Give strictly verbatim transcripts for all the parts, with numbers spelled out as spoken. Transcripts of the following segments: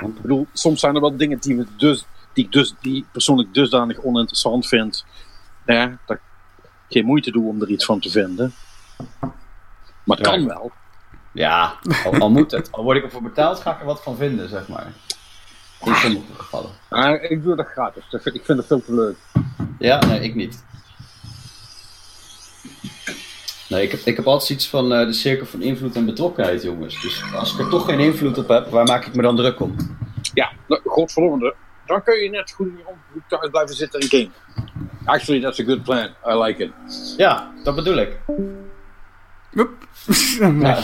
Want ik bedoel, soms zijn er wel dingen die, we dus, die ik dus, die persoonlijk dusdanig oninteressant vind. Ja, dat ik geen moeite doe om er iets van te vinden. Maar het kan wel. Ja, al, al moet het. Al word ik ervoor betaald, ga ik er wat van vinden, zeg maar. In sommige gevallen. Ah, ik doe dat gratis. Dus ik vind het veel te leuk. Ja, nee, ik niet. Nee, ik heb, ik heb altijd iets van uh, de cirkel van invloed en betrokkenheid, jongens. Dus als ik er toch geen invloed op heb, waar maak ik me dan druk om? Ja, nou, godverdomme. Dan kun je net goed om thuis blijven zitten en gamen. Actually, that's a good plan. I like it. Ja, dat bedoel ik. Woep. Ja.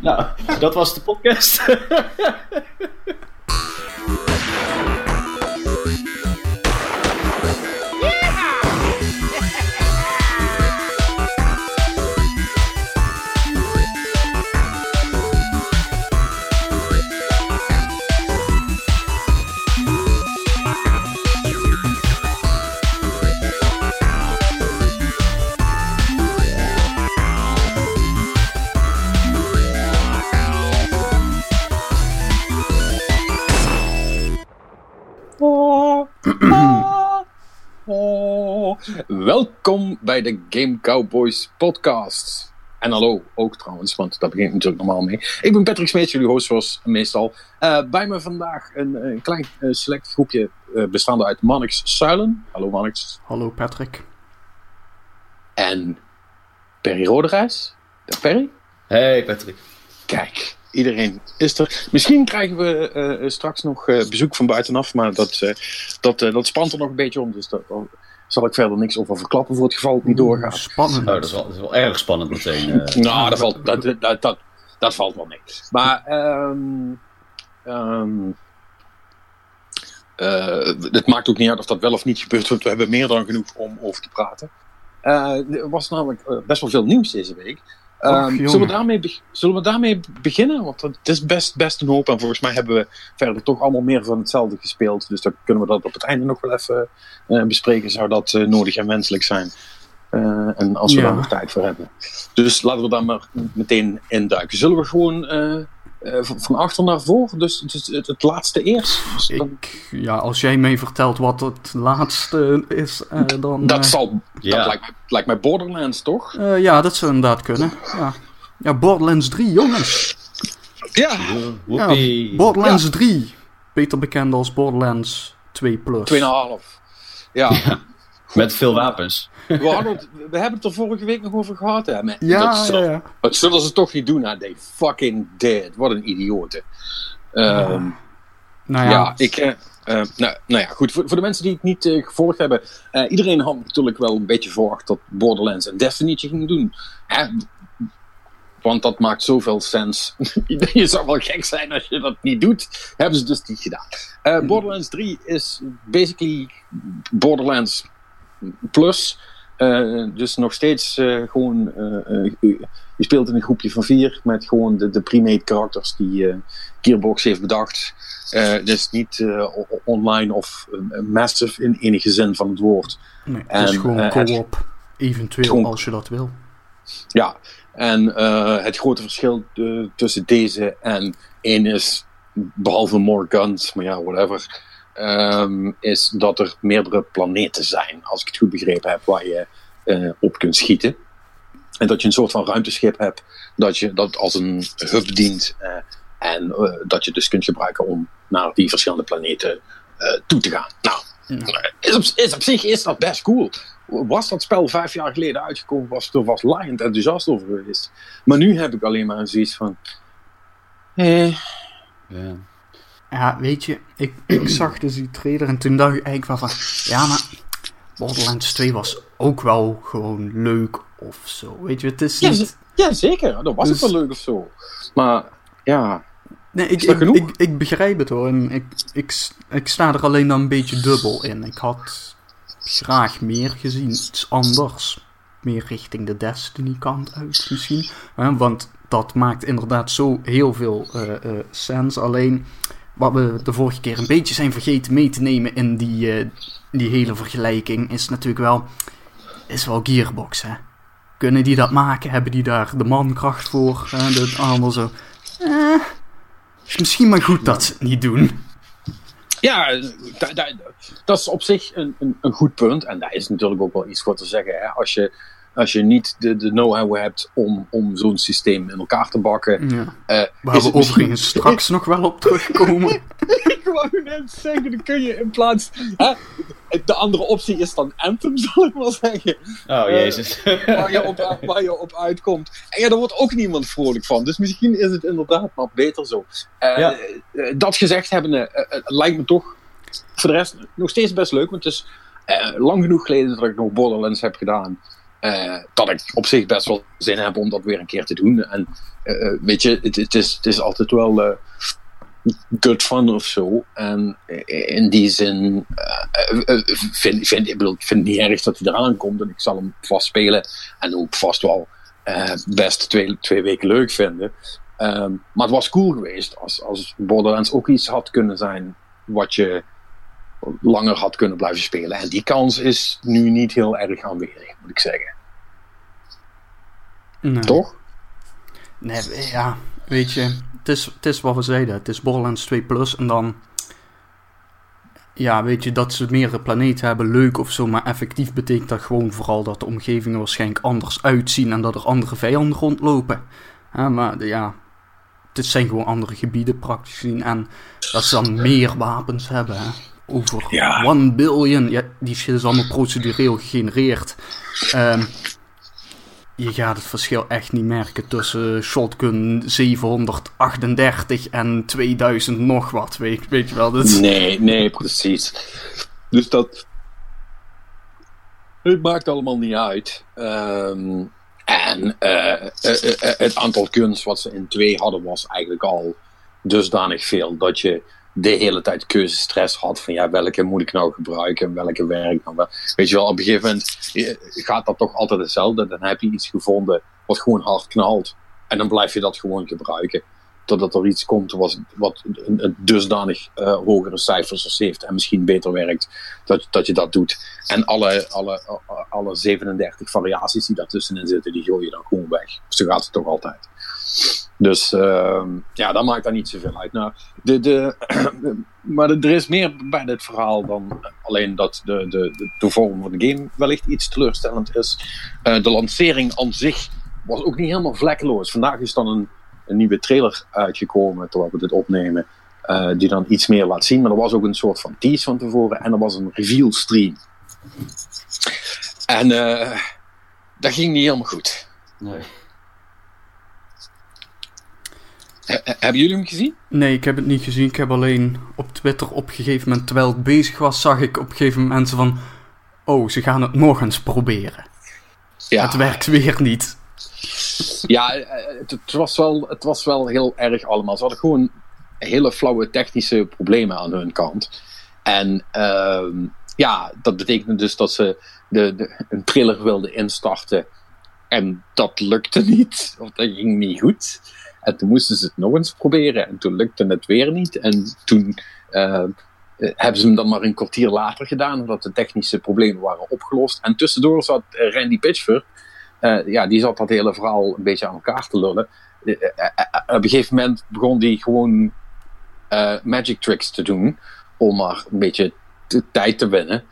Nou, dat was de podcast. Welkom bij de Game Cowboys podcast. En hallo ook trouwens, want daar begint natuurlijk normaal mee. Ik ben Patrick Smeets, jullie host zoals meestal. Uh, bij me vandaag een, een klein uh, select groepje uh, bestaande uit Mannix Suilen. Hallo Mannix. Hallo Patrick. En Perry Roderijs. Dag Perry. Hey Patrick. Kijk, iedereen is er. Misschien krijgen we uh, straks nog uh, bezoek van buitenaf, maar dat, uh, dat, uh, dat spant er nog een beetje om, dus dat... Uh, zal ik verder niks over verklappen voor het geval het niet doorgaat. Spannend. Nou, dat, is wel, dat is wel erg spannend meteen. Uh... nou, dat valt, dat, dat, dat, dat valt wel mee. Maar um, um, uh, het maakt ook niet uit of dat wel of niet gebeurt, want we hebben meer dan genoeg om over te praten. Uh, er was namelijk uh, best wel veel nieuws deze week. Um, Och, zullen, we daarmee be- zullen we daarmee beginnen? Want het is best, best een hoop. En volgens mij hebben we verder toch allemaal meer van hetzelfde gespeeld. Dus dan kunnen we dat op het einde nog wel even uh, bespreken. Zou dat uh, nodig en wenselijk zijn? Uh, en als we ja. daar nog tijd voor hebben. Dus laten we daar maar meteen induiken. Zullen we gewoon uh, uh, van achter naar voor? Dus, dus het, het laatste eerst? Dus ik, dan... Ja, als jij mij vertelt wat het laatste is, uh, dan... Dat, uh, zal, yeah. dat lijkt, mij, lijkt mij Borderlands, toch? Uh, ja, dat zou inderdaad kunnen. Ja, ja Borderlands drie, jongens. Ja. ja Borderlands ja. drie. Beter bekend als Borderlands twee plus. twee komma vijf. Ja. ja. Met veel wapens. We, hadden, we hebben het er vorige week nog over gehad. Hè? Maar ja, dat, zal, ja, ja. dat zullen ze toch niet doen. Nou, they fucking did. Wat een idiote. Um, ja. Nou ja, ja ik, uh, uh, nou, nou ja goed. Voor, voor de mensen die het niet uh, gevolgd hebben. Uh, iedereen had natuurlijk wel een beetje verwacht dat Borderlands en Destiny gingen doen. Hè? Want dat maakt zoveel sens. Je zou wel gek zijn als je dat niet doet. Hebben ze dus niet gedaan. Uh, Borderlands drie is basically Borderlands Plus. Uh, dus nog steeds uh, gewoon... Uh, uh, je speelt in een groepje van vier met gewoon de, de pre-made karakters die uh, Gearbox heeft bedacht. Uh, dus niet uh, online of uh, massive in enige zin van het woord. Nee, het en, is gewoon uh, co-op. Eventueel gewoon, als je dat wil. Ja, en uh, het grote verschil uh, tussen deze en één is, behalve more guns, maar ja, whatever... Um, is dat er meerdere planeten zijn, als ik het goed begrepen heb, waar je uh, op kunt schieten. En dat je een soort van ruimteschip hebt, dat je dat als een hub dient uh, en uh, dat je dus kunt gebruiken om naar die verschillende planeten uh, toe te gaan. Nou, ja. is, op, is op zich is dat best cool. Was dat spel vijf jaar geleden uitgekomen, was er was laaiend enthousiast over geweest. Maar nu heb ik alleen maar zoiets van... Eh... Yeah. Ja, weet je, ik, ik zag dus die trailer en toen dacht ik eigenlijk wel van... Ja, maar Borderlands twee was ook wel gewoon leuk of zo. Weet je, het is niet... Ja, z- ja zeker. Dat was dus... het wel leuk of zo. Maar, ja... Nee, ik, ik, ik, ik begrijp het hoor. En ik, ik, ik sta er alleen dan een beetje dubbel in. Ik had graag meer gezien. Iets anders. Meer richting de Destiny kant uit misschien. Hè? Want dat maakt inderdaad zo heel veel uh, uh, sens. Alleen... Wat we de vorige keer een beetje zijn vergeten mee te nemen in die, uh, die hele vergelijking is natuurlijk wel, is wel Gearbox, hè. Kunnen die dat maken? Hebben die daar de mankracht voor? Uh, de allemaal zo. Eh, is misschien maar goed dat ze het niet doen. Ja, da, da, dat is op zich een, een, een goed punt. En daar is natuurlijk ook wel iets voor te zeggen. Hè? Als je, als je niet de, de know-how hebt om, om zo'n systeem in elkaar te bakken... Ja. Uh, Waar we overigens straks nog wel op terugkomen. Ik wou net zeggen, dan kun je in plaats... Hè? De andere optie is dan Anthem, zal ik maar zeggen. Oh, jezus. Uh, waar, je op, waar je op uitkomt. En ja, daar wordt ook niemand vrolijk van. Dus misschien is het inderdaad maar beter zo. Uh, ja. uh, dat gezegd hebbende, uh, uh, lijkt me toch voor de rest nog steeds best leuk. Want het is uh, lang genoeg geleden dat ik nog Borderlands heb gedaan. Uh, dat ik op zich best wel zin heb om dat weer een keer te doen. En uh, weet je, het, het, is, het is altijd wel... Uh, good fun of zo. En in die zin uh, vind, vind, ik bedoel, vind het niet erg dat hij eraan komt en ik zal hem vast spelen en ook vast wel uh, best twee, twee weken leuk vinden. Um, maar het was cool geweest als, als Borderlands ook iets had kunnen zijn wat je langer had kunnen blijven spelen. En die kans is nu niet heel erg aanwezig, moet ik zeggen. Nee. Toch? Nee, ja, weet je... Het is, het is wat we zeiden, het is Borderlands twee plus en dan, ja, weet je, dat ze meerdere planeten hebben, leuk of zo, maar effectief betekent dat gewoon vooral dat de omgevingen waarschijnlijk anders uitzien en dat er andere vijanden rondlopen. Ja, maar ja, het zijn gewoon andere gebieden praktisch gezien en dat ze dan meer wapens hebben, hè. Over ja. one billion, ja, die shit is allemaal procedureel gegenereerd. Um, Je gaat het verschil echt niet merken tussen shotgun zevenhonderdachtendertig en tweeduizend nog wat, weet, weet je wel. Dat... Nee, nee, precies. Dus dat... Het maakt allemaal niet uit. Um, en uh, uh, uh, uh, het aantal guns wat ze in twee hadden was eigenlijk al dusdanig veel dat je de hele tijd keuzestress had van ja, welke moet ik nou gebruiken en welke werkt dan wel. Weet je wel, op een gegeven moment gaat dat toch altijd hetzelfde. Dan heb je iets gevonden wat gewoon hard knalt en dan blijf je dat gewoon gebruiken. Totdat er iets komt wat, wat een, een dusdanig uh, hogere cijfers heeft en misschien beter werkt, dat, dat je dat doet. En alle, alle, alle zevenendertig variaties die daartussenin zitten, die gooi je dan gewoon weg. Dus zo gaat het toch altijd. Dus uh, ja, dat maakt dan niet zoveel uit. Nou, de, de, maar de, er is meer bij dit verhaal dan alleen dat de, de, de, de vorm van de game wellicht iets teleurstellend is. Uh, de lancering aan zich was ook niet helemaal vlekkeloos. Vandaag is dan een, een nieuwe trailer uitgekomen terwijl we dit opnemen, uh, die dan iets meer laat zien. Maar er was ook een soort van tease van tevoren en er was een reveal stream. En uh, dat ging niet helemaal goed. Nee. Hebben jullie hem gezien? Nee, ik heb het niet gezien. Ik heb alleen op Twitter op een gegeven moment, terwijl het bezig was, zag ik op een gegeven moment mensen van... Oh, ze gaan het nog eens proberen. Ja. Het werkt weer niet. Ja, het, het, was wel, het was wel heel erg allemaal. Ze hadden gewoon hele flauwe technische problemen aan hun kant. En uh, ja, dat betekende dus dat ze de, de, een trailer wilden instarten. En dat lukte niet. Of dat ging niet goed. En toen moesten ze het nog eens proberen. En toen lukte het weer niet. En toen uh, hebben ze hem dan maar een kwartier later gedaan. Omdat de technische problemen waren opgelost. En tussendoor zat Randy Pitchford. Uh, ja, die zat dat hele verhaal een beetje aan elkaar te lullen. Uh, uh, uh, uh, op een gegeven moment begon hij gewoon uh, magic tricks te doen. Om maar een beetje de tijd te winnen.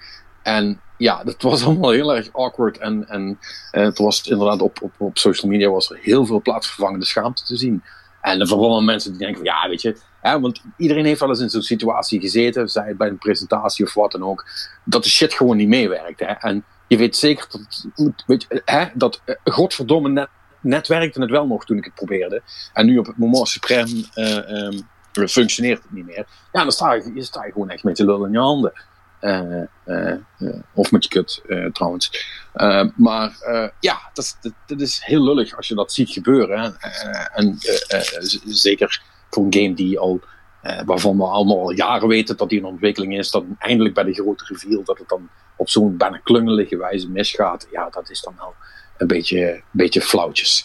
En ja, dat was allemaal heel erg awkward. En, en uh, het was inderdaad op, op, op social media was er heel veel plaatsvervangende schaamte te zien. En vooral mensen die denken van ja, weet je. Hè, want iedereen heeft wel eens in zo'n situatie gezeten. Zij het bij een presentatie of wat dan ook. Dat de shit gewoon niet meewerkt. Hè. En je weet zeker dat, weet je, hè, dat uh, godverdomme net, net werkte het wel nog toen ik het probeerde. En nu op het moment supreme uh, um, functioneert het niet meer. Ja, dan sta je, je, sta je gewoon echt met je lul in je handen. Uh, uh, uh, of met je kut uh, trouwens. Uh, maar uh, ja, dat, dat, dat is heel lullig als je dat ziet gebeuren. Hè? Uh, en uh, uh, z- zeker voor een game die al, uh, waarvan we allemaal al jaren weten dat die in ontwikkeling is, dat eindelijk bij de grote reveal dat het dan op zo'n bijna klungelige wijze misgaat. Ja, dat is dan wel een beetje, een beetje flauwtjes.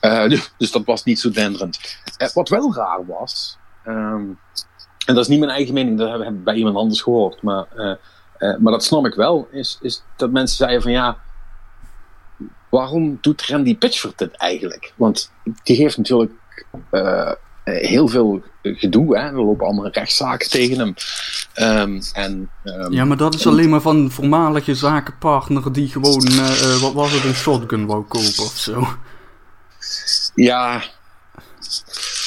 Uh, dus, dus dat was niet zo denderend. Uh, wat wel raar was... Um, En dat is niet mijn eigen mening, dat heb ik bij iemand anders gehoord. Maar, uh, uh, maar dat snap ik wel, is, is dat mensen zeiden van ja, waarom doet Randy Pitchford dit eigenlijk? Want die heeft natuurlijk uh, heel veel gedoe, hè? Er lopen allemaal rechtszaken tegen hem. Um, en, um, ja, maar dat is alleen maar van een voormalige zakenpartner die gewoon, uh, wat was het, een shotgun wou kopen of zo. Ja.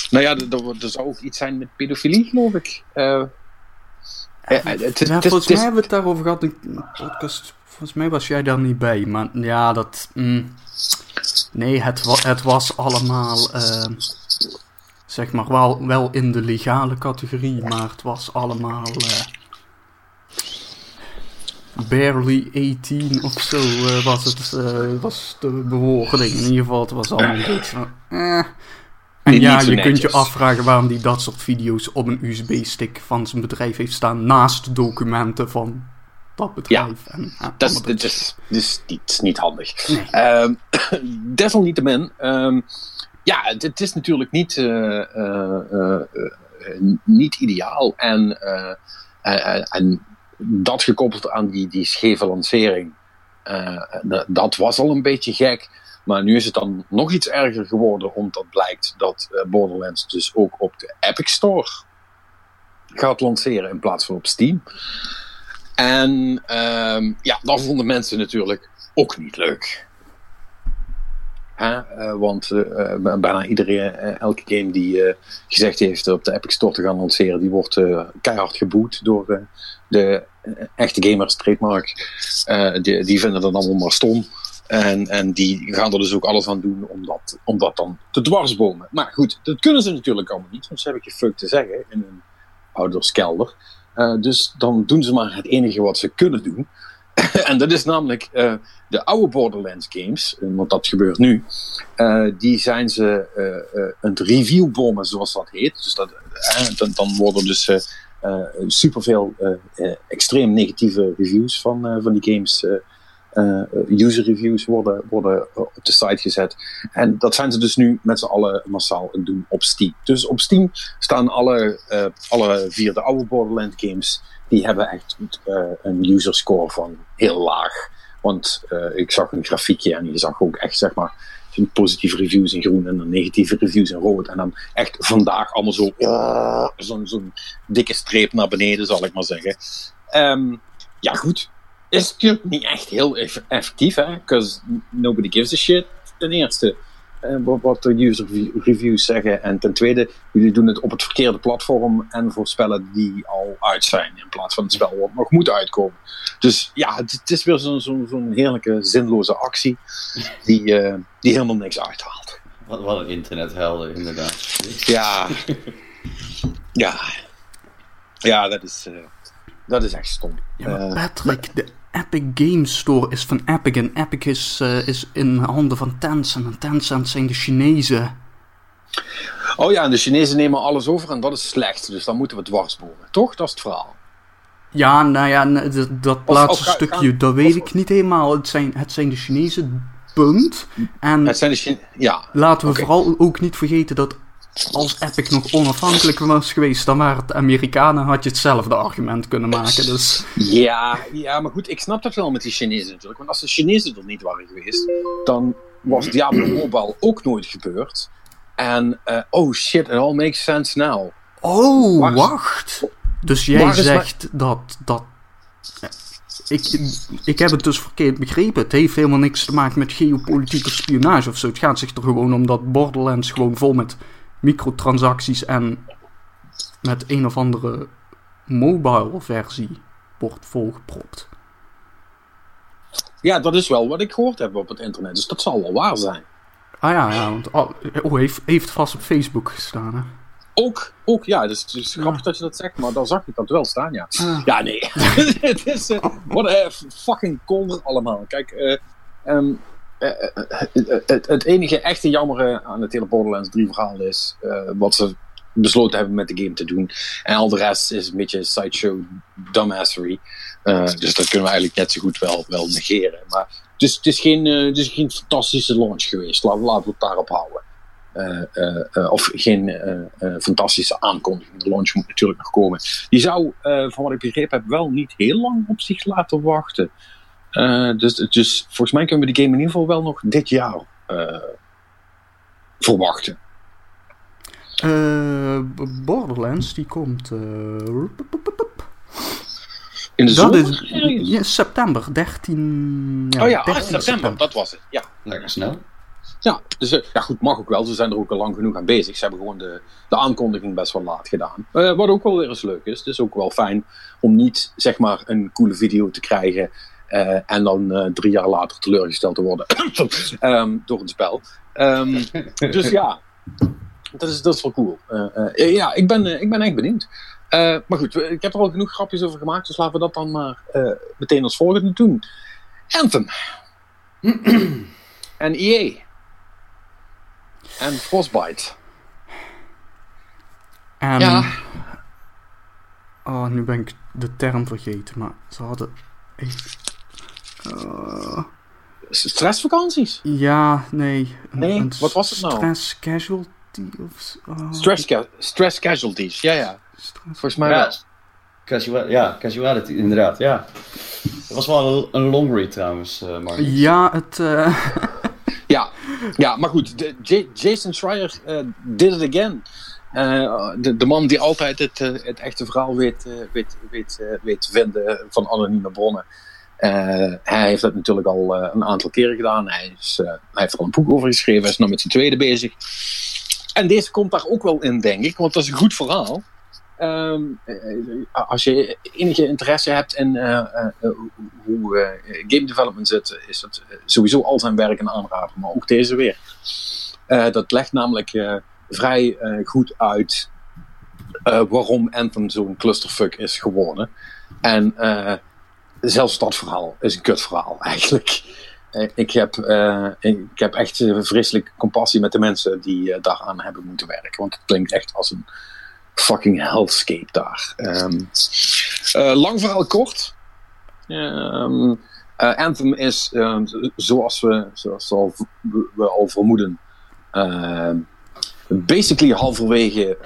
Nou ja, er, er zou ook iets zijn met pedofilie, geloof ik. Uh, ja, het, ja, het, volgens mij hebben we het daarover gehad in de podcast. Volgens mij was jij daar niet bij, maar ja, dat... Mm, nee, het, wa- het was allemaal... Uh, zeg maar wel, wel in de legale categorie, maar het was allemaal uh, barely achttien of zo uh, was het uh, was de bewoording. In ieder geval, het was allemaal een beetje van... Eh. En ja, je kunt je afvragen waarom die dat soort video's op een U S B-stick van zijn bedrijf heeft staan naast documenten van dat bedrijf. Ja, en, en dat is, is, is, is niet handig. Nee. Um, desalniettemin... Um, Ja, het is natuurlijk niet, uh, uh, uh, uh, niet ideaal. En, uh, uh, en dat gekoppeld aan die, die scheve lancering, uh, d- dat was al een beetje gek. Maar nu is het dan nog iets erger geworden, omdat blijkt dat uh, Borderlands dus ook op de Epic Store gaat lanceren in plaats van op Steam. En uh, ja, dat vonden mensen natuurlijk ook niet leuk. Uh, want uh, bijna iedereen, uh, elke game die uh, gezegd heeft op de Epic Store te gaan lanceren, die wordt uh, keihard geboet door uh, de uh, echte gamers, trademark. Uh, die, die vinden dat allemaal maar stom. En, en die gaan er dus ook alles aan doen om dat, om dat dan te dwarsbomen. Maar goed, dat kunnen ze natuurlijk allemaal niet, want ze hebben gefuck te zeggen in een ouderskelder. Uh, dus dan doen ze maar het enige wat ze kunnen doen. En dat is namelijk uh, de oude Borderlands games, want dat gebeurt nu, uh, die zijn ze uh, uh, een review bommen, zoals dat heet. Dus dat, uh, dan, dan worden dus uh, uh, superveel uh, uh, extreem negatieve reviews van, uh, van die games, uh, uh, user reviews worden, worden op de site gezet. En dat zijn ze dus nu met z'n allen massaal doen op Steam. Dus op Steam staan alle, uh, alle vier de oude Borderlands games. Die hebben echt uh, een userscore van heel laag. Want uh, ik zag een grafiekje en je zag ook echt, zeg maar, positieve reviews in groen en dan negatieve reviews in rood. En dan echt vandaag allemaal zo, uh, zo'n, zo'n dikke streep naar beneden, zal ik maar zeggen. Um, ja, goed. Is natuurlijk niet echt heel eff- effectief, hè? Because nobody gives a shit, ten eerste. Uh, wat de user reviews zeggen. En ten tweede, jullie doen het op het verkeerde platform en voor spellen die al uit zijn, in plaats van het spel wat nog moet uitkomen. Dus ja, het, het is weer zo'n, zo'n, zo'n heerlijke zinloze actie die, uh, die helemaal niks uithaalt. Wat, wat een internethelden, inderdaad. Ja. Ja. Ja, dat is, uh, dat is echt stom. Ja, maar uh, Patrick, de Epic Games Store is van Epic en Epic is, uh, is in handen van Tencent en Tencent zijn de Chinezen. Oh ja, en de Chinezen nemen alles over en dat is slecht, dus dan moeten we dwarsbomen, toch? Dat is het verhaal. Ja, nou ja, dat, dat of, laatste of, stukje, gaan, dat weet of, ik niet helemaal. Het zijn, het zijn de Chinezen, punt. En het zijn de Chine- ja. Laten we okay. vooral ook niet vergeten dat als Epic nog onafhankelijk was geweest, dan waren het Amerikanen, had je hetzelfde argument kunnen maken. Dus. Ja, ja, maar goed, ik snap dat wel met die Chinezen natuurlijk. Want als de Chinezen er niet waren geweest, dan was Diablo Mobile ook nooit gebeurd. En, uh, oh shit, it all makes sense now. Oh, waar wacht. Is, dus jij zegt waar... dat... dat ja. Ik, ik heb het dus verkeerd begrepen. Het heeft helemaal niks te maken met geopolitieke spionage of zo. Het gaat zich er gewoon om dat Borderlands gewoon vol met microtransacties en met een of andere mobile versie wordt volgepropt. Ja, dat is wel wat ik gehoord heb op het internet, dus dat zal wel waar zijn. Ah ja, ja want oh, heeft, heeft vast op Facebook gestaan, hè? Ook, ook, ja, dus het is grappig ja. dat je dat zegt, maar dan zag ik dat wel staan, ja. Uh. Ja, nee. Het is, uh, wat een fucking kolder allemaal. Kijk, uh, um, Uh, uh, uh, uh, het enige echte jammere aan het hele Borderlands drie verhaal is uh, wat ze besloten hebben met de game te doen. En al de rest is een beetje sideshow dumbassery. Uh, dus dat kunnen we eigenlijk net zo goed wel, wel negeren. Maar het is, het, is geen, uh, het is geen fantastische launch geweest. Laten we het daarop houden. Uh, uh, uh, of geen uh, uh, fantastische aankondiging. De launch moet natuurlijk nog komen. Die zou, uh, van wat ik begrepen heb, wel niet heel lang op zich laten wachten. Uh, dus, dus volgens mij kunnen we die game in ieder geval wel nog dit jaar uh, verwachten. Uh, Borderlands, die komt... Uh, in de zomer? Dat is, ja, september, dertien... Ja, oh ja, dertien september, september, dat was het. Ja, lekker snel. Ja, dus, ja, goed, mag ook wel. Ze zijn er ook al lang genoeg aan bezig. Ze hebben gewoon de, de aankondiging best wel laat gedaan. Uh, wat ook wel weer eens leuk is. Het is ook wel fijn om niet, zeg maar, een coole video te krijgen... Uh, en dan uh, drie jaar later teleurgesteld te worden um, door een spel. Um, dus ja, dat is, dat is wel cool. Uh, uh, ja, ik ben, uh, ik ben echt benieuwd. Uh, maar goed, ik heb er al genoeg grapjes over gemaakt, dus laten we dat dan maar uh, meteen als volgende doen. Anthem. En E A. En Frostbite. Um, ja. Oh, nu ben ik de term vergeten, maar ze hadden... Uh, stressvakanties? Ja, nee. Nee, een, een wat was het nou? Stress casualty of... Uh, stress, ca- stress casualties, ja, ja. Stress... Volgens mij ja. Casual, ja, casuality, inderdaad, ja. Dat was wel een, een long read trouwens, uh, Mark. Ja, het... Uh... ja, ja, maar goed. De, J- Jason Schreier uh, did it again. Uh, de, de man die altijd het, uh, het echte verhaal weet, uh, weet, weet, uh, weet vinden van anonieme bronnen. Uh, hij heeft dat natuurlijk al uh, een aantal keren gedaan. Hij, is, uh, hij heeft er al een boek over geschreven. Hij is nog met zijn tweede bezig. En deze komt daar ook wel in, denk ik. Want dat is een goed verhaal. Um, als je enige interesse hebt in uh, uh, hoe uh, game development zit... is dat sowieso al zijn werk een aanrader. Maar ook deze weer. Uh, dat legt namelijk... Uh, vrij uh, goed uit uh, waarom Anthem zo'n clusterfuck is geworden. En uh, zelfs dat verhaal is een kutverhaal eigenlijk. Uh, ik, heb, uh, ik heb echt uh, vreselijk compassie met de mensen die uh, daaraan hebben moeten werken. Want het klinkt echt als een fucking hellscape daar. Um, uh, lang verhaal kort. Um, uh, Anthem is, uh, zoals, we, zoals we, al, we al vermoeden... Uh, basically halverwege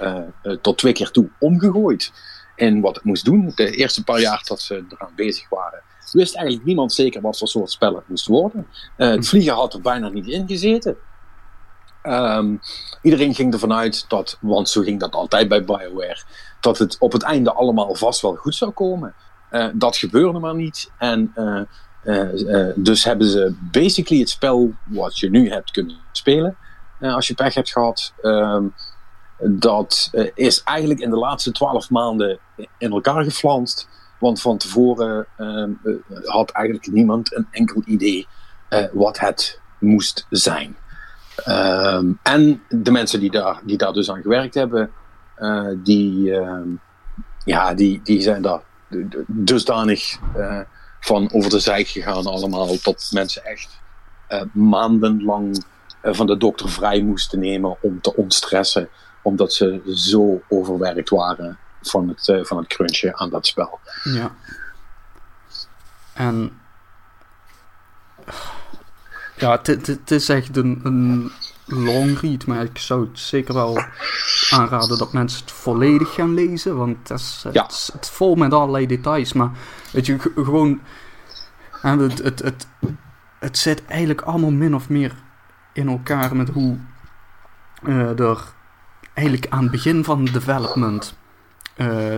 uh, tot twee keer toe omgegooid in wat het moest doen. De eerste paar jaar dat ze eraan bezig waren, wist eigenlijk niemand zeker wat voor soort spel het moest worden. Uh, het vliegen had er bijna niet in gezeten. Um, iedereen ging ervan uit dat, want zo ging dat altijd bij BioWare, dat het op het einde allemaal vast wel goed zou komen. Uh, dat gebeurde maar niet. En uh, uh, uh, dus hebben ze basically het spel wat je nu hebt kunnen spelen, Uh, als je pech hebt gehad, uh, dat uh, is eigenlijk in de laatste twaalf maanden in elkaar geflanst. Want van tevoren uh, had eigenlijk niemand een enkel idee uh, wat het moest zijn. Uh, en de mensen die daar, die daar dus aan gewerkt hebben, uh, die, uh, ja, die, die zijn daar dusdanig uh, van over de zijk gegaan allemaal, dat mensen echt uh, maandenlang... van de dokter vrij moesten nemen om te ontstressen, omdat ze zo overwerkt waren van het, uh, van het crunchen aan dat spel. Ja. En ja, het is echt een, een long read, maar ik zou het zeker wel aanraden dat mensen het volledig gaan lezen, want het is, ja. het is het vol met allerlei details, maar weet je, gewoon het, het, het, het, het zit eigenlijk allemaal min of meer in elkaar met hoe uh, er eigenlijk aan het begin van development, uh,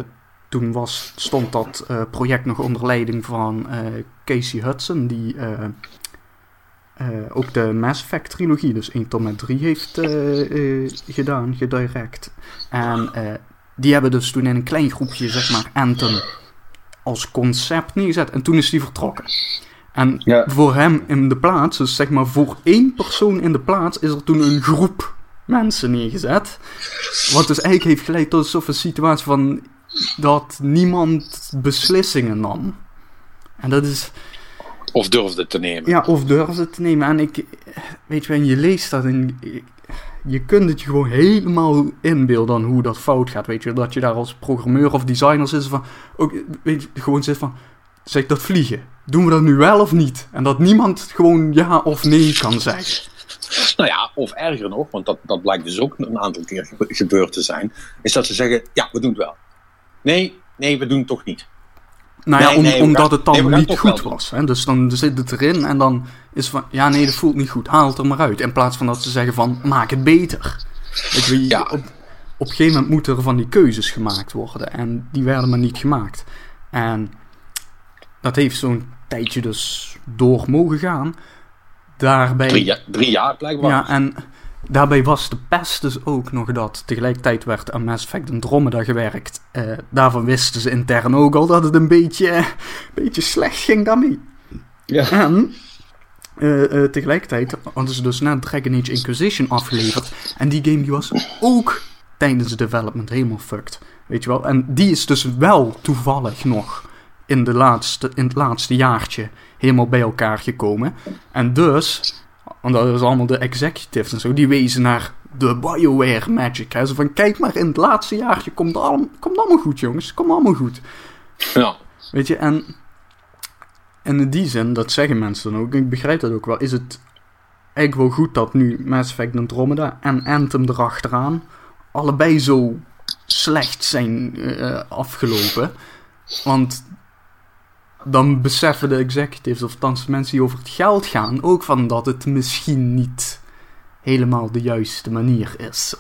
toen was, stond dat uh, project nog onder leiding van uh, Casey Hudson, die uh, uh, ook de Mass Effect trilogie, dus één tot en met drie heeft uh, uh, gedaan, gedirect. En uh, die hebben dus toen in een klein groepje, zeg maar, Anthem als concept neergezet en toen is die vertrokken. En ja. voor hem in de plaats, dus zeg maar voor één persoon in de plaats, is er toen een groep mensen neergezet. Wat dus eigenlijk heeft geleid tot een situatie van dat niemand beslissingen nam. En dat is... Of durfde te nemen. Ja, of durfde te nemen. En ik... Weet je, en je leest dat en je kunt het je gewoon helemaal inbeelden aan hoe dat fout gaat. Weet je, dat je daar als programmeur of designer zit van... Ook, weet je, gewoon zit van... Zeg dat vliegen. Doen we dat nu wel of niet? En dat niemand gewoon ja of nee kan zeggen. Nou ja, of erger nog, want dat, dat blijkt dus ook een aantal keer gebeurd te zijn, is dat ze zeggen, ja, we doen het wel. Nee, nee, we doen het toch niet. Nou ja, nee, om, nee, omdat gaan, het dan nee, niet goed was. Hè? Dus dan zit het erin en dan is van, ja, nee, dat voelt niet goed. Haal het er maar uit. In plaats van dat ze zeggen van, maak het beter. Weet je, ja. op, op een gegeven moment moeten er van die keuzes gemaakt worden. En die werden maar niet gemaakt. En dat heeft zo'n tijdje dus door mogen gaan. Daarbij, drie, jaar, drie jaar blijkbaar. Ja, en daarbij was de pest dus ook nog dat tegelijkertijd werd aan Mass Effect Andromeda gewerkt. Uh, daarvan wisten ze intern ook al dat het een beetje, een beetje slecht ging daarmee. Ja. En uh, uh, tegelijkertijd hadden ze dus net Dragon Age Inquisition afgeleverd. En die game die was ook tijdens de development helemaal fucked. Weet je wel? En die is dus wel toevallig nog in, de laatste, in het laatste jaartje helemaal bij elkaar gekomen. En dus, want dat is allemaal de executives en zo, die wezen naar de BioWare magic. Hè? Zo van, kijk maar, in het laatste jaartje komt het allemaal, komt allemaal goed, jongens. Komt allemaal goed. Ja. Weet je, en, en in die zin, dat zeggen mensen dan ook, ik begrijp dat ook wel, is het eigenlijk wel goed dat nu Mass Effect Andromeda en Anthem erachteraan allebei zo slecht zijn uh, afgelopen. Want dan beseffen de executives, of althans mensen die over het geld gaan, ook van dat het misschien niet helemaal de juiste manier is.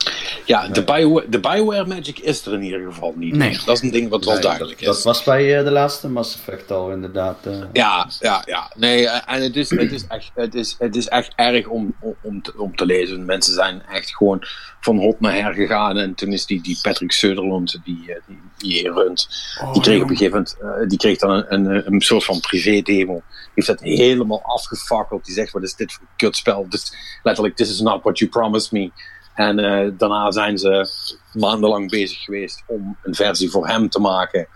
Ja, de, Bio- de BioWare magic is er in ieder geval niet nee. meer. Dat is een ding wat wel nee, duidelijk dat, is. Dat was bij uh, de laatste Mass Effect al inderdaad. Uh, ja, ja, ja. Nee, uh, en het is, het, is echt, het, is, het is echt erg om, om, te, om te lezen. Mensen zijn echt gewoon van hot naar her gegaan. En toen is die, die Patrick Sutherland, die uh, die, die runt, oh, die kreeg joh. op een gegeven moment uh, die kreeg dan een, een, een soort van privé-demo. Die heeft dat helemaal afgefakkeld. Die zegt, wat is dit voor een kutspel? Dus letterlijk, this is not what you promised me. En uh, daarna zijn ze maandenlang bezig geweest om een versie voor hem te maken.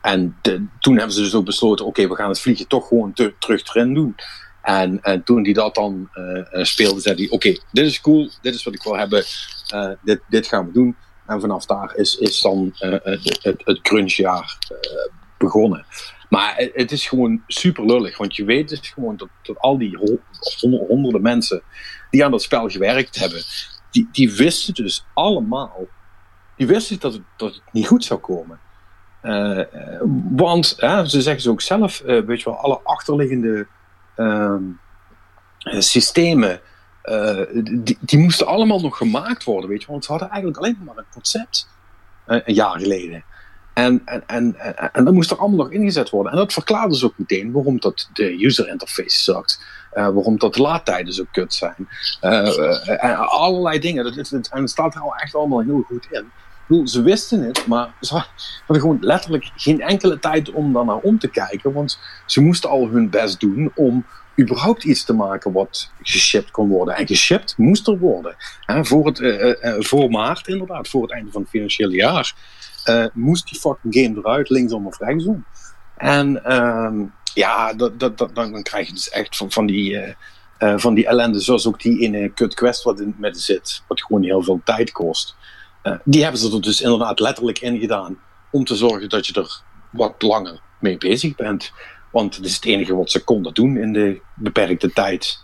En de, toen hebben ze dus ook besloten, oké, okay, we gaan het vliegje toch gewoon te, terug erin doen. En, en toen die dat dan uh, speelde, zei hij, oké, okay, dit is cool, dit is wat ik wil hebben, uh, dit, dit gaan we doen. En vanaf daar is, is dan uh, het, het, het crunchjaar uh, begonnen. Maar het is gewoon super lullig, want je weet dus gewoon dat, dat al die honderden, honderden mensen die aan dat spel gewerkt hebben, die, die wisten dus allemaal, die wisten dat het, dat het niet goed zou komen. Uh, want, hè, ze zeggen ze ook zelf, uh, weet je wel, alle achterliggende uh, systemen, uh, die, die moesten allemaal nog gemaakt worden, weet je, want ze hadden eigenlijk alleen maar een concept uh, een jaar geleden. En, en, en, en, en dat moest er allemaal nog ingezet worden. En dat verklaarde ze ook meteen waarom dat de user interface zakt. Uh, waarom dat de laadtijden zo kut zijn. Uh, uh, en allerlei dingen. Dat, dat, en het staat er al echt allemaal heel goed in. Ik bedoel, ze wisten het, maar ze hadden gewoon letterlijk geen enkele tijd om daarnaar om te kijken. Want ze moesten al hun best doen om überhaupt iets te maken wat geshipped kon worden. En geshipped moest er worden. Hè, voor, het, uh, uh, voor maart inderdaad, voor het einde van het financiële jaar. Uh, moest die fucking game eruit, linksom of rechtsom. En uh, ja, dat, dat, dat, dan krijg je dus echt van, van, die, uh, uh, van die ellende, zoals ook die ene kut quest wat in het midden zit, wat gewoon heel veel tijd kost. Uh, die hebben ze er dus inderdaad letterlijk in gedaan, om te zorgen dat je er wat langer mee bezig bent. Want dat is het enige wat ze konden doen in de beperkte tijd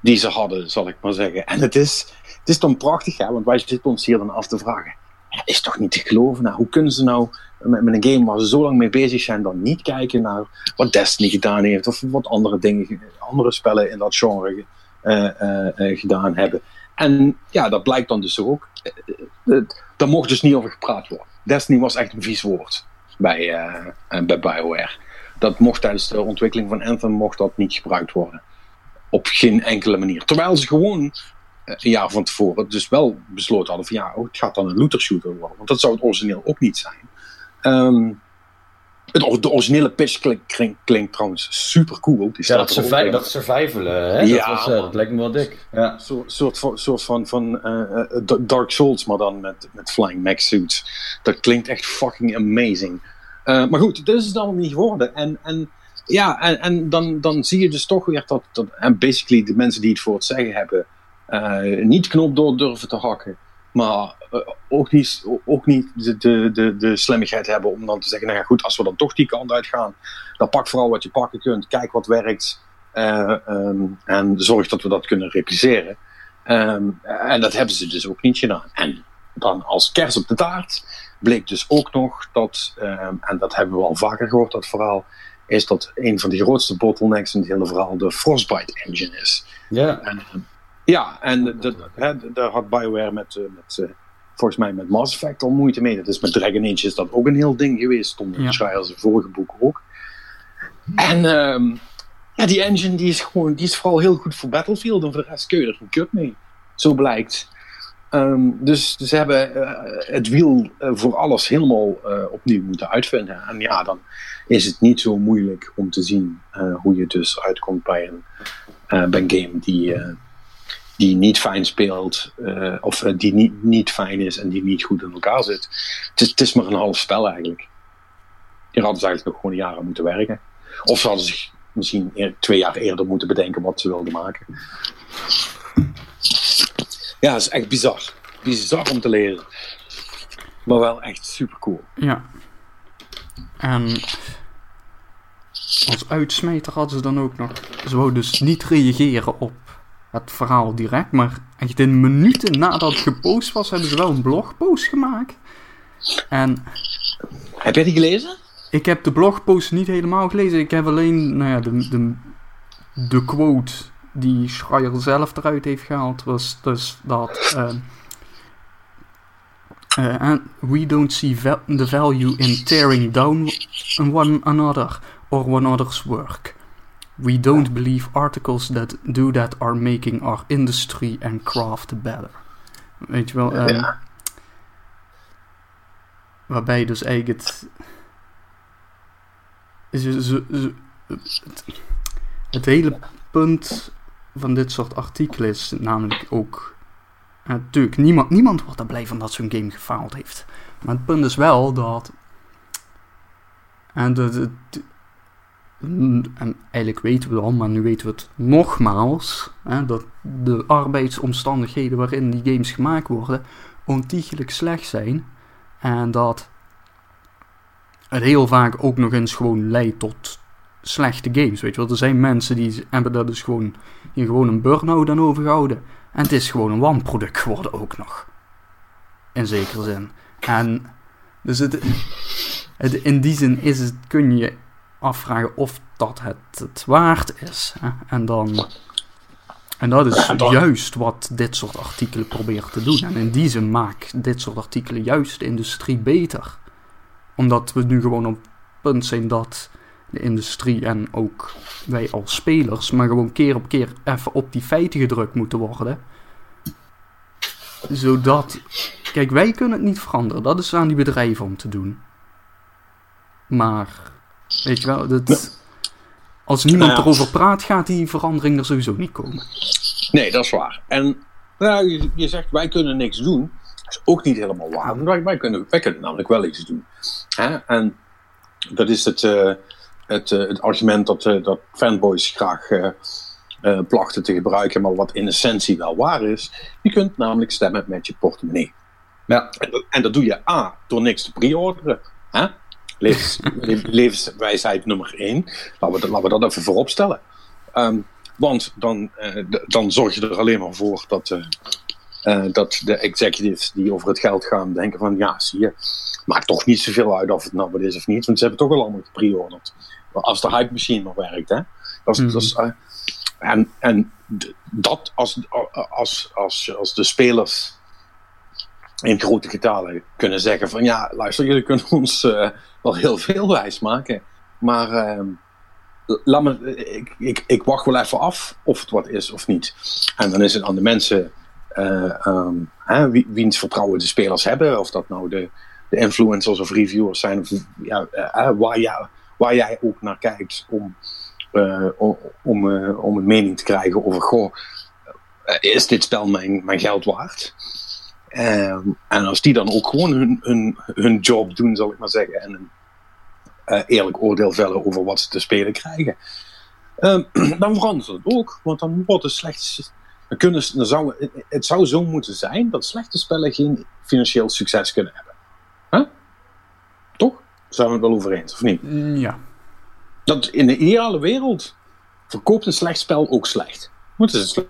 die ze hadden, zal ik maar zeggen. En het is, het is dan prachtig, hè, want wij zitten ons hier dan af te vragen. Ja, is toch niet te geloven. Nou, hoe kunnen ze nou met, met een game waar ze zo lang mee bezig zijn dan niet kijken naar wat Destiny gedaan heeft of wat andere dingen, andere spellen in dat genre uh, uh, uh, gedaan hebben. En ja, dat blijkt dan dus ook. Uh, uh, daar mocht dus niet over gepraat worden. Destiny was echt een vies woord bij, uh, uh, bij BioWare. Dat mocht tijdens de ontwikkeling van Anthem mocht dat niet gebruikt worden. Op geen enkele manier. Terwijl ze gewoon een jaar van tevoren dus wel besloten hadden van ja, oh, het gaat dan een looter shooter worden, want dat zou het origineel ook niet zijn. Um, het, de originele pitch klink, klink, klinkt trouwens super cool. Ja, dat, survi- dat survivalen, hè? Ja, dat, was, uh, dat lijkt me wel dik. Ja. Zo, soort van, soort van, van uh, Dark Souls, maar dan met, met flying mech suits. Dat klinkt echt fucking amazing. Uh, maar goed, dit is het allemaal niet geworden. En, en ja, en, en dan, dan zie je dus toch weer dat, dat en basically de mensen die het voor het zeggen hebben, Uh, niet knop door durven te hakken, maar uh, ook niet, ook niet de, de, de, de slimmigheid hebben om dan te zeggen, nou ja goed, als we dan toch die kant uitgaan, dan pak vooral wat je pakken kunt, kijk wat werkt uh, um, en zorg dat we dat kunnen repliceren. Um, en dat hebben ze dus ook niet gedaan. En dan als kers op de taart bleek dus ook nog dat, um, en dat hebben we al vaker gehoord, dat verhaal, is dat een van de grootste bottlenecks in het hele verhaal de Frostbite engine is. Ja. Yeah. Ja, en dat, hè, daar had BioWare met, met uh, volgens mij met Mass Effect al moeite mee. Dat is met Dragon Age is dat ook een heel ding geweest. Stond in Schreier zijn vorige boek ook. En um, ja, die engine die is, gewoon, die is vooral heel goed voor Battlefield. En voor de rest kun je er een cup mee. Zo blijkt. Um, dus ze hebben uh, het wiel uh, voor alles helemaal uh, opnieuw moeten uitvinden. En ja, dan is het niet zo moeilijk om te zien uh, hoe je dus uitkomt bij een, uh, bij een game die, uh, die niet fijn speelt. Uh, of uh, die niet, niet fijn is en die niet goed in elkaar zit. Het is, het is maar een half spel eigenlijk. Hier hadden ze eigenlijk nog gewoon jaren moeten werken. Of ze hadden zich misschien eer, twee jaar eerder moeten bedenken wat ze wilden maken. Ja, dat is echt bizar. Bizar om te leren. Maar wel echt super cool. Ja. En als uitsmijter hadden ze dan ook nog... Ze wou dus niet reageren op het verhaal direct. Maar echt in minuten nadat het gepost was, hebben ze wel een blogpost gemaakt. En... Heb jij die gelezen? Ik heb de blogpost niet helemaal gelezen. Ik heb alleen nou ja, de, de, de quote... die Schreier zelf eruit heeft gehaald, was dus dat... Uh, uh, we don't see va- the value in tearing down one another or one another's work. We don't believe articles that do that are making our industry and craft better. Weet je wel? Um, ja. Waarbij dus eigenlijk het... Ze, ze, ze, het, het hele... punt van dit soort artikelen is namelijk ook... Uh, natuurlijk, niemand, niemand wordt er blij van dat zo'n game gefaald heeft. Maar het punt is wel dat... En, de, de, de, en eigenlijk weten we het al, maar nu weten we het nogmaals... Uh, dat de arbeidsomstandigheden waarin die games gemaakt worden... ontiegelijk slecht zijn. En dat het heel vaak ook nog eens gewoon leidt tot... slechte games, weet je wel. Er zijn mensen die hebben daar dus gewoon, hier gewoon een burn-out aan overgehouden. En het is gewoon een wanproduct geworden ook nog. In zekere zin. En dus het, het, in die zin is het, kun je afvragen of dat het, het waard is. Hè? En dan... En dat is juist wat dit soort artikelen probeert te doen. En in die zin maakt dit soort artikelen juist de industrie beter. Omdat we nu gewoon op het punt zijn dat... de industrie en ook wij als spelers, maar gewoon keer op keer even op die feiten gedrukt moeten worden. Zodat... Kijk, wij kunnen het niet veranderen. Dat is aan die bedrijven om te doen. Maar, weet je wel, dat, als niemand nou, erover praat, gaat die verandering er sowieso niet komen. Nee, dat is waar. En nou, je, je zegt, wij kunnen niks doen. Dat is ook niet helemaal waar. Wij, wij, kunnen, wij kunnen namelijk wel iets doen. Hè? En dat is het... Uh, Het, uh, het argument dat, uh, dat fanboys graag uh, uh, plachten te gebruiken, maar wat in essentie wel waar is. Je kunt namelijk stemmen met je portemonnee. Ja. En, en dat doe je A, door niks te pre-orderen. Hè? Levens, le, levenswijsheid nummer één. Laten we, laten we dat even voorop stellen. Um, want dan, uh, d- dan zorg je er alleen maar voor dat, uh, uh, dat de executives die over het geld gaan denken van ja, zie je, maakt toch niet zoveel uit of het nou wat is of niet, want ze hebben toch al allemaal gepreorderd. Als de hype machine nog werkt, hè. Dat is, mm. dat is, uh, en en dat als, als, als, als de spelers in grote getalen kunnen zeggen van ja, luister, jullie kunnen ons uh, wel heel veel wijs maken, maar uh, laat me, ik, ik, ik wacht wel even af of het wat is of niet. En dan is het aan de mensen uh, um, hè, wiens vertrouwen de spelers hebben, of dat nou de, de influencers of reviewers zijn, of, ja, uh, waar ja waar jij ook naar kijkt om, uh, om, uh, om een mening te krijgen over, goh, uh, is dit spel mijn, mijn geld waard? Uh, en als die dan ook gewoon hun, hun, hun job doen, zal ik maar zeggen, en een uh, eerlijk oordeel vellen over wat ze te spelen krijgen, uh, dan verandert het ook, want dan wordt het slechts... Dan kunnen, dan zou, het zou zo moeten zijn dat slechte spellen geen financieel succes kunnen hebben. Huh? Toch? Zijn we het wel over eens, of niet? Ja. Dat in de ideale wereld verkoopt een slecht spel ook slecht. Want het is een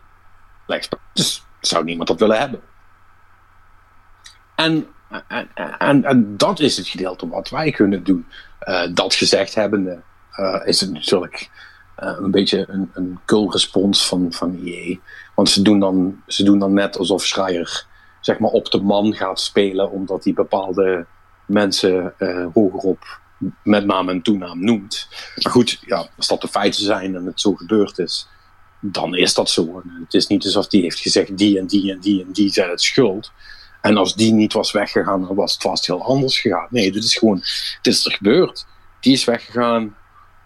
slecht spel. Dus zou niemand dat willen hebben. En, en, en, en dat is het gedeelte wat wij kunnen doen. Uh, dat gezegd hebbende uh, is het natuurlijk uh, een beetje een, een kul respons van, van E A. Want ze doen, dan, ze doen dan net alsof Schreier zeg maar op de man gaat spelen, omdat hij bepaalde mensen uh, hogerop met naam en toenaam noemt. Maar goed, ja, als dat de feiten zijn en het zo gebeurd is, dan is dat zo. En het is niet alsof die heeft gezegd die en die en die en die zijn het schuld. En als die niet was weggegaan, dan was het vast heel anders gegaan. Nee, dit is gewoon, het is er gebeurd. Die is weggegaan,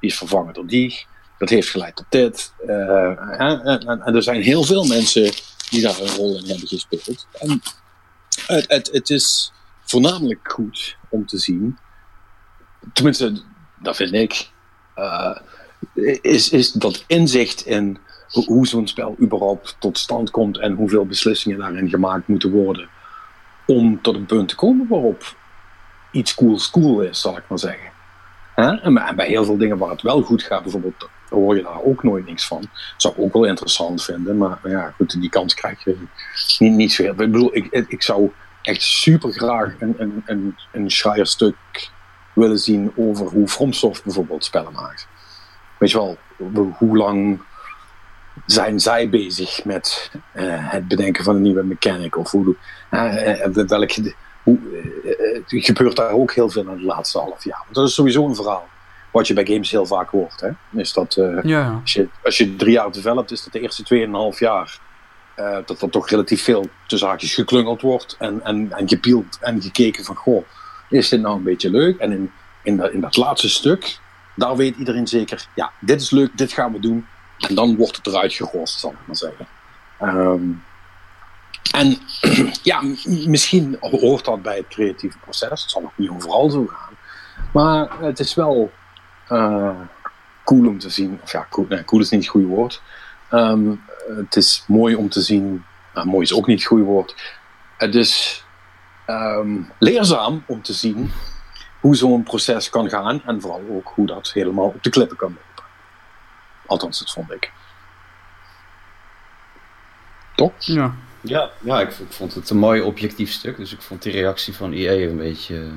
die is vervangen door die. Dat heeft geleid tot dit. Uh, en, en, en er zijn heel veel mensen die daar een rol in hebben gespeeld. En het, het, het is voornamelijk goed om te zien, tenminste, dat vind ik, uh, is, is dat inzicht in hoe, hoe zo'n spel überhaupt tot stand komt en hoeveel beslissingen daarin gemaakt moeten worden om tot een punt te komen waarop iets cools cool is, zal ik maar zeggen. Huh? En, en bij heel veel dingen waar het wel goed gaat, bijvoorbeeld, hoor je daar ook nooit niks van. Zou ik ook wel interessant vinden, maar, maar ja, goed, die kans krijg je niet, niet zo heel. Ik bedoel, ik, ik zou echt super graag een, een, een, een Schreier-stuk willen zien over hoe FromSoft bijvoorbeeld spellen maakt. Weet je wel, hoe lang zijn zij bezig met uh, het bedenken van een nieuwe mechanic? Of hoe, uh, uh, welk, hoe uh, uh, gebeurt daar ook heel veel in de laatste half jaar? Want dat is sowieso een verhaal wat je bij games heel vaak hoort. Hè? Is dat, uh, ja. als, je, als je drie jaar developt, is dat de eerste tweeënhalf jaar uh, dat er toch relatief veel tussen haakjes geklungeld wordt en, en, en gepield en gekeken van goh, is dit nou een beetje leuk? En in, in, de, in dat laatste stuk, daar weet iedereen zeker, ja, dit is leuk, dit gaan we doen. En dan wordt het eruit gegooid, zal ik maar zeggen. Um, en ja, misschien hoort dat bij het creatieve proces. Het zal nog niet overal zo gaan. Maar het is wel uh, cool om te zien. Of ja, cool, nee, cool is niet het goede woord. Um, het is mooi om te zien. Nou, mooi is ook niet het goede woord. Het is... Um, leerzaam om te zien hoe zo'n proces kan gaan en vooral ook hoe dat helemaal op de klippen kan lopen. Althans, dat vond ik. Toch? Ja, ja, ja ik, ik vond het een mooi objectief stuk, dus ik vond die reactie van E A een beetje...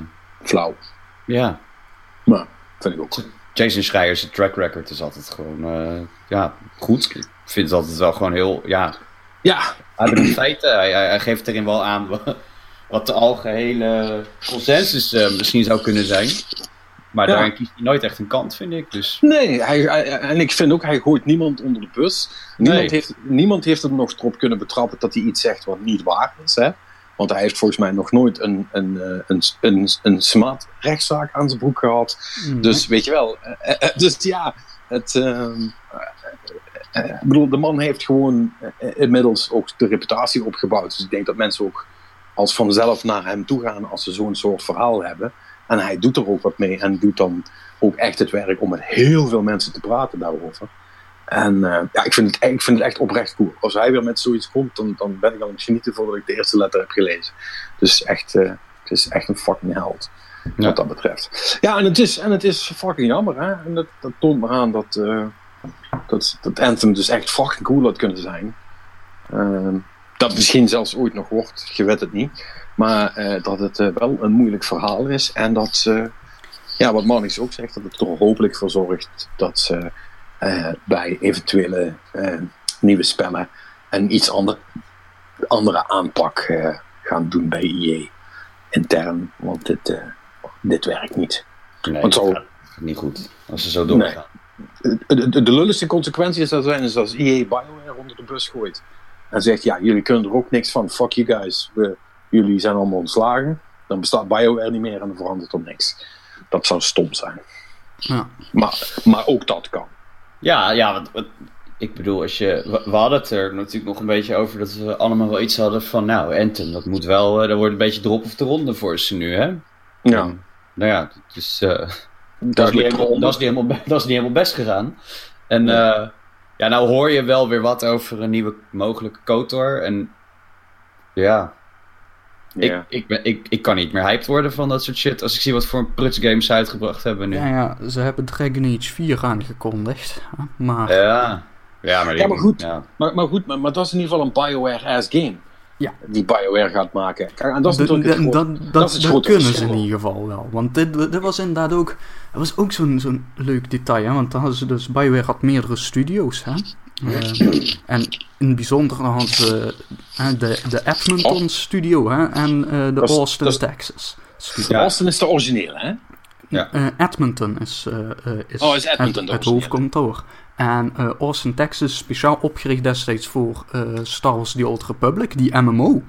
flauw. Ja. Maar, vind ik ook. Jason Schreier, zijn track record is altijd gewoon, uh, ja, goed. Ik vind het altijd wel gewoon heel, ja... Ja. Aan de feiten, hij, hij geeft erin wel aan... wat de algehele consensus uh, misschien zou kunnen zijn. Maar ja, daarin kiest hij nooit echt een kant, vind ik. Dus. Nee, hij, hij, en ik vind ook, hij gooit niemand onder de bus. Niemand, nee. heeft, niemand heeft er nog erop kunnen betrappen dat hij iets zegt wat niet waar is. Hè? Want hij heeft volgens mij nog nooit een, een, een, een, een smaad rechtszaak aan zijn broek gehad. Mm-hmm. Dus weet je wel. Dus ja, het... Um, ik bedoel, de man heeft gewoon inmiddels ook de reputatie opgebouwd. Dus ik denk dat mensen ook als vanzelf naar hem toe gaan als ze zo'n soort verhaal hebben. En hij doet er ook wat mee en doet dan ook echt het werk om met heel veel mensen te praten daarover. En uh, ja, ik vind, het, ik vind het echt oprecht cool. Als hij weer met zoiets komt, dan, dan ben ik al aan het genieten voordat ik de eerste letter heb gelezen. Dus echt, uh, het is echt een fucking held, wat ja. dat betreft. Ja, en het is, en het is fucking jammer, hè. En dat, dat toont me aan dat, uh, dat, dat Anthem dus echt fucking cool had kunnen zijn. Uh, Dat misschien zelfs ooit nog wordt, je weet het niet. Maar uh, dat het uh, wel een moeilijk verhaal is. En dat, uh, ja, wat Mannix ook zegt, dat het er hopelijk voor zorgt dat ze uh, bij eventuele uh, nieuwe spellen een iets ander, andere aanpak uh, gaan doen bij E A intern. Want dit, uh, dit werkt niet. Nee, want zo, niet goed als ze zo doorgaan. Nee. De, de, de lulligste consequentie zou zijn is als E A BioWare onder de bus gooit. En zegt, ja, jullie kunnen er ook niks van. Fuck you guys. We, jullie zijn allemaal ontslagen. Dan bestaat BioWare niet meer en dan verandert er niks. Dat zou stom zijn. Ja. Maar, maar ook dat kan. Ja, ja wat, wat, ik bedoel, als je, we, we hadden het er natuurlijk nog een beetje over dat we allemaal wel iets hadden van, nou, Anthem, dat moet wel, er wordt een beetje drop of de ronde voor ze nu, hè? Ja. En, nou ja, dat is, uh, dat, dat, is niet helemaal, dat, is niet helemaal, dat is niet helemaal best gegaan. En, ja. uh, Ja, nou hoor je wel weer wat over een nieuwe mogelijke KOTOR. En ja, yeah. ik, ik, ben, ik, ik kan niet meer hyped worden van dat soort shit. Als ik zie wat voor pruts games ze uitgebracht hebben nu. Ja, ja, ze hebben Dragon Age vier aangekondigd. Maar... Ja. Ja, maar, die... ja, maar goed, ja. maar, maar, goed maar, maar dat is in ieder geval een BioWare-ass game. Ja. Die BioWare gaat maken. Kijk, en dat is natuurlijk het grote verschil. Dat, dat, dat kunnen ze in ieder geval wel. Want dit, dit was inderdaad ook... Dat was ook zo'n, zo'n leuk detail, hè. Want dan hadden ze dus... BioWare had meerdere studio's, hè. Uh, en in het bijzonder had de, de, de Edmonton oh. studio hè, en uh, de das, Austin, das, Texas studio. Ja, Austin is de originele, hè? Ja. Uh, Edmonton is, uh, uh, is, oh, is Edmonton het, het hoofdkantoor. En uh, Austin, Texas, speciaal opgericht destijds voor uh, Star Wars The Old Republic, die M M O.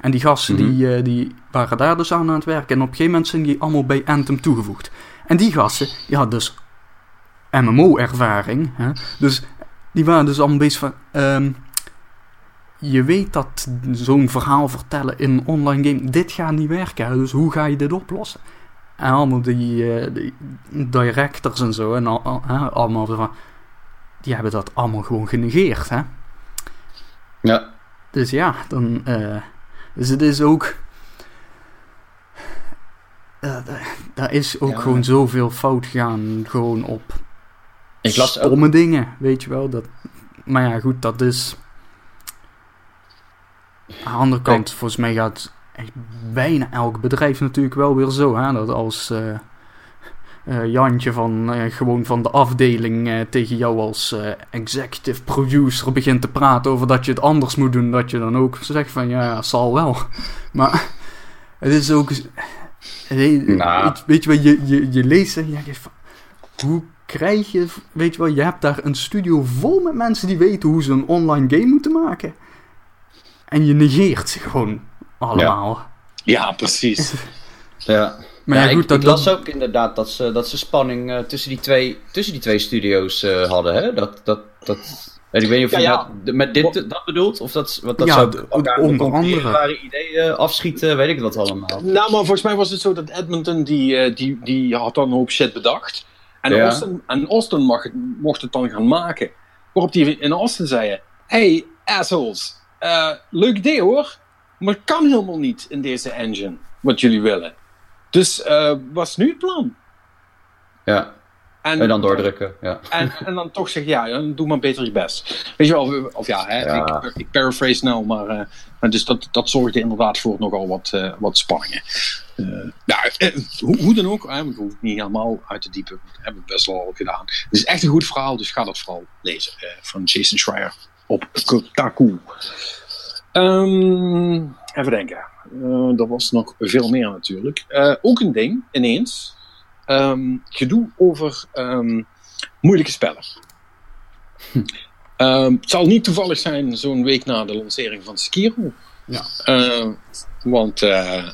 En die gasten mm-hmm. die, uh, die waren daar dus aan aan het werken. En op een gegeven moment zijn die allemaal bij Anthem toegevoegd. En die gasten, die hadden dus M M O-ervaring. Hè? Dus die waren dus allemaal bezig van... Um, je weet dat zo'n verhaal vertellen in een online game... Dit gaat niet werken, dus hoe ga je dit oplossen? En allemaal die, uh, die directors en zo. En al, al, hè, allemaal van... Die hebben dat allemaal gewoon genegeerd, hè? Ja. Dus ja, dan... Uh, dus het is ook... Uh, daar is ook ja. gewoon zoveel fout gaan. Gewoon op ik las stomme ook... dingen, weet je wel. Dat... Maar ja, goed, dat is... Aan de andere kant, Kijk. volgens mij gaat echt bijna elk bedrijf natuurlijk wel weer zo. Hè? Dat als uh, uh, Jantje van, uh, gewoon van de afdeling uh, tegen jou als uh, executive producer begint te praten over dat je het anders moet doen. Dat je dan ook zegt van, ja, ja zal wel. Maar het is ook... Hey, nah. Weet je wel, je, je, je leest en je denkt van, hoe krijg je, weet je wel, je hebt daar een studio vol met mensen die weten hoe ze een online game moeten maken. En je negeert ze gewoon allemaal. Ja, ja precies. ja. Maar ja, ja, goed, ik, dat ik las ook inderdaad dat ze, dat ze spanning uh, tussen, die twee, tussen die twee studio's uh, hadden, hè? Dat... dat, dat... Ik weet niet of je ja, ja. met dit dat bedoelt, of dat, wat dat ja, zou elkaar onder andere ideeën afschieten, weet ik wat allemaal. Nou, maar volgens mij was het zo dat Edmonton, die, die, die had dan een hoop shit bedacht. En ja. Austin, en Austin mag, mocht het dan gaan maken. Waarop die in Austin zeiden, hey assholes, uh, leuk idee hoor, maar het kan helemaal niet in deze engine, wat jullie willen. Dus uh, wat is nu het plan? Ja. En, en dan doordrukken, ja. En, en dan toch zeggen, ja, dan doe maar beter je best. Weet je wel, of, of ja, hè, ja. Ik, ik paraphrase snel, maar... Uh, maar dus dat, dat zorgde inderdaad voor nogal wat, uh, wat spanningen. Uh, nou, eh, hoe, hoe dan ook, hè, we hoeven het niet helemaal uit te diepen. Dat hebben we best wel al gedaan. Het is echt een goed verhaal, dus ga dat vooral lezen. Uh, van Jason Schreier op Kotaku. Um, even denken. Uh, er was nog veel meer natuurlijk. Uh, ook een ding, ineens... Um, gedoe over um, moeilijke spellen. Hm. Um, het zal niet toevallig zijn zo'n week na de lancering van Sekiro. Ja. Uh, want uh,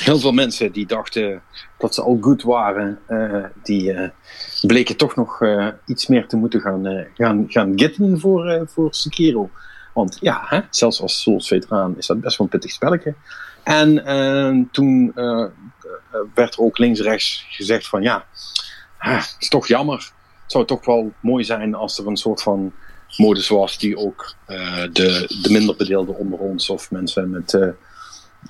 heel veel mensen die dachten dat ze al goed waren, uh, die uh, bleken toch nog uh, iets meer te moeten gaan, uh, gaan, gaan gitten voor, uh, voor Sekiro. Want ja, hè, zelfs als Souls-veteraan is dat best wel een pittig spelletje. En uh, toen uh, werd er ook links-rechts gezegd van ja, ah, het is toch jammer. Het zou toch wel mooi zijn als er een soort van modus was die ook uh, de, de minder bedeelden onder ons of mensen met, uh,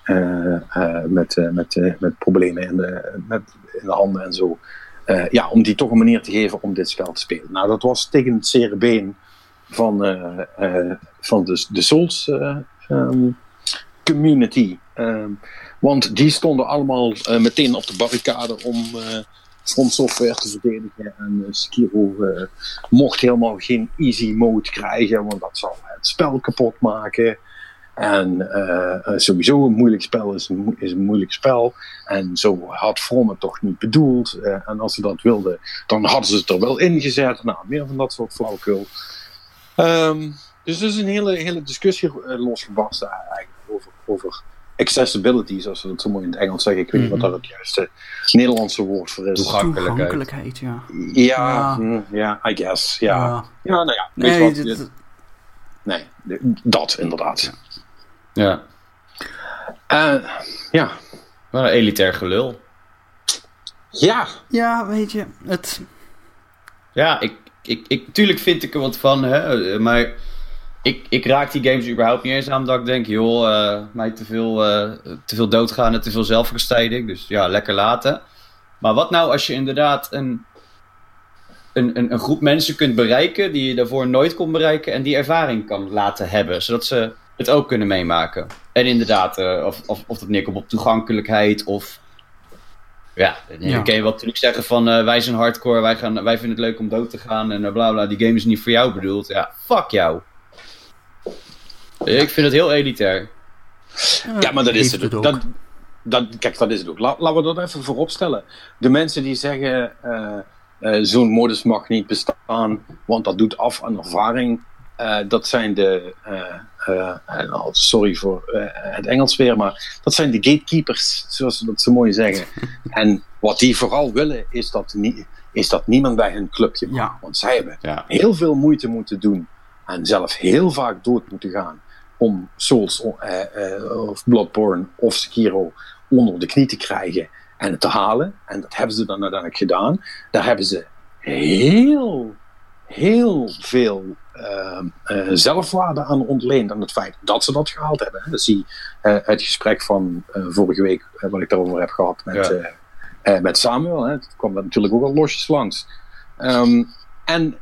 uh, uh, met, uh, met, uh, met problemen in de, met, in de handen en zo. Uh, ja, om die toch een manier te geven om dit spel te spelen. Nou, dat was tegen het zere been van, uh, uh, van de, de Souls uh, um, community. Um, want die stonden allemaal uh, meteen op de barricade om uh, FromSoftware te verdedigen. En uh, Sekiro uh, mocht helemaal geen easy mode krijgen, want dat zal het spel kapot maken. En uh, sowieso een moeilijk spel is een, mo- is een moeilijk spel. En zo had From het toch niet bedoeld. Uh, en als ze dat wilden, dan hadden ze het er wel in gezet. Nou, meer van dat soort flauwekul. Um, dus er is een hele, hele discussie uh, losgebarsten eigenlijk over... over accessibility, zoals we dat zo mooi in het Engels zeggen. Ik weet niet mm-hmm. wat daar het juiste Nederlandse woord voor is. Toegankelijkheid. Toegankelijkheid, ja. Ja, ja, mm, yeah, I guess. Yeah. Ja. Ja, nou ja. Weet nee, wat, dit... nee, dat inderdaad. Ja. Ja. Uh, ja. Wat een elitair gelul. Ja. Ja, weet je. Het... Ja, ik, ik, ik, tuurlijk vind ik er wat van, hè, maar... Ik, ik raak die games überhaupt niet eens aan, omdat ik denk, joh, uh, mij te veel, uh, te veel doodgaan en te veel zelfverstijding. Dus ja, lekker laten. Maar wat nou als je inderdaad een, een, een groep mensen kunt bereiken die je daarvoor nooit kon bereiken en die ervaring kan laten hebben, zodat ze het ook kunnen meemaken. En inderdaad, uh, of, of, of dat neerkomt op toegankelijkheid of Ja, dan ja. kun je wel natuurlijk zeggen van uh, wij zijn hardcore, wij, gaan, wij vinden het leuk om dood te gaan en uh, bla bla, die game is niet voor jou bedoeld. Ja, fuck jou. Ik vind het heel elitair. Ja, ja maar dat is het, het ook. Dat, dat, kijk, dat is het ook. La, laten we dat even voorop stellen. De mensen die zeggen uh, uh, zo'n modus mag niet bestaan, want dat doet af aan ervaring. Uh, dat zijn de... Uh, Uh, sorry voor uh, het Engels weer, maar dat zijn de gatekeepers, zoals ze dat zo mooi zeggen. En wat die vooral willen, is dat, nie- is dat niemand bij hun clubje mag. Ja. Want zij hebben ja. heel veel moeite moeten doen en zelf heel vaak dood moeten gaan om Souls of uh, uh, Bloodborne of Sekiro onder de knie te krijgen en het te halen. En dat hebben ze dan uiteindelijk gedaan. Daar hebben ze heel... heel veel uh, uh, zelfwaarde aan ontleend aan het feit dat ze dat gehaald hebben. Dat zie je uh, het gesprek van uh, vorige week, uh, wat ik daarover heb gehad met, ja. uh, uh, met Samuel. Hè. Dat kwam natuurlijk ook al losjes langs. Um, en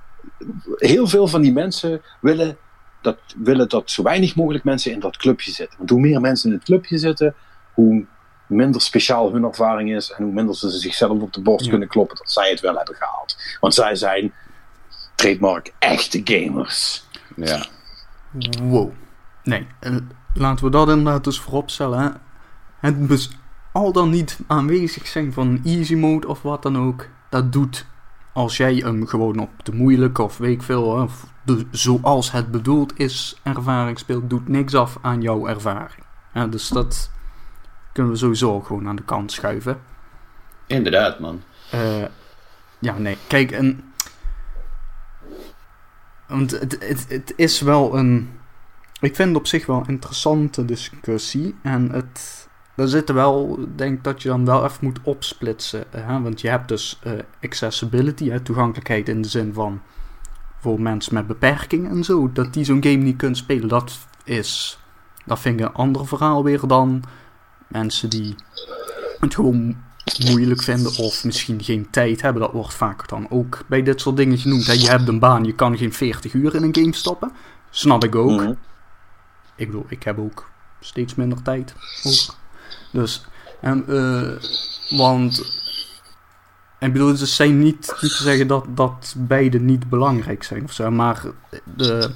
heel veel van die mensen willen dat, willen dat zo weinig mogelijk mensen in dat clubje zitten. Want hoe meer mensen in het clubje zitten, hoe minder speciaal hun ervaring is en hoe minder ze zichzelf op de borst ja. kunnen kloppen dat zij het wel hebben gehaald. Want zij zijn trademark echte gamers. Ja. Wow. Nee, laten we dat inderdaad dus vooropstellen. Hè? Het bes- al dan niet aanwezig zijn van easy mode of wat dan ook, dat doet als jij hem gewoon op de moeilijke of weet ik veel, hè, of de, zoals het bedoeld is, ervaring speelt, doet niks af aan jouw ervaring. Ja, dus dat kunnen we sowieso gewoon aan de kant schuiven. Inderdaad, man. Uh, ja, nee. Kijk, en want het, het, het is wel een... Ik vind het op zich wel een interessante discussie. En het... Daar zitten wel... Ik denk dat je dan wel even moet opsplitsen. Hè? Want je hebt dus uh, accessibility, hè? Toegankelijkheid in de zin van... voor mensen met beperkingen en zo. Dat die zo'n game niet kunnen spelen. Dat is... Dat vind ik een ander verhaal weer dan... mensen die het gewoon moeilijk vinden of misschien geen tijd hebben. Dat wordt vaker dan ook bij dit soort dingen genoemd. Hè. Je hebt een baan, je kan geen veertig uur in een game stoppen. Snap ik ook. Mm-hmm. Ik bedoel, ik heb ook steeds minder tijd. Ook. Dus, en, uh, want... Ik bedoel, ze zijn niet, niet te zeggen dat, dat beide niet belangrijk zijn ofzo. Maar de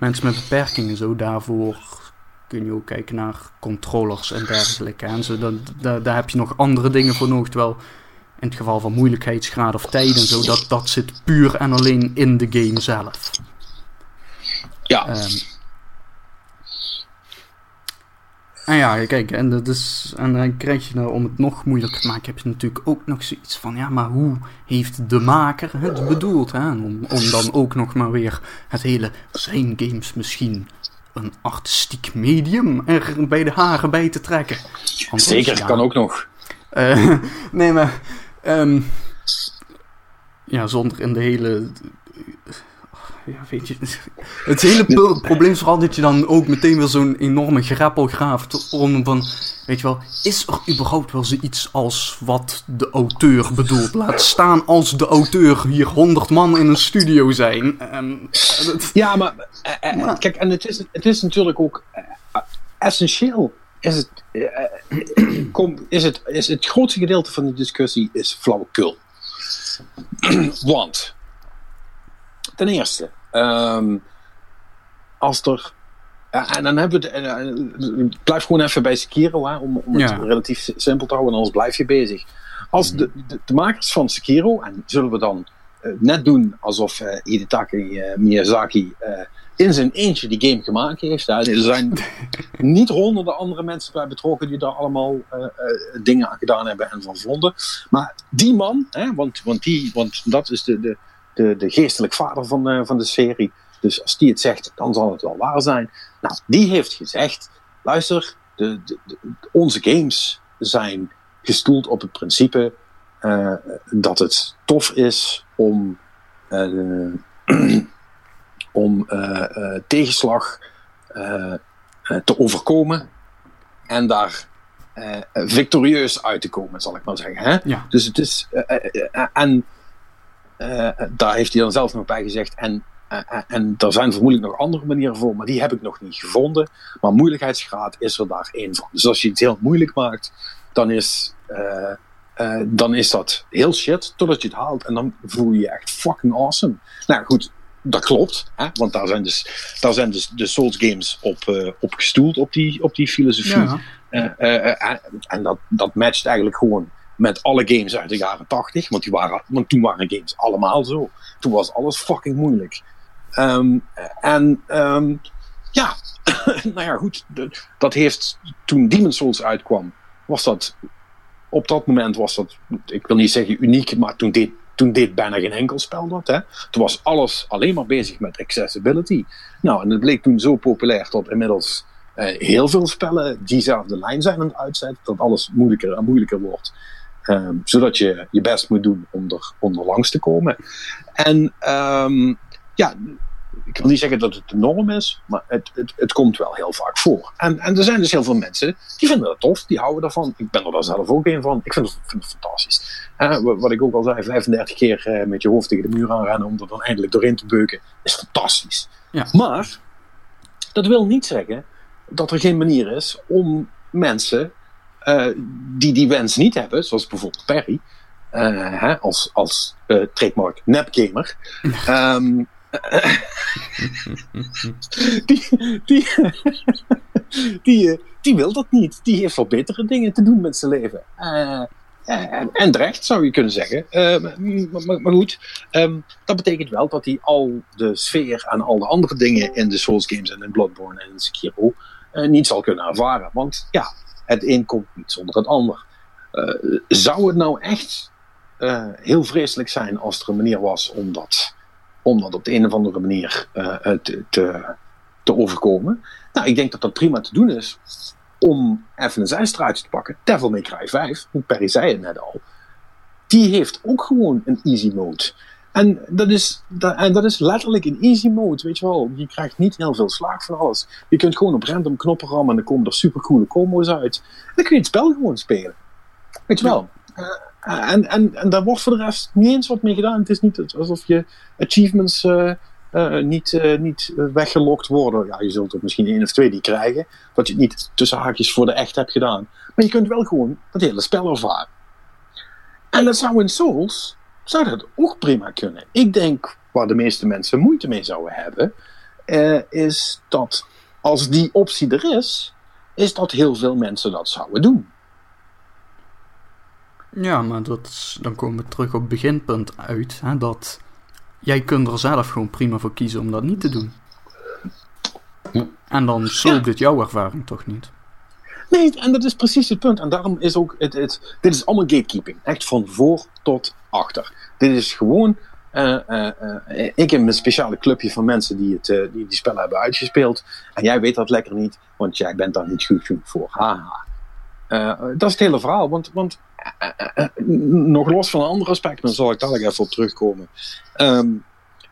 mensen met beperkingen zo, daarvoor kun je ook kijken naar controllers en dergelijke. En zo, dan, daar, daar heb je nog andere dingen voor nodig. Terwijl in het geval van moeilijkheidsgraad of tijd en zo, dat, dat zit puur en alleen in de game zelf. Ja. Um, en ja, kijk, en, dat is, en dan krijg je nou, om het nog moeilijker te maken, heb je natuurlijk ook nog zoiets van, ja, maar hoe heeft de maker het bedoeld? Hè? Om, om dan ook nog maar weer het hele, zijn games misschien een artistiek medium er bij de haren bij te trekken. Anders, zeker, ja, kan ook nog. Uh, nee, maar... Um, ja, zonder in de hele... Ja, weet je... Het hele pro- probleem is vooral dat je dan ook meteen weer zo'n enorme greppel graaft om van... Weet je wel, is er überhaupt wel zoiets als wat de auteur bedoelt? Laat staan als de auteur hier honderd man in een studio zijn. En, dat... Ja, maar, eh, maar... Kijk, en het is, het is natuurlijk ook eh, essentieel. Is het, eh, kom, is het, is het grootste gedeelte van de discussie is flauwekul. Want... Ten eerste, um, als er... Uh, en dan hebben we... De, uh, blijf gewoon even bij Sekiro, hè, om, om het ja. relatief simpel te houden, anders blijf je bezig. Als de, de, de makers van Sekiro, en zullen we dan uh, net doen alsof uh, Hidetaki uh, Miyazaki uh, in zijn eentje die game gemaakt heeft. Hè. Er zijn niet honderden andere mensen bij betrokken die daar allemaal uh, uh, dingen aan gedaan hebben en van vonden. Maar die man, hè, want, want, die, want dat is de... de De, de geestelijk vader van, uh, van de serie. Dus als die het zegt, dan zal het wel waar zijn. Nou, die heeft gezegd... Luister, de, de, de, onze games zijn gestoeld op het principe... Uh, dat het tof is om... Uh, om uh, uh, tegenslag uh, uh, te overkomen. En daar... Uh, victorieus uit te komen, zal ik maar zeggen. Hè? Ja. Dus het is... Uh, uh, uh, uh, en... Uh, daar heeft hij dan zelf nog bij gezegd. En, uh, uh, en er zijn vermoedelijk nog andere manieren voor, maar die heb ik nog niet gevonden. Maar moeilijkheidsgraad is er daar één van. Dus als je het heel moeilijk maakt, dan is uh, Uh, dan is dat heel shit, totdat je het haalt en dan voel je je echt fucking awesome. Nou goed, dat klopt, hè? Want daar zijn dus, daar zijn dus de Souls games op, uh, op gestoeld, op die, op die filosofie. Ja. Uh, uh, uh, uh, en dat, dat matcht eigenlijk gewoon met alle games uit de jaren tachtig, want, die waren, want toen waren games allemaal zo. Toen was alles fucking moeilijk. Um, en um, ja, nou ja goed, de, dat heeft, toen Demon's Souls uitkwam, was dat... Op dat moment was dat, ik wil niet zeggen uniek, maar toen deed, toen deed bijna geen enkel spel dat. Hè. Toen was alles alleen maar bezig met accessibility. Nou, en het bleek toen zo populair dat inmiddels eh, heel veel spellen diezelfde lijn zijn aan het uitzetten, dat alles moeilijker en moeilijker wordt. Um, zodat je je best moet doen om er, om er langs te komen. En um, ja, ik wil niet zeggen dat het de norm is, maar het, het, het komt wel heel vaak voor. En, en er zijn dus heel veel mensen die vinden dat tof, die houden daarvan. Ik ben er daar zelf ook een van. Ik vind het, vind het fantastisch. He, wat ik ook al zei, vijfendertig keer met je hoofd tegen de muur aanrennen om er dan eindelijk doorheen te beuken, is fantastisch. Ja. Maar dat wil niet zeggen dat er geen manier is om mensen uh, die die wens niet hebben, zoals bijvoorbeeld Perry, uh, hè, als, als uh, trademark nepgamer, um, die, die, die, die wil dat niet. Die heeft wel betere dingen te doen met zijn leven. Uh, en, en terecht zou je kunnen zeggen. Uh, maar, maar goed, um, dat betekent wel dat hij al de sfeer en al de andere dingen in de Souls games en in Bloodborne en in Sekiro uh, niet zal kunnen ervaren. Want ja, het een komt niet zonder het ander. Uh, zou het nou echt uh, heel vreselijk zijn als er een manier was om dat... om dat op de een of andere manier uh, te, te, te overkomen. Nou, ik denk dat dat prima te doen is om even een zijstraatje te pakken. Devil May Cry vijf, Perry zei het net al, die heeft ook gewoon een easy mode. En dat is, dat, en dat is letterlijk een easy mode, weet je wel. Je krijgt niet heel veel slaag van alles. Je kunt gewoon op random knoppen rammen en dan komen er supercoole combo's uit. En dan kun je het spel gewoon spelen. Weet je wel. Uh, En, en, en daar wordt voor de rest niet eens wat mee gedaan. Het is niet alsof je achievements uh, uh, niet, uh, niet weggelokt worden. Ja, je zult er misschien één of twee die krijgen. Dat je het niet tussen haakjes voor de echt hebt gedaan. Maar je kunt wel gewoon het hele spel ervaren. En dat zou in Souls zou dat ook prima kunnen. Ik denk waar de meeste mensen moeite mee zouden hebben... Uh, is dat als die optie er is... is dat heel veel mensen dat zouden doen. Ja, maar dat is, dan komen we terug op het beginpunt uit. Hè, dat jij kunt er zelf gewoon prima voor kiezen om dat niet te doen. En dan zo ja. Dit jouw ervaring toch niet? Nee, en dat is precies het punt. En daarom is ook... Het, het, dit is allemaal gatekeeping. Echt van voor tot achter. Dit is gewoon... Uh, uh, uh, ik heb een speciale clubje van mensen die, het, uh, die die spellen hebben uitgespeeld. En jij weet dat lekker niet, want jij bent daar niet goed genoeg voor. Haha. Uh, dat is het hele verhaal, want... want Uh, uh, uh, nog los van een ander aspect, maar zal ik daar even op terugkomen. Um,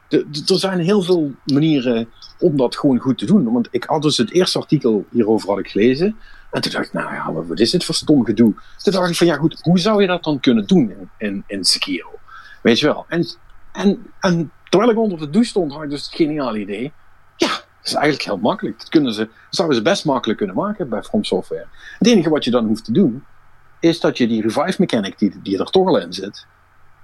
de, de, er zijn heel veel manieren om dat gewoon goed te doen. Want ik had dus het eerste artikel hierover had ik gelezen. En toen dacht ik, nou ja, wat is dit voor stom gedoe? Toen dacht ik van, ja goed, hoe zou je dat dan kunnen doen in, in, in Sekiro? Weet je wel. En, en, en terwijl ik onder de douche stond, had ik dus het geniale idee. Ja, dat is eigenlijk heel makkelijk. Dat, kunnen ze, dat zouden ze best makkelijk kunnen maken bij FromSoftware. Het enige wat je dan hoeft te doen... is dat je die revive mechanic die, die er toch al in zit,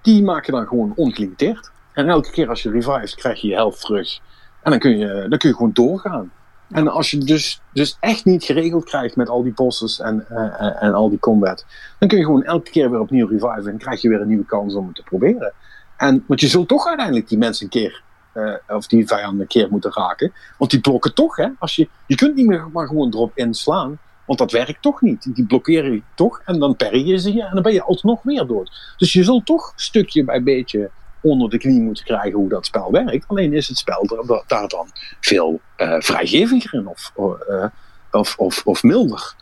die maak je dan gewoon ongelimiteerd. En elke keer als je revives, krijg je je health terug. En dan kun je, dan kun je gewoon doorgaan. En als je dus, dus echt niet geregeld krijgt met al die bosses en, uh, uh, en al die combat, dan kun je gewoon elke keer weer opnieuw reviven en krijg je weer een nieuwe kans om het te proberen. En, want je zult toch uiteindelijk die mensen een keer, uh, of die vijanden een keer moeten raken. Want die blokken toch, hè. Als je, je kunt niet meer maar gewoon erop inslaan. Want dat werkt toch niet. Die blokkeren je toch en dan perry je ze je en dan ben je alsnog weer dood. Dus je zult toch stukje bij beetje onder de knie moeten krijgen hoe dat spel werkt. Alleen is het spel daar, daar dan veel uh, vrijgeviger in of, uh, of, of, of milder.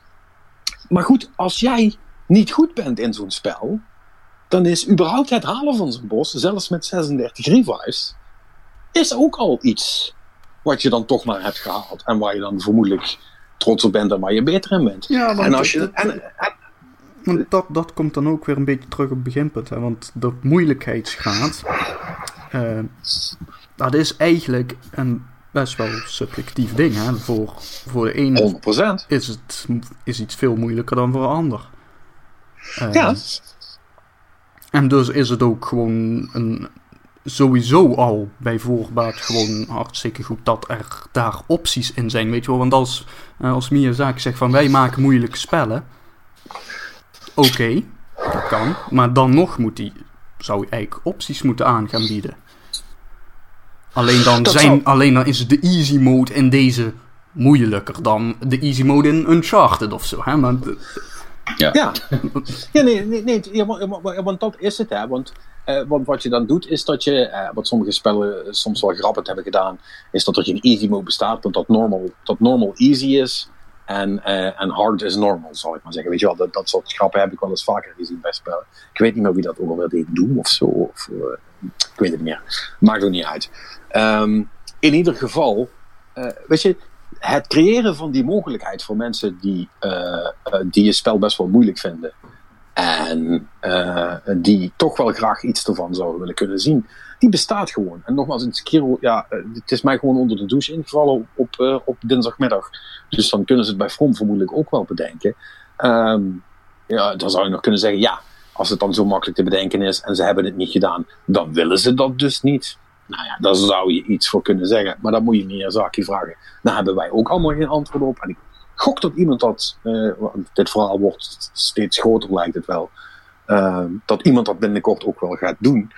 Maar goed, als jij niet goed bent in zo'n spel, dan is überhaupt het halen van zo'n boss, zelfs met zesendertig revives, is ook al iets wat je dan toch maar hebt gehaald en waar je dan vermoedelijk... trots op bent en waar je beter in bent. Ja, want en als je, dat, en, en, want dat, dat komt dan ook weer een beetje terug op het beginpunt. Hè? Want dat moeilijkheidsgraad, uh, dat is eigenlijk een best wel subjectief ding. Hè? Voor, voor de ene honderd procent. Is, het, is iets veel moeilijker dan voor de ander. Uh, ja. En dus is het ook gewoon een, sowieso al bij voorbaat gewoon hartstikke goed dat er daar opties in zijn, weet je wel. Want als, als Miyazaki zegt van wij maken moeilijke spellen, oké, okay, dat kan. Maar dan nog moet die, zou hij eigenlijk opties moeten aan gaan bieden. Alleen dan, zijn, zou... alleen dan is de easy mode in deze moeilijker dan de easy mode in Uncharted of zo. Hè? Maar de... Ja, ja. ja nee, nee, nee, ja, want, want dat is het. Hè? Want, eh, want wat je dan doet is dat je, eh, wat sommige spellen soms wel grappig hebben gedaan, is dat er geen easy mode bestaat, want dat normal, dat normal easy is en uh, hard is normal, zal ik maar zeggen. Weet je wel, dat, dat soort grappen heb ik wel eens vaker gezien bij spellen. Ik weet niet meer wie dat ook alweer deed, Doom of zo. Of, uh, ik weet het niet meer. Maakt ook niet uit. Um, in ieder geval, uh, weet je, het creëren van die mogelijkheid voor mensen die, uh, uh, die je spel best wel moeilijk vinden en uh, die toch wel graag iets ervan zouden willen kunnen zien, die bestaat gewoon. En nogmaals, in Sekiro, ja, uh, het is mij gewoon onder de douche ingevallen op, op, uh, op dinsdagmiddag. Dus dan kunnen ze het bij From vermoedelijk ook wel bedenken. Um, ja, dan zou je nog kunnen zeggen, ja, als het dan zo makkelijk te bedenken is en ze hebben het niet gedaan, dan willen ze dat dus niet. Nou ja, daar zou je iets voor kunnen zeggen. Maar dan moet je Miyazaki vragen. Daar hebben wij ook allemaal geen antwoord op. En ik gok dat iemand dat... Uh, dit verhaal wordt steeds groter, lijkt het wel. Uh, dat iemand dat binnenkort ook wel gaat doen.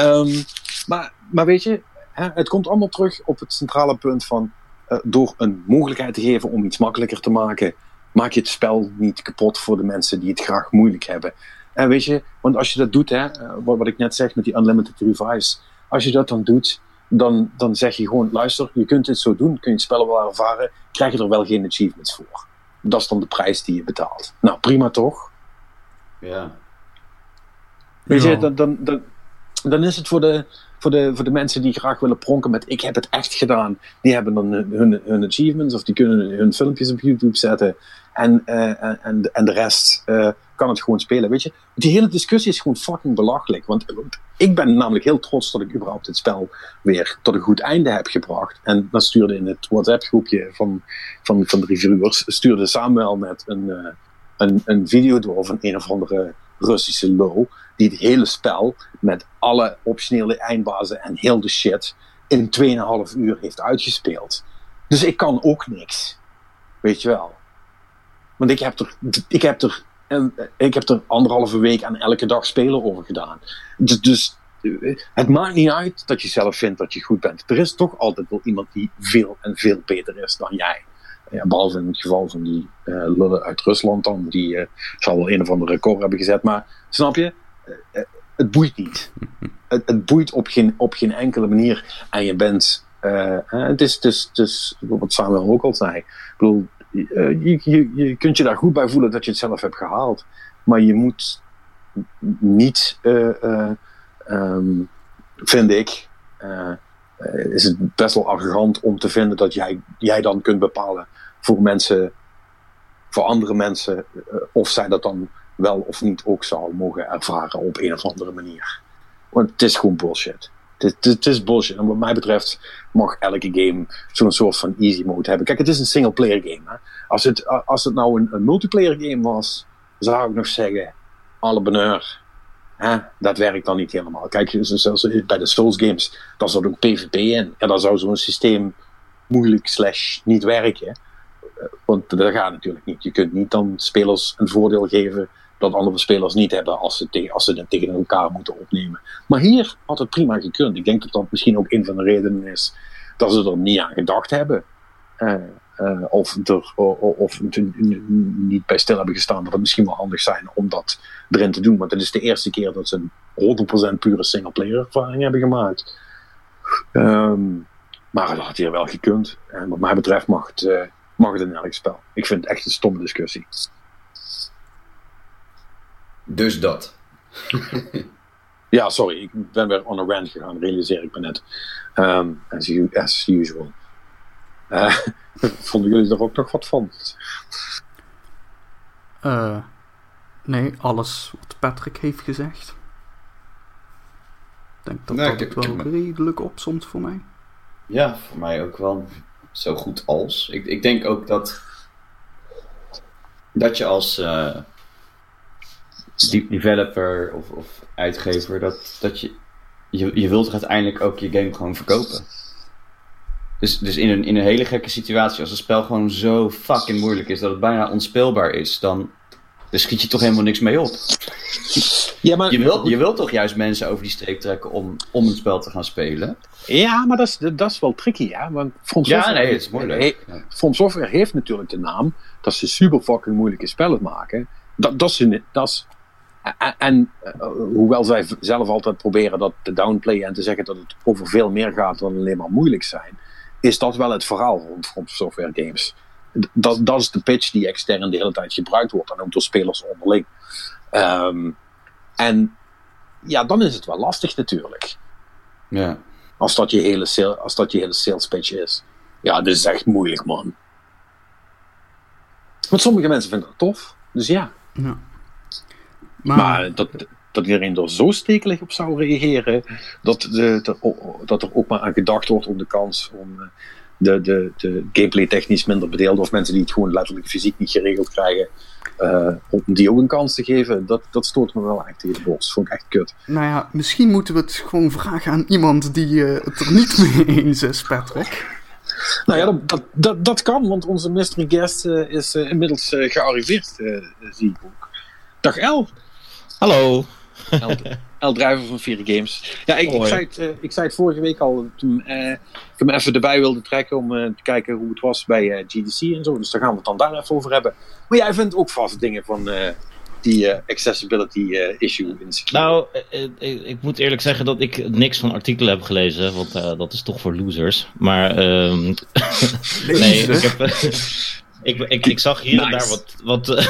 Um, maar, maar weet je, hè, het komt allemaal terug op het centrale punt van... Uh, door een mogelijkheid te geven om iets makkelijker te maken... maak je het spel niet kapot voor de mensen die het graag moeilijk hebben. En weet je, want als je dat doet, hè, wat, wat ik net zeg met die unlimited revives... Als je dat dan doet, dan, dan zeg je gewoon... luister, je kunt dit zo doen, kun je het spel wel ervaren... krijg je er wel geen achievements voor. Dat is dan de prijs die je betaalt. Nou, prima toch? Ja. Weet ja. je, dan, dan, dan, dan is het voor de, voor, de, voor de mensen die graag willen pronken met... ik heb het echt gedaan. Die hebben dan hun, hun, hun achievements... of die kunnen hun filmpjes op YouTube zetten. En, uh, en, en de rest... Uh, kan het gewoon spelen, weet je. Die hele discussie is gewoon fucking belachelijk, want ik ben namelijk heel trots dat ik überhaupt dit spel weer tot een goed einde heb gebracht. En dan stuurde in het WhatsApp groepje van, van, van de reviewers, stuurde Samuel met een, uh, een, een video door van een of andere Russische lul, die het hele spel met alle optionele eindbazen en heel de shit in tweeënhalf uur heeft uitgespeeld. Dus ik kan ook niks. Weet je wel. Want ik heb er, ik heb er En ik heb er anderhalve week aan elke dag spelen over gedaan. Dus, dus het maakt niet uit dat je zelf vindt dat je goed bent. Er is toch altijd wel iemand die veel en veel beter is dan jij. Ja, behalve in het geval van die uh, lullen uit Rusland dan. Die uh, zal wel een of ander record hebben gezet. Maar snap je? Uh, het boeit niet. Het, het boeit op geen, op geen enkele manier. En je bent... Uh, uh, het is, het is, het is wat Samuel ook al zei. Ik bedoel... Je, je, je kunt je daar goed bij voelen dat je het zelf hebt gehaald. Maar je moet niet, uh, uh, um, vind ik, uh, uh, is het best wel arrogant om te vinden dat jij, jij dan kunt bepalen voor mensen, voor andere mensen, uh, of zij dat dan wel of niet ook zou mogen ervaren op een of andere manier. Want het is gewoon bullshit. Het is bullshit. En wat mij betreft mag elke game zo'n soort van easy mode hebben. Kijk, het is een single player game. Hè? Als, het, als het nou een, een multiplayer game was, zou ik nog zeggen, alle beneur, hè? Dat werkt dan niet helemaal. Kijk, zelfs bij de Souls games, daar zat ook PvP in. En dan zou zo'n systeem moeilijk slash niet werken. Want dat gaat natuurlijk niet. Je kunt niet dan spelers een voordeel geven dat andere spelers niet hebben als ze, te- als ze het tegen elkaar moeten opnemen. Maar hier had het prima gekund. Ik denk dat dat misschien ook een van de redenen is dat ze er niet aan gedacht hebben. Uh, uh, of er, uh, of n- n- niet bij stil hebben gestaan dat het misschien wel handig zijn om dat erin te doen. Want het is de eerste keer dat ze een honderd procent pure singleplayer ervaring hebben gemaakt. Um, maar het had hier wel gekund. En wat mij betreft mag het, uh, mag het in elk spel. Ik vind het echt een stomme discussie. Dus dat. Ja, sorry. Ik ben weer on a rant gegaan. Realiseer ik me net. Um, as, u, as usual. Uh, vonden jullie er ook nog wat van? Uh, nee, alles wat Patrick heeft gezegd. Ik denk dat nee, dat ik, het wel ik, redelijk opzomt voor mij. Ja, voor mij ook wel. Zo goed als. Ik, ik denk ook dat... Dat je als... Uh, steep developer of, of uitgever, dat, dat je, je, je wilt uiteindelijk ook je game gewoon verkopen. Dus, dus in, een, in een hele gekke situatie, als een spel gewoon zo fucking moeilijk is dat het bijna onspeelbaar is, dan, dan schiet je toch helemaal niks mee op. Ja, maar, je, wilt, je wilt toch juist mensen over die streep trekken om, om het spel te gaan spelen? Ja, maar dat is, dat is wel tricky, ja. Want FromSoftware, ja, nee, het is moeilijk. He, FromSoftware heeft natuurlijk de naam dat ze super fucking moeilijke spellen maken. Dat, dat ze, dat is, en, en uh, hoewel zij zelf altijd proberen dat te downplayen en te zeggen dat het over veel meer gaat dan alleen maar moeilijk zijn, is dat wel het verhaal rond FromSoftware games. Dat, dat is de pitch die extern de hele tijd gebruikt wordt en ook door spelers onderling. Um, en ja, dan is het wel lastig natuurlijk. Ja. Als dat je hele, sale, als dat je hele sales pitch is. Ja, dit is echt moeilijk, man. Want sommige mensen vinden dat tof. Dus ja. ja. Maar, maar dat, dat iedereen er zo stekelig op zou reageren, dat, de, de, dat er ook maar aan gedacht wordt om de kans om de, de, de gameplay technisch minder bedeelde of mensen die het gewoon letterlijk fysiek niet geregeld krijgen, uh, om die ook een kans te geven, dat, dat stoort me wel echt tegen de borst. Vond ik echt kut. Nou ja, misschien moeten we het gewoon vragen aan iemand die uh, het er niet mee eens is, Patrick. Nou ja, dat, dat, dat, dat kan, want onze mystery guest uh, is uh, inmiddels uh, gearriveerd, uh, zie ik ook. Dag El. Hallo. El, El Drijver van Vier Games. Ja, ik, ik, zei het, uh, ik zei het vorige week al, toen uh, ik hem even erbij wilde trekken om uh, te kijken hoe het was bij uh, G D C en zo, dus daar gaan we het dan daar even over hebben. Maar jij vindt ook vast dingen van uh, die uh, accessibility uh, issue in Sekiro. Nou, uh, ik, ik moet eerlijk zeggen dat ik niks van artikelen heb gelezen, want uh, dat is toch voor losers. Maar, um, nee, ik heb... Uh, Ik, ik, ik zag hier nice. en daar wat, wat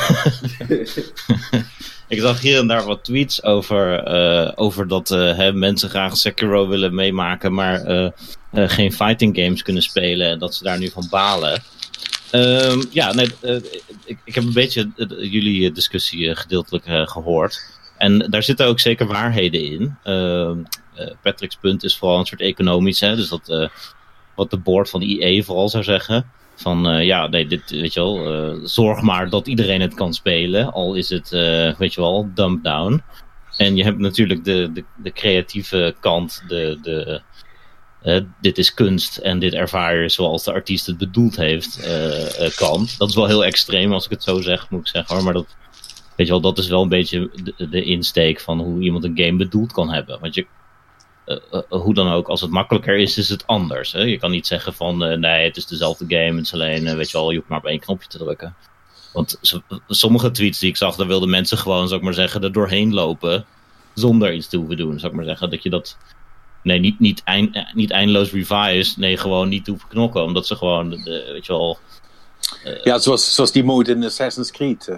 ik zag hier en daar wat tweets over, uh, over dat uh, hè, mensen graag Sekiro willen meemaken, maar uh, uh, geen fighting games kunnen spelen en dat ze daar nu van balen. Um, ja, nee, uh, ik, ik heb een beetje uh, jullie discussie uh, gedeeltelijk uh, gehoord. En daar zitten ook zeker waarheden in. Uh, uh, Patrick's punt is vooral een soort economisch, hè, dus dat, uh, wat de board van E A vooral zou zeggen. Van uh, ja, nee, dit, weet je wel, uh, zorg maar dat iedereen het kan spelen. Al is het, uh, weet je wel, dumbed down. En je hebt natuurlijk de, de, de creatieve kant. De, de, uh, dit is kunst en dit ervaar je zoals de artiest het bedoeld heeft, uh, uh, kant. Dat is wel heel extreem als ik het zo zeg, moet ik zeggen. Hoor. Maar dat, weet je wel, dat is wel een beetje de, de insteek van hoe iemand een game bedoeld kan hebben. Want je... Uh, uh, hoe dan ook, als het makkelijker is, is het anders. Hè? Je kan niet zeggen van, uh, nee, het is dezelfde game, het is alleen, uh, weet je wel, je hoeft maar op één knopje te drukken. Want z- sommige tweets die ik zag, daar wilden mensen gewoon, zou ik maar zeggen, er doorheen lopen, zonder iets te hoeven doen, zou ik maar zeggen. Dat je dat, nee, niet, niet, eind, eh, niet eindeloos revives, nee, gewoon niet hoeven knokken, omdat ze gewoon, uh, weet je wel... Uh, ja, zoals, zoals die mode in Assassin's Creed... Uh.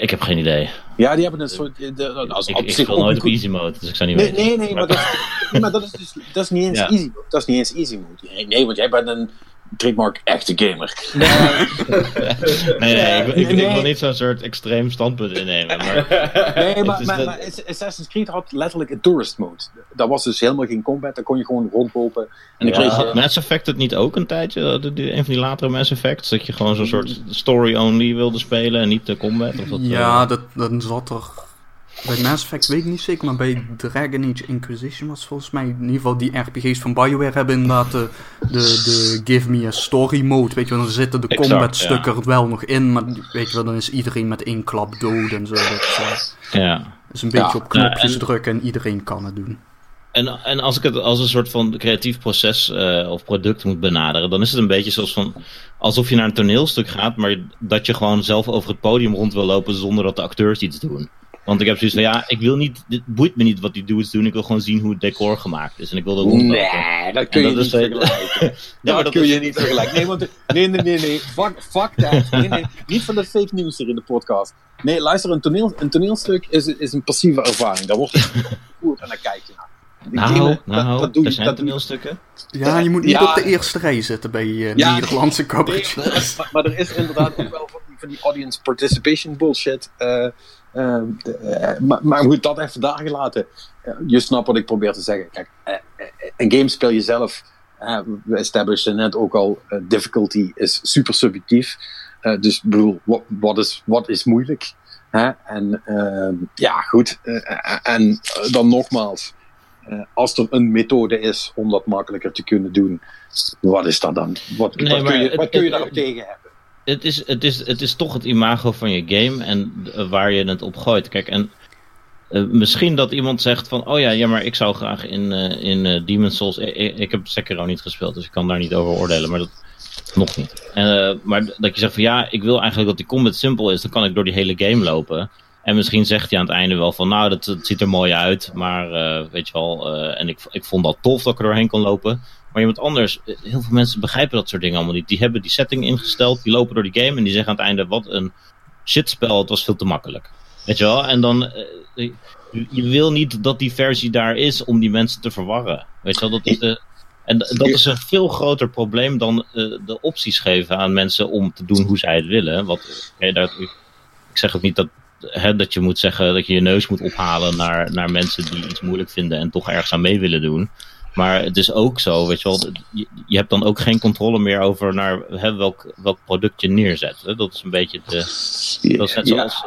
Ik heb geen idee. Ja, die hebben een soort... De, de, als ik, op ik zich speel nooit op easy mode, dus ik zou niet nee, weten. Nee, nee, maar, dat, nee, maar dat, is dus, dat is niet eens ja. easy mode. Dat is niet eens easy mode. Nee, nee, want jij bent een trademark echte gamer. Nee, nee, nee, ik, ik, nee. ik wil niet zo'n soort extreem standpunt innemen. Maar nee, maar, maar, dat... maar Assassin's Creed had letterlijk een tourist mode. Dat was dus helemaal geen combat, daar kon je gewoon rondlopen. En ja, had je... Mass Effect het niet ook een tijdje? Een van die latere Mass Effects, dat je gewoon zo'n soort story-only wilde spelen en niet de combat? Of dat, ja, uh... dat, dat zat er... Bij Mass Effect weet ik niet zeker, maar bij Dragon Age Inquisition was volgens mij... In ieder geval die R P G's van BioWare hebben inderdaad de, de, de give me a story mode. Weet je wel, dan zitten de exact, combat stukken ja. er wel nog in. Maar weet je wel, dan is iedereen met één klap dood en zo. Dat uh, ja. is een beetje ja. op knopjes ja, en, drukken en iedereen kan het doen. En, en als ik het als een soort van creatief proces uh, of product moet benaderen... dan is het een beetje zoals van alsof je naar een toneelstuk gaat... maar dat je gewoon zelf over het podium rond wil lopen zonder dat de acteurs iets doen. Want ik heb zoiets van, ja, ik wil niet... Dit boeit me niet wat die dudes doen. Ik wil gewoon zien hoe het decor gemaakt is. En ik wil er rondlopen. Nee, dat kun je dat niet vergelijken. Ja, dat, dat kun is... je niet vergelijken. Nee, want... Nee, nee, nee, nee. Fuck, fuck that. Nee, nee. Niet van dat fake news hier in de podcast. Nee, luister, een, toneel, een toneelstuk is, is een passieve ervaring. Daar wordt het goed en dan kijk je naar. Nou, nou, nou, dat, dat er zijn dat toneelstukken. Ja, je moet niet ja. op de eerste rij zitten bij uh, ja, Nederlandse coverage. Nee, maar, maar er is inderdaad ook wel van die, van die audience participation bullshit... Uh, Uh, de, uh, maar, maar goed, dat even daar gelaten. Uh, je snapt wat ik probeer te zeggen. Kijk, uh, uh, een game speel je zelf. Uh, we establisheden net ook al, uh, difficulty is super subjectief. Uh, dus bedoel, wat is, is moeilijk? Hè? En uh, ja, goed. Uh, en dan nogmaals, uh, als er een methode is om dat makkelijker te kunnen doen, wat is dat dan? Wat, nee, wat kun je, het, wat kun je het, daarop het, tegen hebben? Het is, het, is, het is toch het imago van je game en uh, waar je het op gooit. Kijk, en uh, misschien dat iemand zegt van, oh ja, ja maar ik zou graag in, uh, in uh, Demon's Souls... Ik, ik heb Sekiro niet gespeeld, dus ik kan daar niet over oordelen, maar dat... Nog niet. Uh, maar dat je zegt van ja, ik wil eigenlijk dat die combat simpel is. Dan kan ik door die hele game lopen. En misschien zegt hij aan het einde wel van nou, dat, dat ziet er mooi uit. Maar uh, weet je wel, uh, en ik, ik vond dat tof dat ik er doorheen kon lopen. Maar iemand anders, heel veel mensen begrijpen dat soort dingen allemaal niet. Die hebben die setting ingesteld, die lopen door die game en die zeggen aan het einde wat een shitspel, het was veel te makkelijk. Weet je wel, en dan... Uh, je wil niet dat die versie daar is om die mensen te verwarren. Weet je wel, dat is de... En dat is een veel groter probleem dan uh, de opties geven aan mensen om te doen hoe zij het willen. Want, okay, daar, ik zeg ook niet dat, hè, dat je moet zeggen dat je je neus moet ophalen naar, naar mensen die iets moeilijk vinden en toch ergens aan mee willen doen. Maar het is ook zo, weet je wel, je, je hebt dan ook geen controle meer over naar, hè, welk, welk product je neerzet. Hè? Dat is een beetje de, dat is net zoals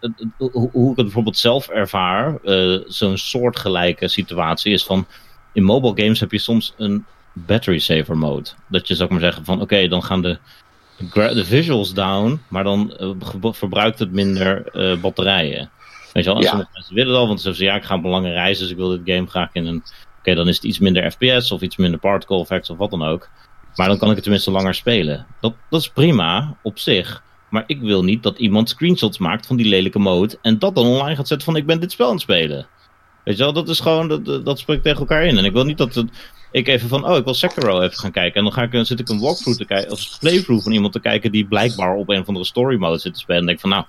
uh, hoe, hoe ik het bijvoorbeeld zelf ervaar, uh, zo'n soortgelijke situatie is van... In mobile games heb je soms een battery saver mode. Dat je zou ik maar zeggen van oké, okay, dan gaan de, gra- de visuals down, maar dan uh, ge- verbruikt het minder uh, batterijen. Weet je wel, en ja. Sommige mensen willen dat, want ze zeggen ja, ik ga op een lange reis, dus ik wil dit game graag in een... Oké, okay, dan is het iets minder F P S of iets minder particle effects of wat dan ook. Maar dan kan ik het tenminste langer spelen. Dat, dat is prima op zich, maar ik wil niet dat iemand screenshots maakt van die lelijke mode en dat dan online gaat zetten van ik ben dit spel aan het spelen. Weet je wel, dat is gewoon, dat, dat spreekt tegen elkaar in. En ik wil niet dat het, ik even van, oh, ik wil Sekiro even gaan kijken. En dan ga ik, zit ik een walkthrough te kijken, of een playthrough van iemand te kijken die blijkbaar op een van de story mode zit te spelen. En denk van, nou,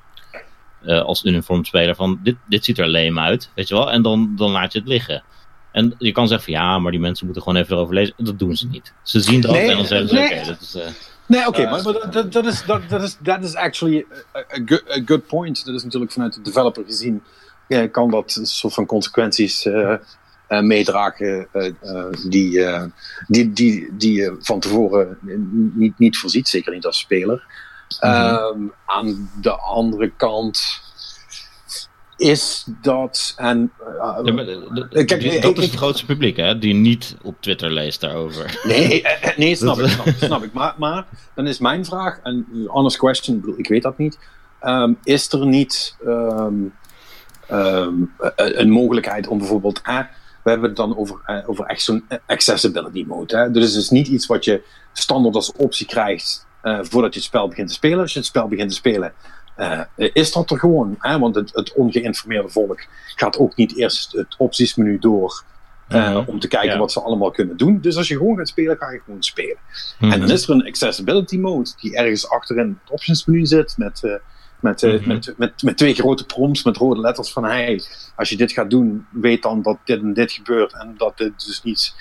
uh, als uniform speler van, dit, dit ziet er leem uit, weet je wel. En dan, dan laat je het liggen. En je kan zeggen van, ja, maar die mensen moeten gewoon even erover lezen. Dat doen ze niet. Ze zien dat nee, en dan zeggen ze, nee. oké, okay, dat is... Uh, Nee, oké, okay, uh, maar dat uh, is that, that is actually a, a, good, a good point. Dat is natuurlijk vanuit de developer gezien. Ja, kan dat soort van consequenties uh, uh, meedragen uh, uh, die, uh, die, die, die je van tevoren niet, niet voorziet, zeker niet als speler. Mm-hmm. Uh, aan de andere kant is dat... En, uh, ja, maar, d- d- kijk, d- d- dat is het grootste publiek, hè, die niet op Twitter leest daarover. Nee, eh, nee snap ik, snap, snap ik. Maar, maar dan is mijn vraag, en honest question, ik weet dat niet, um, is er niet... Um, Um, een mogelijkheid om bijvoorbeeld... Eh, we hebben het dan over, eh, over echt zo'n accessibility mode. Hè? Dus het is niet iets wat je standaard als optie krijgt eh, voordat je het spel begint te spelen. Als je het spel begint te spelen, eh, is dat er gewoon. Hè? Want het, het ongeïnformeerde volk gaat ook niet eerst het optiesmenu door eh, mm-hmm. om te kijken yeah. wat ze allemaal kunnen doen. Dus als je gewoon gaat spelen, ga je gewoon spelen. Mm-hmm. En dan is er een accessibility mode die ergens achterin het optiesmenu zit met... Eh, Met, mm-hmm. met, met, met twee grote prompts met rode letters van hey, als je dit gaat doen, weet dan dat dit en dit gebeurt en dat dit dus niet,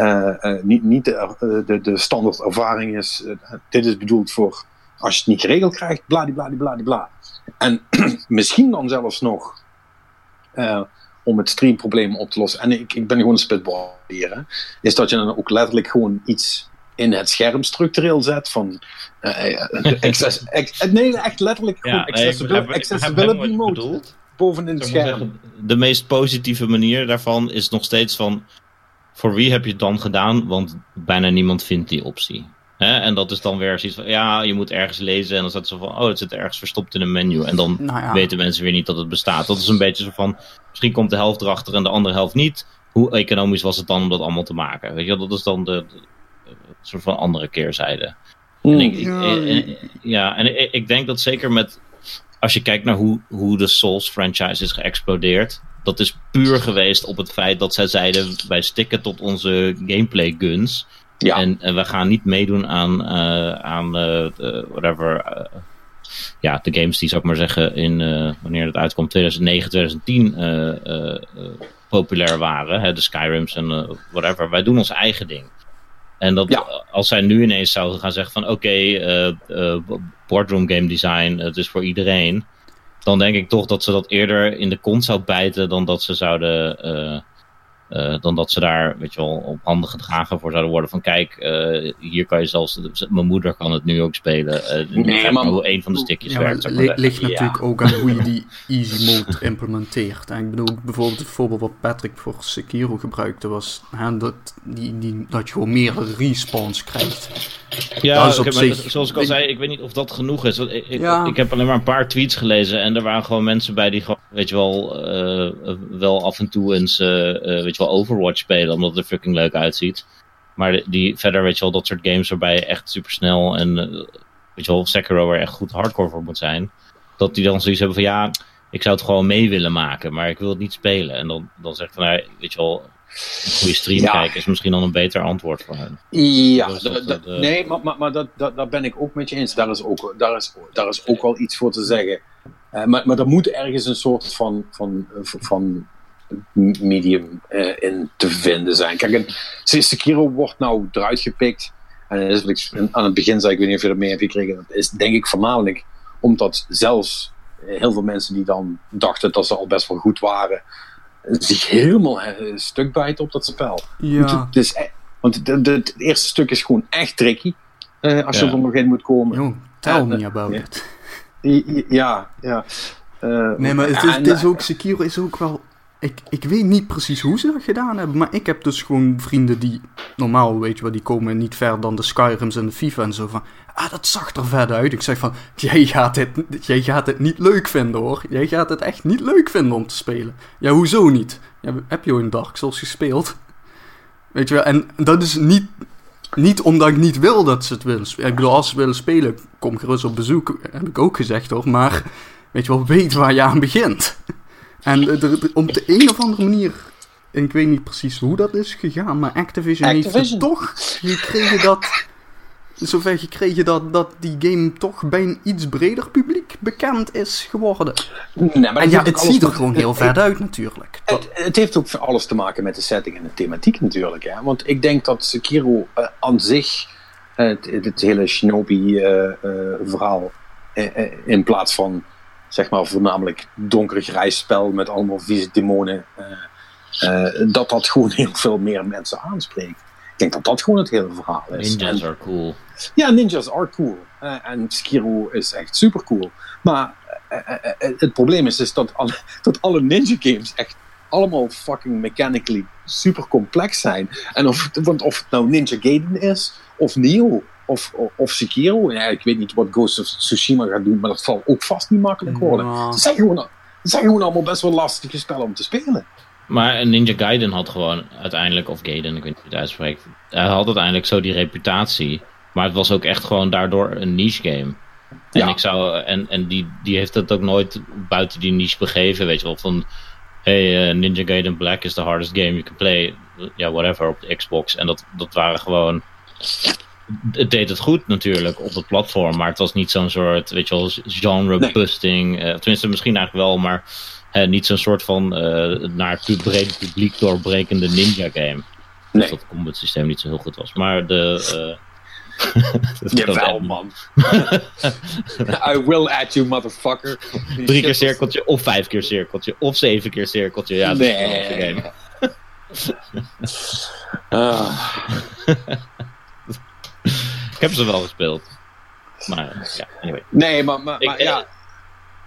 uh, uh, niet, niet de, uh, de, de standaard ervaring is. Uh, dit is bedoeld voor als je het niet geregeld krijgt, bladibladibladibla. En misschien dan zelfs nog uh, om het streamprobleem op te lossen, en ik, ik ben gewoon een spitball hier, hè, is dat je dan ook letterlijk gewoon iets in het scherm structureel zet van uh, access, ex, nee, echt letterlijk ja, gewoon accessibility, nee, ik, accessibility ik mode bovenin het scherm. Zeggen, de meest positieve manier daarvan is nog steeds van voor wie heb je het dan gedaan, want bijna niemand vindt die optie. Hè? En dat is dan weer zoiets van, ja, je moet ergens lezen en dan staat zo van, oh, het zit ergens verstopt in een menu en dan nou ja. weten mensen weer niet dat het bestaat. Dat is een beetje zo van, misschien komt de helft erachter en de andere helft niet. Hoe economisch was het dan om dat allemaal te maken? Weet je, dat is dan de, de een soort van andere keerzijde. En ik, ik, ik, ja, en ik, ik denk dat zeker met... Als je kijkt naar hoe, hoe de Souls franchise is geëxplodeerd... Dat is puur geweest op het feit dat zij zeiden... Wij stikken tot onze gameplay guns. Ja. En, en we gaan niet meedoen aan... Uh, aan uh, whatever... Uh, ja, de games die, zou ik maar zeggen... in uh, wanneer het uitkomt, tweeduizend negen, tweeduizend tien... Uh, uh, uh, populair waren. Hè, de Skyrims en uh, whatever. Wij doen ons eigen ding. En dat ja. als zij nu ineens zouden gaan zeggen van... oké, okay, uh, uh, boardroom game design, het is voor iedereen... dan denk ik toch dat ze dat eerder in de kont zou bijten... dan dat ze zouden uh, Uh, dan dat ze daar, weet je wel, op handen gedragen voor zouden worden van kijk, uh, hier kan je zelfs, mijn moeder kan het nu ook spelen. Uh, nee, maar hoe een van de stikjes ja, werkt. Het li- ligt ja. natuurlijk ook aan hoe je die easy mode implementeert. En ik bedoel, bijvoorbeeld het voorbeeld wat Patrick voor Sekiro gebruikte was, hè, dat, die, die, dat je gewoon meer respawns krijgt. Ja, dat is op okay, zich... maar, zoals ik al zei, ik weet niet of dat genoeg is. Ik, ik, ja. ik heb alleen maar een paar tweets gelezen en er waren gewoon mensen bij die gewoon, weet je wel, uh, wel af en toe eens, uh, uh, weet je wel, Overwatch spelen, omdat het er fucking leuk uitziet. Maar die, die verder, weet je wel, dat soort games waarbij je echt supersnel en, uh, weet je wel, Sekiro er echt goed hardcore voor moet zijn, dat die dan zoiets hebben van, ja, ik zou het gewoon mee willen maken, maar ik wil het niet spelen. En dan, dan zegt van, nou, weet je wel, een goede stream ja. kijken is misschien dan een beter antwoord voor hen. Ja, dus dat, dat, uh, nee, maar, maar, maar dat, dat, dat ben ik ook met je eens. Daar is ook, daar is, daar is ook wel iets voor te zeggen. Uh, maar, maar er moet ergens een soort van, van, van medium uh, in te vinden zijn. Kijk, een Sekiro wordt nou eruit gepikt. En is wat ik aan het begin zei, ik weet niet of je dat mee hebt gekregen. Dat is denk ik voornamelijk omdat zelfs heel veel mensen die dan dachten dat ze al best wel goed waren, zich helemaal stuk bijten op dat spel. Ja. Het is, want het, het, het eerste stuk is gewoon echt tricky. Uh, als ja. je er nog in moet komen. Yo, tell uh, me about uh, it. Ja, ja. ja. Uh, nee, maar het is, het is ook, Sekiro is ook wel... Ik, ik weet niet precies hoe ze dat gedaan hebben, maar ik heb dus gewoon vrienden die normaal, weet je wel, die komen niet ver dan de Skyrims en de FIFA en zo van, ah, dat zag er verder uit. Ik zeg van, jij gaat dit, jij gaat dit niet leuk vinden hoor. Jij gaat het echt niet leuk vinden om te spelen. Ja, hoezo niet? Ja, heb je al in Dark Souls gespeeld? Weet je wel, en dat is niet... Niet omdat ik niet wil dat ze het willen spelen. Ik bedoel, als ze willen spelen, kom gerust op bezoek. Heb ik ook gezegd hoor. Maar weet je wel, weet waar je aan begint. En er, er, op de een of andere manier, en ik weet niet precies hoe dat is gegaan, maar Activision, Activision. heeft het toch gekregen dat... Zover gekregen dat, dat die game toch bij een iets breder publiek bekend is geworden. Nee, maar en ja, het ziet er met, gewoon heel het, ver het, uit natuurlijk. Het, het heeft ook alles te maken met de setting en de thematiek natuurlijk. Hè? Want ik denk dat Sekiro uh, aan zich uh, het, het hele Shinobi-verhaal uh, uh, uh, in plaats van zeg maar voornamelijk donker grijs spel met allemaal vieze demonen, uh, uh, dat dat gewoon heel veel meer mensen aanspreekt. Ik denk dat dat gewoon het hele verhaal is. Ninjas en, are cool. Ja, ninjas are cool. Uh, en Sekiro is echt super cool. Maar uh, uh, uh, uh, het probleem is, is dat, alle, dat alle ninja games echt allemaal fucking mechanically super complex zijn. En of, want of het nou Ninja Gaiden is, of Neo, of, of, of Sekiro. Ja, ik weet niet wat Ghost of Tsushima gaat doen, maar dat zal ook vast niet makkelijk worden. Het no. zijn, gewoon, zijn gewoon allemaal best wel lastige spellen om te spelen. Maar Ninja Gaiden had gewoon uiteindelijk, of Gaiden, ik weet niet hoe je het uitspreekt, hij had uiteindelijk zo die reputatie, maar het was ook echt gewoon daardoor een niche game. En, ja. ik zou, en, en die, die heeft het ook nooit buiten die niche begeven, weet je wel, van hey, uh, Ninja Gaiden Black is the hardest game you can play, ja, yeah, whatever, op de Xbox. En dat, dat waren gewoon... Het deed het goed natuurlijk op het platform, maar het was niet zo'n soort, weet je wel, genre-busting. Nee. Uh, tenminste, misschien eigenlijk wel, maar uh, niet zo'n soort van uh, naar het brede publiek doorbrekende ninja-game. Nee. Dus dat het combat systeem niet zo heel goed was. Maar de... Uh, Jawel, man. I will at you, motherfucker. Die Drie keer cirkeltje, was... of vijf keer cirkeltje, of zeven keer cirkeltje. Ja, dat nee. is een game. uh. Ik heb ze wel gespeeld. Maar ja, anyway. Nee, maar, maar, maar ik, ja.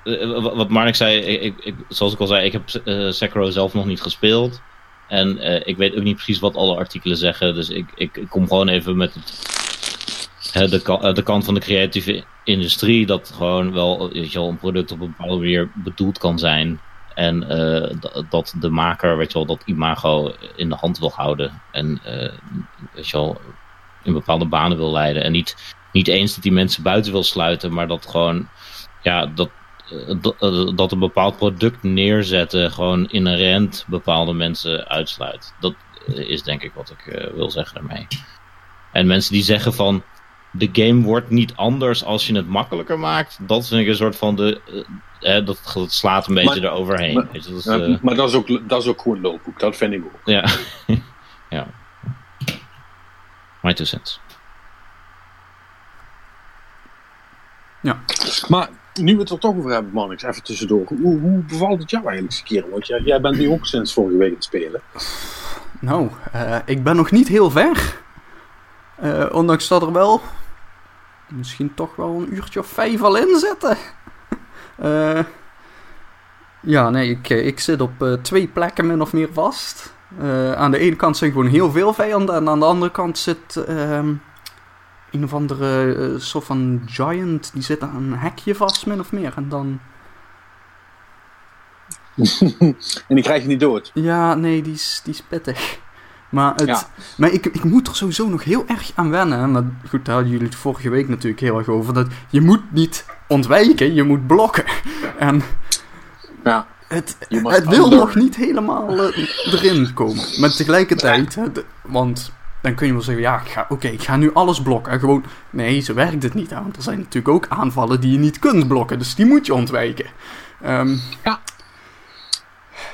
Eh, wat Mannix zei, ik, ik, zoals ik al zei, ik heb uh, Sekiro zelf nog niet gespeeld. En uh, ik weet ook niet precies wat alle artikelen zeggen. Dus ik, ik, ik kom gewoon even met het, hè, de, de kant van de creatieve industrie. Dat gewoon wel, weet je wel, een product op een bepaalde manier bedoeld kan zijn. En uh, d- dat de maker, weet je wel, dat imago in de hand wil houden. En uh, weet je wel... in bepaalde banen wil leiden. En niet, niet eens dat die mensen buiten wil sluiten, maar dat gewoon, ja, dat, dat, dat een bepaald product neerzetten gewoon inherent bepaalde mensen uitsluit. Dat is denk ik wat ik uh, wil zeggen daarmee. En mensen die zeggen van, de game wordt niet anders als je het makkelijker maakt, dat vind ik een soort van de... Uh, hè, dat, dat slaat een maar, beetje eroverheen. Maar, weet je, dat is, uh, maar, maar dat is ook, dat is ook gewoon lulkoek, dat vind ik ook. Ja, ja. My two cents. Ja. Maar nu we het er toch over hebben, Mannix, even tussendoor. Hoe, hoe bevalt het jou eigenlijk, Sekiro? Want jij, jij bent nu ook sinds vorige week aan het spelen. Nou, uh, ik ben nog niet heel ver. Uh, ondanks dat er wel misschien toch wel een uurtje of vijf al in zitten. uh, ja, nee, ik, ik zit op uh, twee plekken min of meer vast. Uh, aan de ene kant zijn gewoon heel veel vijanden. En aan de andere kant zit uh, een of andere uh, soort van giant. Die zit aan een hekje vast, min of meer. En dan... en die krijg je niet dood. Ja, nee, die is, die is pittig. Maar, het, ja. maar ik, ik moet er sowieso nog heel erg aan wennen. Maar goed, daar hadden jullie het vorige week natuurlijk heel erg over. Dat je moet niet ontwijken, je moet blokken. En ja, het, het wil nog niet helemaal uh, erin komen. Maar tegelijkertijd, nee. d- want dan kun je wel zeggen, ja, oké, okay, ik ga nu alles blokken. En gewoon, nee, zo werkt het niet. Want er zijn natuurlijk ook aanvallen die je niet kunt blokken. Dus die moet je ontwijken. Um, ja.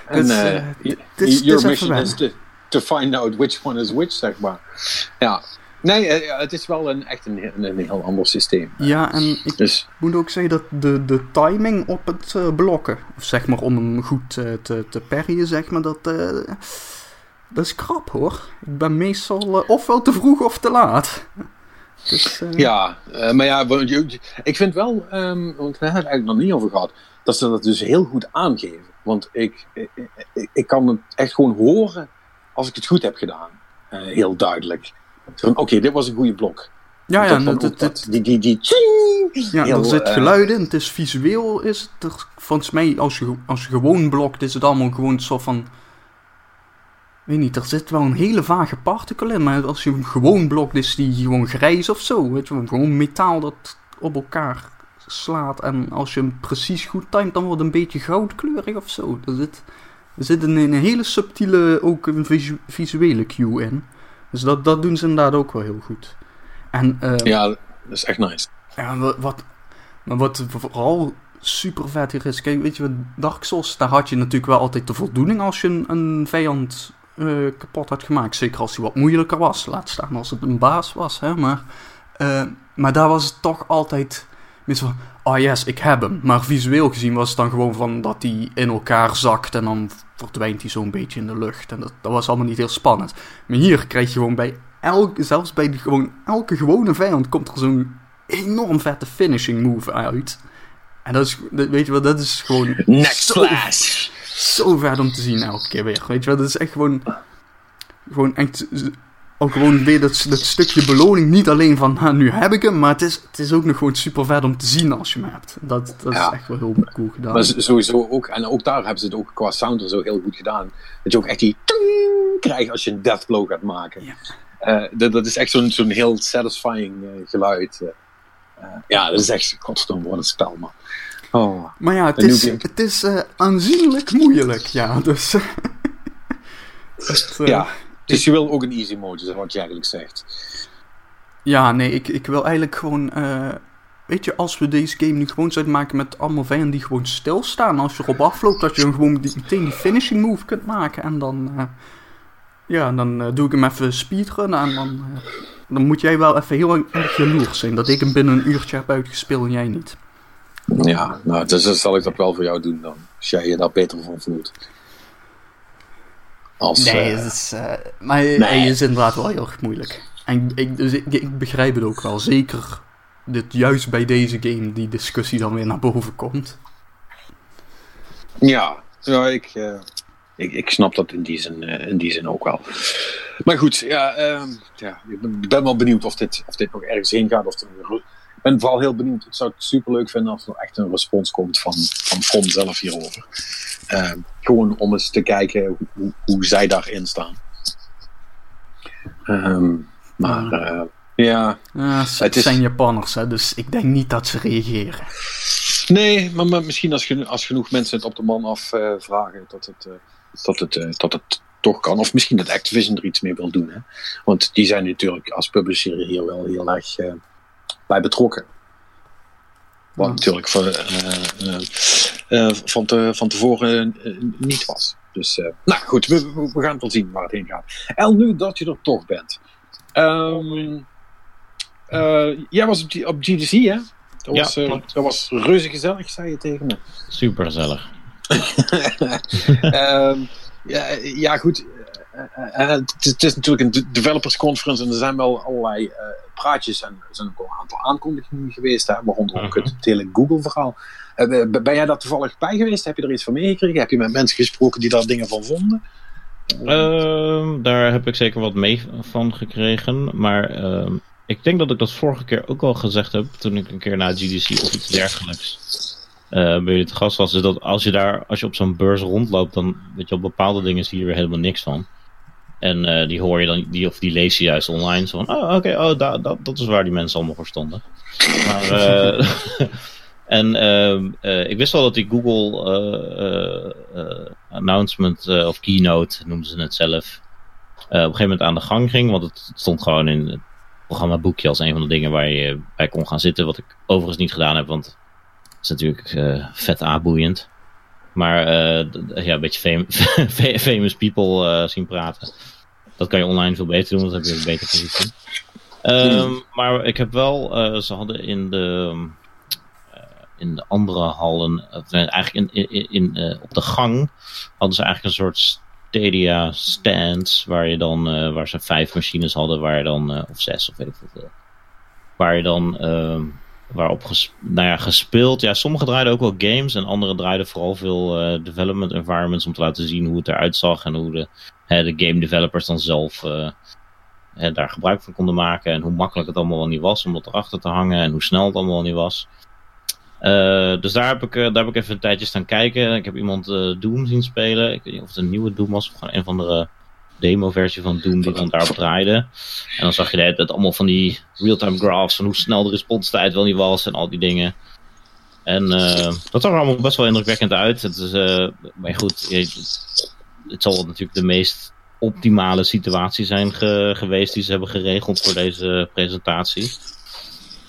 En uh, your mission is to, to find out which one is which, zeg maar. Ja, nee, het is wel een, echt een, een, een heel ander systeem. Ja, en ik dus. moet ook zeggen dat de, de timing op het uh, blokken, of zeg maar om hem goed uh, te, te parryen, zeg maar, dat, uh, dat is krap hoor. Ik ben meestal uh, ofwel te vroeg of te laat. Dus, uh... Ja, uh, maar ja, ik vind wel, um, want we hebben het eigenlijk nog niet over gehad, dat ze dat dus heel goed aangeven. Want ik, ik, ik kan het echt gewoon horen als ik het goed heb gedaan. Uh, heel duidelijk. Oké, okay, dit was een goede blok. Ja, ja. Dat, dat, dat, die, die, die, tjing, ja heel, er zit geluid in. Het is visueel. Is het er, volgens mij, als je, als je gewoon blokt, is het allemaal gewoon zo van... Weet niet, er zit wel een hele vage particle in. Maar als je gewoon blokt, is die gewoon grijs of zo. Weet je, gewoon metaal dat op elkaar... slaat en als je hem precies goed timed, dan wordt het een beetje goudkleurig of zo. Er zit, er zit een, een hele subtiele, ook een visu- visuele cue in. Dus dat, dat doen ze inderdaad ook wel heel goed. En, uh, ja, dat is echt nice. En wat, wat, maar wat vooral super vet hier is, kijk, weet je wat, Dark Souls, daar had je natuurlijk wel altijd de voldoening als je een, een vijand uh, kapot had gemaakt. Zeker als hij wat moeilijker was, laat staan als het een baas was. Hè, maar, uh, maar daar was het toch altijd... Van, ah yes, ik heb hem. Maar visueel gezien was het dan gewoon van dat hij in elkaar zakt en dan verdwijnt hij zo'n beetje in de lucht. En dat, dat was allemaal niet heel spannend. Maar hier krijg je gewoon bij elke, zelfs bij die gewoon, elke gewone vijand komt er zo'n enorm vette finishing move uit. En dat is, dat, weet je wel, dat is gewoon next zo, flash. Zo vet om te zien elke keer weer. Weet je wel, dat is echt gewoon, gewoon echt... Ook gewoon weer dat, dat stukje beloning. Niet alleen van, ha, nu heb ik hem. Maar het is, het is ook nog gewoon super vet om te zien als je hem hebt. Dat, dat ja. is echt wel heel cool gedaan. Maar sowieso ook. En ook daar hebben ze het ook qua sound zo heel goed gedaan. Dat je ook echt die... Ting, krijgt als je een death blow gaat maken. Ja. Uh, dat, dat is echt zo'n, zo'n heel satisfying uh, geluid. Uh, ja, dat is echt... Godstom, wat een spel, man. Oh. Maar ja, het is, het is uh, aanzienlijk moeilijk. Ja, dus... het, uh, ja. Dus je wil ook een easy mode, is wat je eigenlijk zegt. Ja, nee, ik, ik wil eigenlijk gewoon... Uh, weet je, als we deze game nu gewoon zouden maken met allemaal vijanden die gewoon stilstaan... Als je erop afloopt, dat je dan gewoon die, meteen die finishing move kunt maken. En dan... Uh, ja, dan uh, doe ik hem even speedrunnen. En dan, uh, dan moet jij wel even heel erg jaloers zijn. Dat ik hem binnen een uurtje heb uitgespeeld en jij niet. Ja, nou, dus dan zal ik dat wel voor jou doen dan. Als jij je daar beter van voelt. Als, nee, uh, is, uh, maar nee. Hij is inderdaad wel heel erg moeilijk. En ik, dus ik, ik begrijp het ook wel. Zeker dat juist bij deze game die discussie dan weer naar boven komt. Ja, ja ik, uh, ik, ik snap dat in die zin, uh, in die zin ook wel. Maar goed, ja, um, ja, ik ben wel benieuwd of dit, of dit nog ergens heen gaat. Of er, ik ben vooral heel benieuwd. Ik zou het superleuk vinden als er echt een respons komt van, van From zelf hierover. Uh, gewoon om eens te kijken hoe, hoe zij daarin staan. Um, maar uh, ja... ja ze, het is... zijn Japanners, hè, dus ik denk niet dat ze reageren. Nee, maar, maar misschien als, geno- als genoeg mensen het op de man af uh, vragen dat het, uh, dat, het, uh, dat het toch kan. Of misschien dat Activision er iets mee wil doen. Hè? Want die zijn natuurlijk als publisher hier wel heel erg uh, bij betrokken. Wat ja. natuurlijk van, uh, uh, uh, van, te, van tevoren uh, niet was. Dus, uh, nou goed, we, we gaan wel zien waar het heen gaat. El, nu dat je er toch bent. Um, uh, jij was op, op G D C, hè? Dat, ja, was, uh, dat was reuze gezellig, zei je tegen me. Super gezellig. um, ja, ja, goed. uh, het, is, het is natuurlijk een developers conference en er zijn wel allerlei uh, praatjes en er zijn ook al een aantal aankondigingen geweest, hè, waaronder ook het hele Google verhaal. Uh, ben jij daar toevallig bij geweest? Heb je er iets van meegekregen? Heb je met mensen gesproken die daar dingen van vonden? Uh, daar heb ik zeker wat mee van gekregen, maar uh, ik denk dat ik dat vorige keer ook al gezegd heb toen ik een keer naar G D C of iets dergelijks uh, bij je te gast was, is dat als je daar, als je op zo'n beurs rondloopt, dan weet je, op bepaalde dingen zie je weer helemaal niks van. En uh, die hoor je dan, die, of die lees je juist online, zo van, oh oké, okay, oh, da, da, dat is waar die mensen allemaal voor stonden. Maar, uh, en uh, uh, ik wist wel dat die Google uh, uh, announcement, uh, of keynote, noemden ze het zelf, uh, op een gegeven moment aan de gang ging, want het stond gewoon in het programma boekje als een van de dingen waar je bij kon gaan zitten, wat ik overigens niet gedaan heb, want dat is natuurlijk uh, vet aanboeiend. Maar uh, ja, een beetje fam- famous people uh, zien praten. Dat kan je online veel beter doen, want dat heb je beter gezien. Um, maar ik heb wel, uh, ze hadden in de, uh, in de andere hallen, uh, eigenlijk in, in, in, uh, op de gang, hadden ze eigenlijk een soort stadia stands, waar je dan, uh, waar ze vijf machines hadden, waar je dan, uh, of zes of weet ik veel, waar je dan... Uh, waarop ges- nou ja, gespeeld. Ja, sommige draaiden ook wel games en andere draaiden vooral veel uh, development environments om te laten zien hoe het eruit zag en hoe de, hè, de game developers dan zelf uh, hè, daar gebruik van konden maken en hoe makkelijk het allemaal wel niet was om dat erachter te hangen en hoe snel het allemaal wel niet was. Uh, dus daar heb, ik, daar heb ik even een tijdje staan kijken. Ik heb iemand uh, Doom zien spelen. Ik weet niet of het een nieuwe Doom was of gewoon een van de demo-versie van Doom die dan daarop draaide. En dan zag je de hele tijd allemaal van die real-time graphs van hoe snel de responstijd wel niet was en al die dingen. En uh, dat zag er allemaal best wel indrukwekkend uit. Het is, uh, maar goed, het, het zal natuurlijk de meest optimale situatie zijn ge- geweest die ze hebben geregeld voor deze presentatie.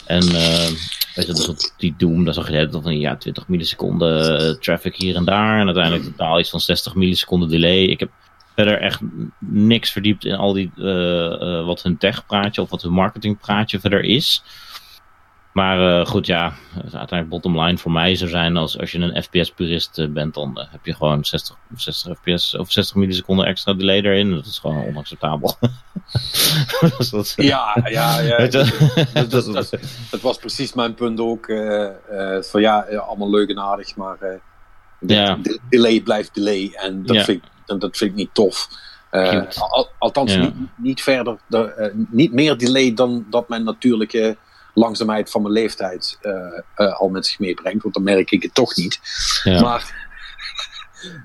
En uh, weet je, dus op die Doom, daar zag je de hele tijd van ja, twintig milliseconden traffic hier en daar. En uiteindelijk totaal iets van zestig milliseconden delay. Ik heb verder echt niks verdiept in al die uh, uh, wat hun tech-praatje of wat hun marketing-praatje verder is. Maar uh, goed, ja, uiteindelijk bottom line voor mij zou zijn als, als je een F P S-purist bent, dan uh, heb je gewoon zestig, zestig F P S of zestig milliseconden extra delay erin. Dat is gewoon onacceptabel. dat is, dat is, ja, ja, ja. Weet je? dat, dat, dat, dat, dat was precies mijn punt ook. Uh, uh, van ja, allemaal leuk en aardig, maar uh, ja. de, de delay blijft delay. En dat ja. vind ik En dat vind ik niet tof. Uh, al, althans, ja. niet, niet verder, de, uh, niet meer delay dan dat mijn natuurlijke langzaamheid van mijn leeftijd uh, uh, al met zich meebrengt. Want dan merk ik het toch niet. Ja, maar,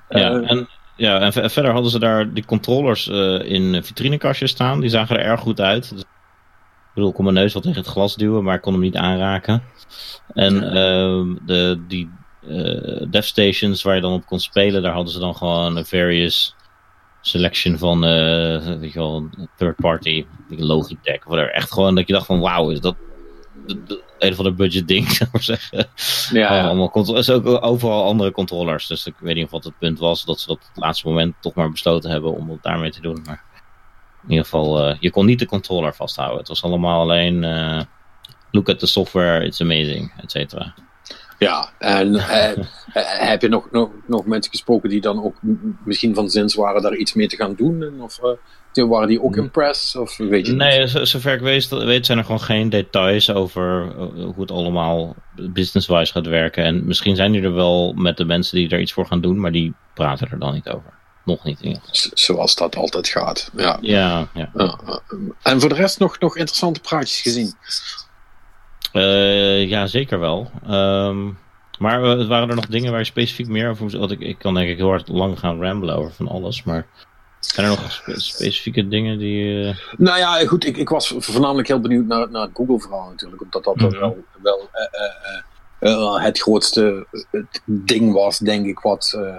ja, uh, en, ja, en ver, verder hadden ze daar die controllers uh, in vitrinekastjes staan. Die zagen er erg goed uit. Dus, ik bedoel, ik kon mijn neus wel tegen het glas duwen, maar ik kon hem niet aanraken. En uh, de, die... Uh, devstations waar je dan op kon spelen, daar hadden ze dan gewoon een various selection van uh, weet je wel, third party, Logitech, of echt gewoon dat je dacht van wauw, is dat een van de budget ding, zou ik zeggen. Ja, ja. Allemaal contro- is ook overal andere controllers, dus ik weet niet of wat het punt was, dat ze dat op het laatste moment toch maar besloten hebben om het daarmee te doen, maar in ieder geval, uh, je kon niet de controller vasthouden, het was allemaal alleen uh, look at the software, it's amazing, et cetera. Ja, en eh, heb je nog, nog, nog mensen gesproken die dan ook m- misschien van zins waren daar iets mee te gaan doen? Of uh, waren die ook impressed? Of weet je nee, niet? Z- zover ik weet, weet zijn er gewoon geen details over hoe het allemaal business-wise gaat werken. En misschien zijn die er wel met de mensen die er iets voor gaan doen, maar die praten er dan niet over. Nog niet in. Z- zoals dat altijd gaat. Ja. Ja, ja. Ja. En voor de rest nog, nog interessante praatjes gezien? Uh, ja, zeker wel. Um, maar uh, waren er nog dingen waar je specifiek meer over moest... Want ik, ik kan denk ik heel hard lang gaan ramblen over van alles, maar... Zijn er nog spe- specifieke dingen die... Uh... Nou ja, goed, ik, ik was voornamelijk heel benieuwd naar, naar het Google-verhaal natuurlijk. Omdat dat mm-hmm. wel, wel uh, uh, uh, uh, het grootste uh, ding was, denk ik, wat, uh,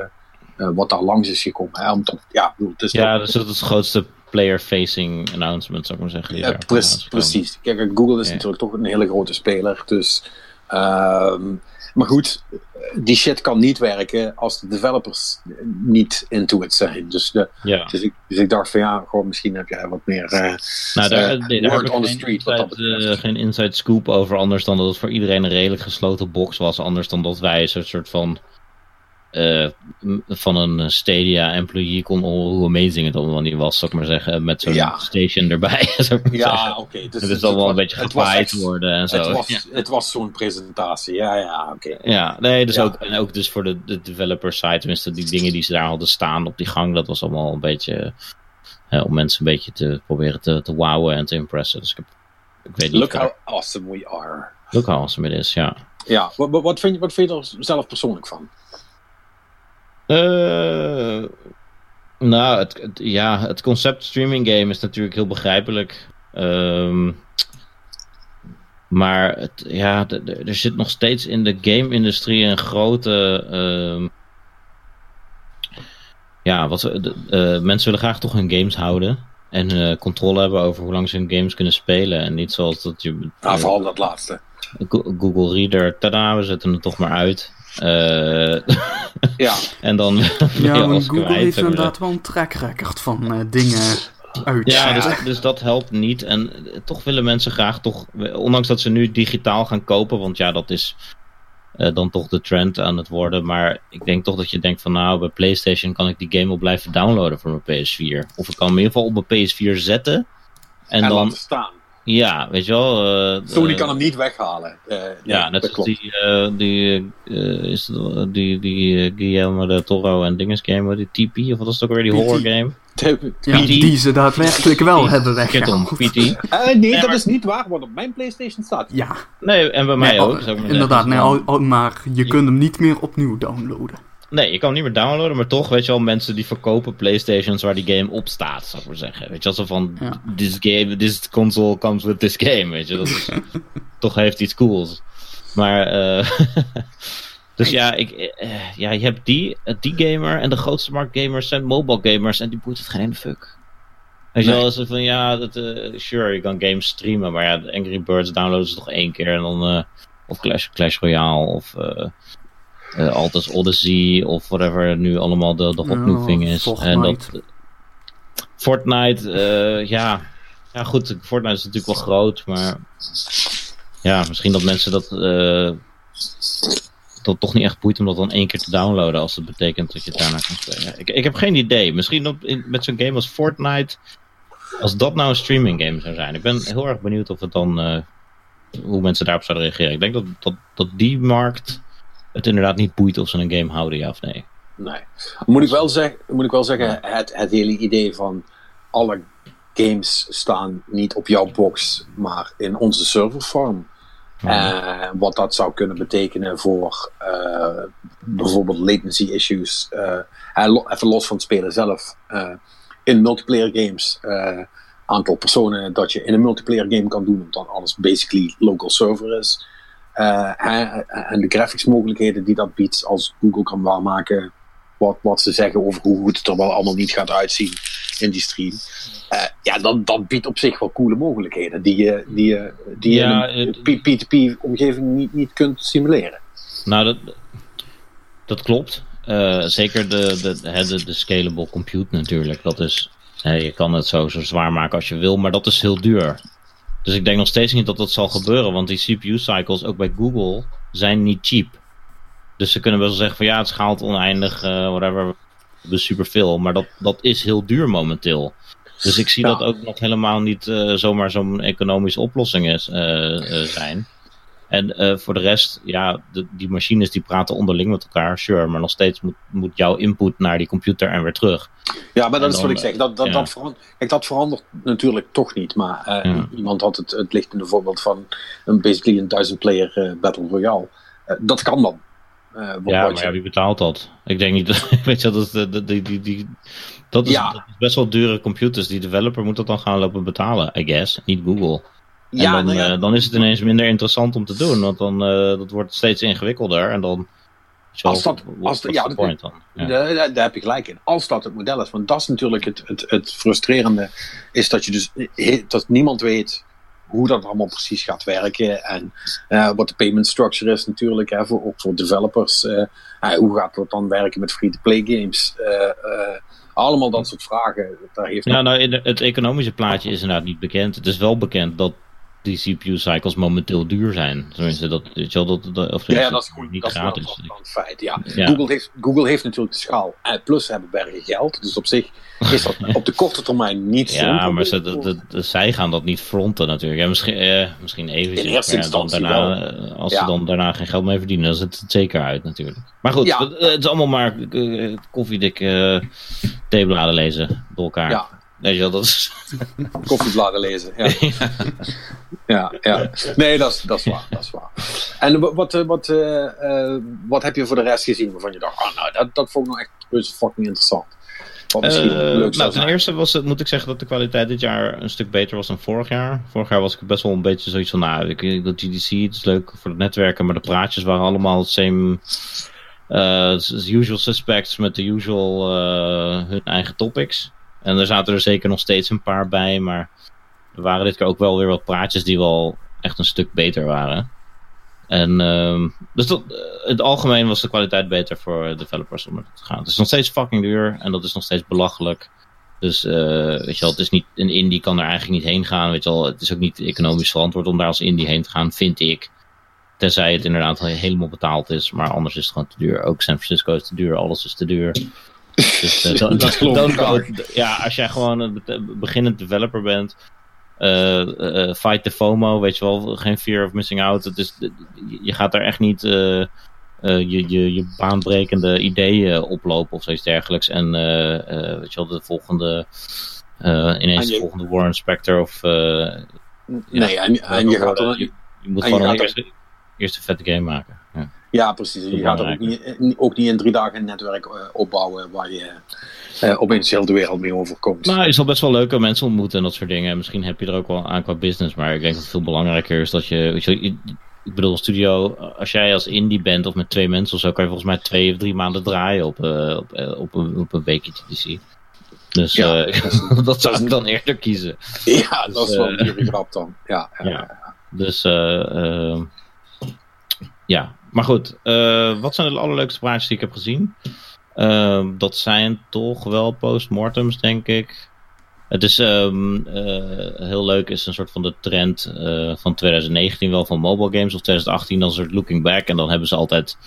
uh, wat daar langs is gekomen. Hè? Omdat, ja, het is ja, dat is het grootste... player-facing announcement, zou ik maar zeggen. Ja, precies, precies. Kijk, Google is ja. natuurlijk toch een hele grote speler, dus... Um, maar goed, die shit kan niet werken als de developers niet into it zijn. Dus, de, ja. dus, ik, dus ik dacht van ja, gewoon misschien heb jij wat meer... Uh, nou, daar, uh, nee, daar word on the street. Inside, wat dat uh, geen inside scoop over, anders dan dat het voor iedereen een redelijk gesloten box was, anders dan dat wij zo'n soort van... Uh, van een Stadia-employee kon horen hoe amazing het allemaal niet was, zou ik maar zeggen, met zo'n ja. station erbij. Ja, oké. Okay, dus het is allemaal een beetje gepaaid worden en zo. Het was, ja. het was zo'n presentatie, ja, ja, oké. Okay. Ja, nee, dus ja. ook, en ook dus voor de, de developer side, tenminste die dingen die ze daar hadden staan op die gang, dat was allemaal een beetje, hè, om mensen een beetje te proberen te, te wowen en te impressen. Dus ik, ik weet niet Look how waar. awesome we are. Look how awesome it is, ja. Ja, wat vind, vind je er zelf persoonlijk van? Uh, nou, het, het, ja, het concept streaming game is natuurlijk heel begrijpelijk. Um, maar het, ja, d- d- er zit nog steeds in de game-industrie een grote... Um, ja, wat, d- uh, mensen willen graag toch hun games houden. En uh, controle hebben over hoe lang ze hun games kunnen spelen. En niet zoals dat je... Uh, ah, vooral dat laatste. Google Reader, tada, we zetten het toch maar uit. Uh, ja. En dan. Ja, want Google kwijt, heeft inderdaad wel een track record van uh, dingen uit. Ja, dus, dus dat helpt niet. En toch willen mensen graag toch, ondanks dat ze nu digitaal gaan kopen, want ja, dat is uh, dan toch de trend aan het worden. Maar ik denk toch dat je denkt van, nou, bij PlayStation kan ik die game al blijven downloaden voor mijn P S vier. Of ik kan hem in ieder geval op mijn P S vier zetten en, en dan laten staan. Ja, weet je wel. Uh, Sony uh, kan hem niet weghalen. Uh, nee, ja, net als die, uh, die, uh, is het, die, die uh, Guillermo del Toro en dinges game, die T P, of wat is het ook weer, die horror game? Ja, die ze daadwerkelijk wel hebben weggehaald. Nee, dat is niet waar, wat op mijn PlayStation staat. Ja. Nee, en bij mij ook. Inderdaad, maar je kunt hem niet meer opnieuw downloaden. Nee, je kan hem niet meer downloaden, maar toch, weet je wel, mensen die verkopen PlayStations waar die game op staat, zou ik maar zeggen. Weet je wel, zo van, ja. this game, this console comes with this game, weet je. Dat is, toch heeft iets cools. Maar, uh, dus ja, ik, uh, ja, je hebt die, uh, die gamer en de grootste markt gamers zijn mobile gamers en die boeit het geen ene fuck. Weet je wel, nee. Ze van, ja, dat, uh, sure, je kan games streamen, maar ja, de Angry Birds downloaden ze toch één keer en dan, uh, of Clash, Clash Royale, of... Uh, Uh, Altus Odyssey of whatever nu allemaal de, de opnoeving is. Oh, en dat, uh, Fortnite, uh, ja. Ja, goed, Fortnite is natuurlijk wel groot, maar ja, misschien dat mensen dat, uh, dat toch niet echt boeit om dat dan één keer te downloaden als het betekent dat je het daarna kan spelen. Ik, ik heb geen idee. Misschien dat in, met zo'n game als Fortnite, als dat nou een streaming game zou zijn. Ik ben heel erg benieuwd of het dan, uh, hoe mensen daarop zouden reageren. Ik denk dat, dat, dat die markt het inderdaad niet boeit of ze een game houden, ja of nee. Nee. Moet ik wel, zeg, moet ik wel zeggen, het, het hele idee van alle games staan niet op jouw box, maar in onze serverfarm. Ja. Uh, wat dat zou kunnen betekenen voor uh, bijvoorbeeld latency issues. Uh, even los van het spelen zelf. Uh, in multiplayer games, uh, aantal personen dat je in een multiplayer game kan doen, omdat dan alles basically local server is. Uh, en, en de graphics mogelijkheden die dat biedt, als Google kan waarmaken wat, wat ze zeggen over hoe goed het er wel allemaal niet gaat uitzien in die stream. Uh, ja, dat, dat biedt op zich wel coole mogelijkheden die je die, die ja, in een P twee P-omgeving niet, niet kunt simuleren. Nou, dat, dat klopt. Uh, zeker de, de, de, de scalable compute natuurlijk. Dat is, hey, je kan het zo, zo zwaar maken als je wil, maar dat is heel duur. Dus ik denk nog steeds niet dat dat zal gebeuren, want die C P U-cycles, ook bij Google, zijn niet cheap. Dus ze kunnen best wel zeggen van ja, het schaalt oneindig, uh, whatever, dus superveel. Maar dat, dat is heel duur momenteel. Dus ik zie ja. dat ook nog helemaal niet uh, zomaar zo'n economische oplossing is, uh, uh, zijn. En uh, voor de rest, ja, de, die machines die praten onderling met elkaar, sure, maar nog steeds moet, moet jouw input naar die computer en weer terug. Ja, maar dat en is wat dan, ik zeg. Dat, dat, ja. dat, verandert, kijk, dat verandert natuurlijk toch niet, maar uh, ja. iemand had het, het lichtende voorbeeld van een basically een duizend player uh, battle royale. Uh, dat kan dan. Uh, ja, maar ja, wie betaalt dat? Ik denk niet, weet je, dat is, de, de, die, die, die, dat is ja. best wel dure computers. Die developer moet dat dan gaan lopen betalen, I guess, niet Google. En ja, dan, nou ja. Uh, dan is het ineens minder interessant om te doen, want dan uh, dat wordt steeds ingewikkelder en dan... Als dat, als de, ja, dat, dan? Ja. Daar, daar heb je gelijk in. Als dat het model is, want dat is natuurlijk het, het, het frustrerende, is dat je dus he, dat niemand weet hoe dat allemaal precies gaat werken en uh, wat de payment structure is natuurlijk, hè, voor, ook voor developers. Uh, uh, hoe gaat dat dan werken met free-to-play games? Uh, uh, allemaal dat soort vragen. Daar heeft ja, dat... nou, het economische plaatje is inderdaad niet bekend. Het is wel bekend dat die C P U-cycles momenteel duur zijn. Tenminste, dat, weet je wel, dat, dat, of ja, ja, dat is goed, niet dat gratis. Is een feit, ja. Ja. Google, heeft, Google heeft natuurlijk de schaal. En plus hebben bergen geld. Dus op zich is dat op de korte termijn niet zo. Ja, maar ze, de, de, de, zij gaan dat niet fronten natuurlijk. Ja, misschien, eh, misschien even. In eerste instantie ja, daarna, als ja. ze dan daarna geen geld meer verdienen, dan zit het zeker uit natuurlijk. Maar goed, ja. het, het is allemaal maar uh, koffiedikke uh, theebladen lezen door elkaar. Ja. Nee, ja, dat is... Koffiebladen lezen, ja. ja. ja, ja. Nee, dat is, dat is waar, dat is waar. En wat, wat, uh, uh, wat heb je voor de rest gezien waarvan je dacht, oh, nou, dat, dat vond ik nou echt fucking interessant. Wat misschien uh, leuk nou, ten zijn. Eerste was het, moet ik zeggen dat de kwaliteit dit jaar een stuk beter was dan vorig jaar. Vorig jaar was ik best wel een beetje zoiets van, nou, ik, dat G D C, het is leuk voor het netwerken, maar de praatjes waren allemaal het same... Uh, usual suspects met de usual uh, hun eigen topics. En er zaten er zeker nog steeds een paar bij, maar er waren dit keer ook wel weer wat praatjes die wel echt een stuk beter waren. En um, dus dat, uh, in het algemeen was de kwaliteit beter voor developers om er te gaan. Het is nog steeds fucking duur en dat is nog steeds belachelijk. Dus uh, weet je wel, het is niet, een indie kan er eigenlijk niet heen gaan. Weet je wel, het is ook niet economisch verantwoord om daar als indie heen te gaan, vind ik. Tenzij het inderdaad helemaal betaald is, maar anders is het gewoon te duur. Ook San Francisco is te duur, alles is te duur. Dus, uh, dat, dat klopt. Don't, ja, als jij gewoon een be- beginnend developer bent, uh, uh, fight the FOMO, weet je wel, geen fear of missing out. Het is, je gaat daar echt niet uh, uh, je, je, je baanbrekende ideeën oplopen of zoiets dergelijks. En uh, uh, weet je wel, de volgende, uh, ineens de volgende Warren Spector of... Uh, nee, ja, en, en je gaat dan... Je, je moet gewoon je eerst, eerst een vette game maken. Ja. Ja, precies. Je gaat er ook niet, ook niet in drie dagen een netwerk uh, opbouwen waar je uh, opeens heel de wereld mee overkomt. Nou, je zal best wel leuke mensen ontmoeten en dat soort dingen. Misschien heb je er ook wel aan qua business, maar ik denk dat het veel belangrijker is dat je... Weet je, ik bedoel, een studio, als jij als indie bent of met twee mensen of zo, kan je volgens mij twee of drie maanden draaien op, uh, op, uh, op, een, op een weekje T D C. Dus ja, uh, dat, dat zou ik dan eerder kiezen. Ja, dus, dat is wel uh, een grap dan. Ja, ja, ja. Dus... Uh, uh, ja, maar goed. Uh, wat zijn de allerleukste praatjes die ik heb gezien? Uh, dat zijn toch wel postmortems, denk ik. Het is um, uh, heel leuk, is een soort van de trend uh, van twintig negentien wel van mobile games. Of twintig achttien dan een soort looking back. En dan hebben ze altijd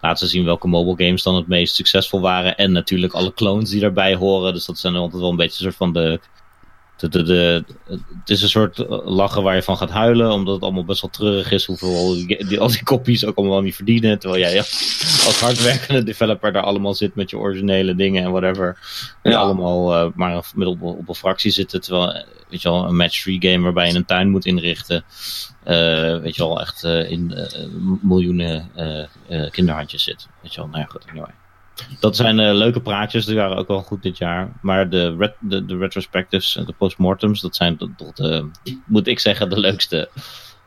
laten zien welke mobile games dan het meest succesvol waren. En natuurlijk alle clones die daarbij horen. Dus dat zijn altijd wel een beetje een soort van de... De, de, de, het is een soort lachen waar je van gaat huilen, omdat het allemaal best wel treurig is hoeveel die, die, al die kopies ook allemaal niet verdienen, terwijl jij als hardwerkende developer daar allemaal zit met je originele dingen en whatever en ja. allemaal uh, maar met op, op een fractie zitten, terwijl weet je wel, een match-free game waarbij je een tuin moet inrichten uh, weet je wel, echt uh, in uh, miljoenen uh, uh, kinderhandjes zit, weet je wel, nou ja, goed, anyway. Dat zijn uh, leuke praatjes, die waren ook wel goed dit jaar. Maar de, ret- de, de retrospectives en de postmortems, dat zijn, de, de, de, moet ik zeggen, de leukste.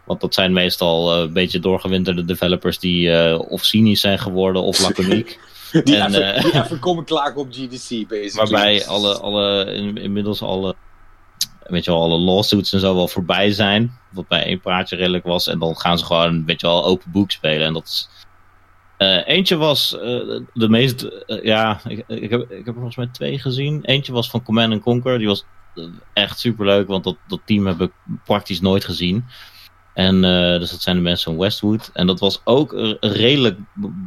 Want dat zijn meestal uh, een beetje doorgewinterde developers die uh, of cynisch zijn geworden of laconiek. die, en, even, uh, die even komen klagen op G D C, basically. Waarbij alle, alle in, inmiddels alle, weet je wel, alle lawsuits en zo wel voorbij zijn. Wat bij één praatje redelijk was. En dan gaan ze gewoon, weet je wel, open boek spelen. En dat is... Uh, eentje was uh, de meest... Uh, ja, ik, ik, heb, ik heb er volgens mij twee gezien. Eentje was van Command and Conquer. Die was uh, echt superleuk, want dat, dat team heb ik praktisch nooit gezien. En uh, dus dat zijn de mensen van Westwood. En dat was ook een redelijk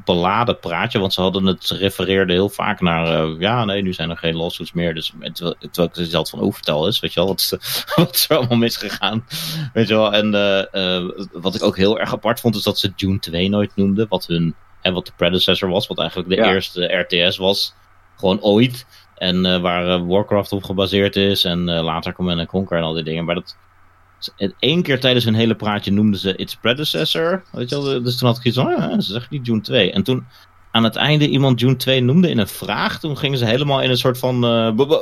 beladen praatje, want ze hadden het, ze refereerden heel vaak naar... Uh, ja, nee, nu zijn er geen lawsuits meer. Dus terwijl ik er zelf van overtel is, weet je wel, wat is, wat is er allemaal misgegaan. Weet je wel, en uh, uh, wat ik ook heel erg apart vond, is dat ze Dune two nooit noemden, wat hun... En wat de predecessor was, wat eigenlijk de ja. eerste R T S was. Gewoon ooit. En uh, waar uh, Warcraft op gebaseerd is. En uh, later Command and Conquer en al die dingen. Maar dat... Eén keer tijdens hun hele praatje noemden ze its predecessor. Weet je wel? Dus toen had ik iets van, ah, ze zeggen niet Dune two. En toen aan het einde iemand Dune two noemde in een vraag. Toen gingen ze helemaal in een soort van... Uh,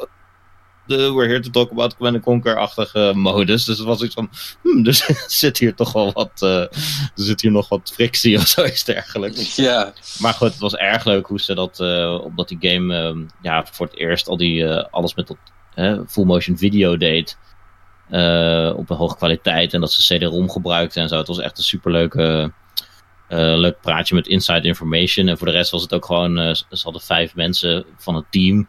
we're here to talk about Command and Conquer-achtige modus. Dus het was iets van... Hmm, dus er zit hier toch wel wat... Uh, er zit hier nog wat frictie of zoiets dergelijks. Ja. Yeah. Maar goed, het was erg leuk hoe ze dat... Uh, omdat die game uh, ja, voor het eerst al die uh, alles met dat uh, full-motion video deed. Uh, op een hoge kwaliteit. En dat ze C D ROM gebruikten en zo. Het was echt een superleuke... Uh, leuk praatje met inside information. En voor de rest was het ook gewoon... Uh, ze hadden vijf mensen van het team...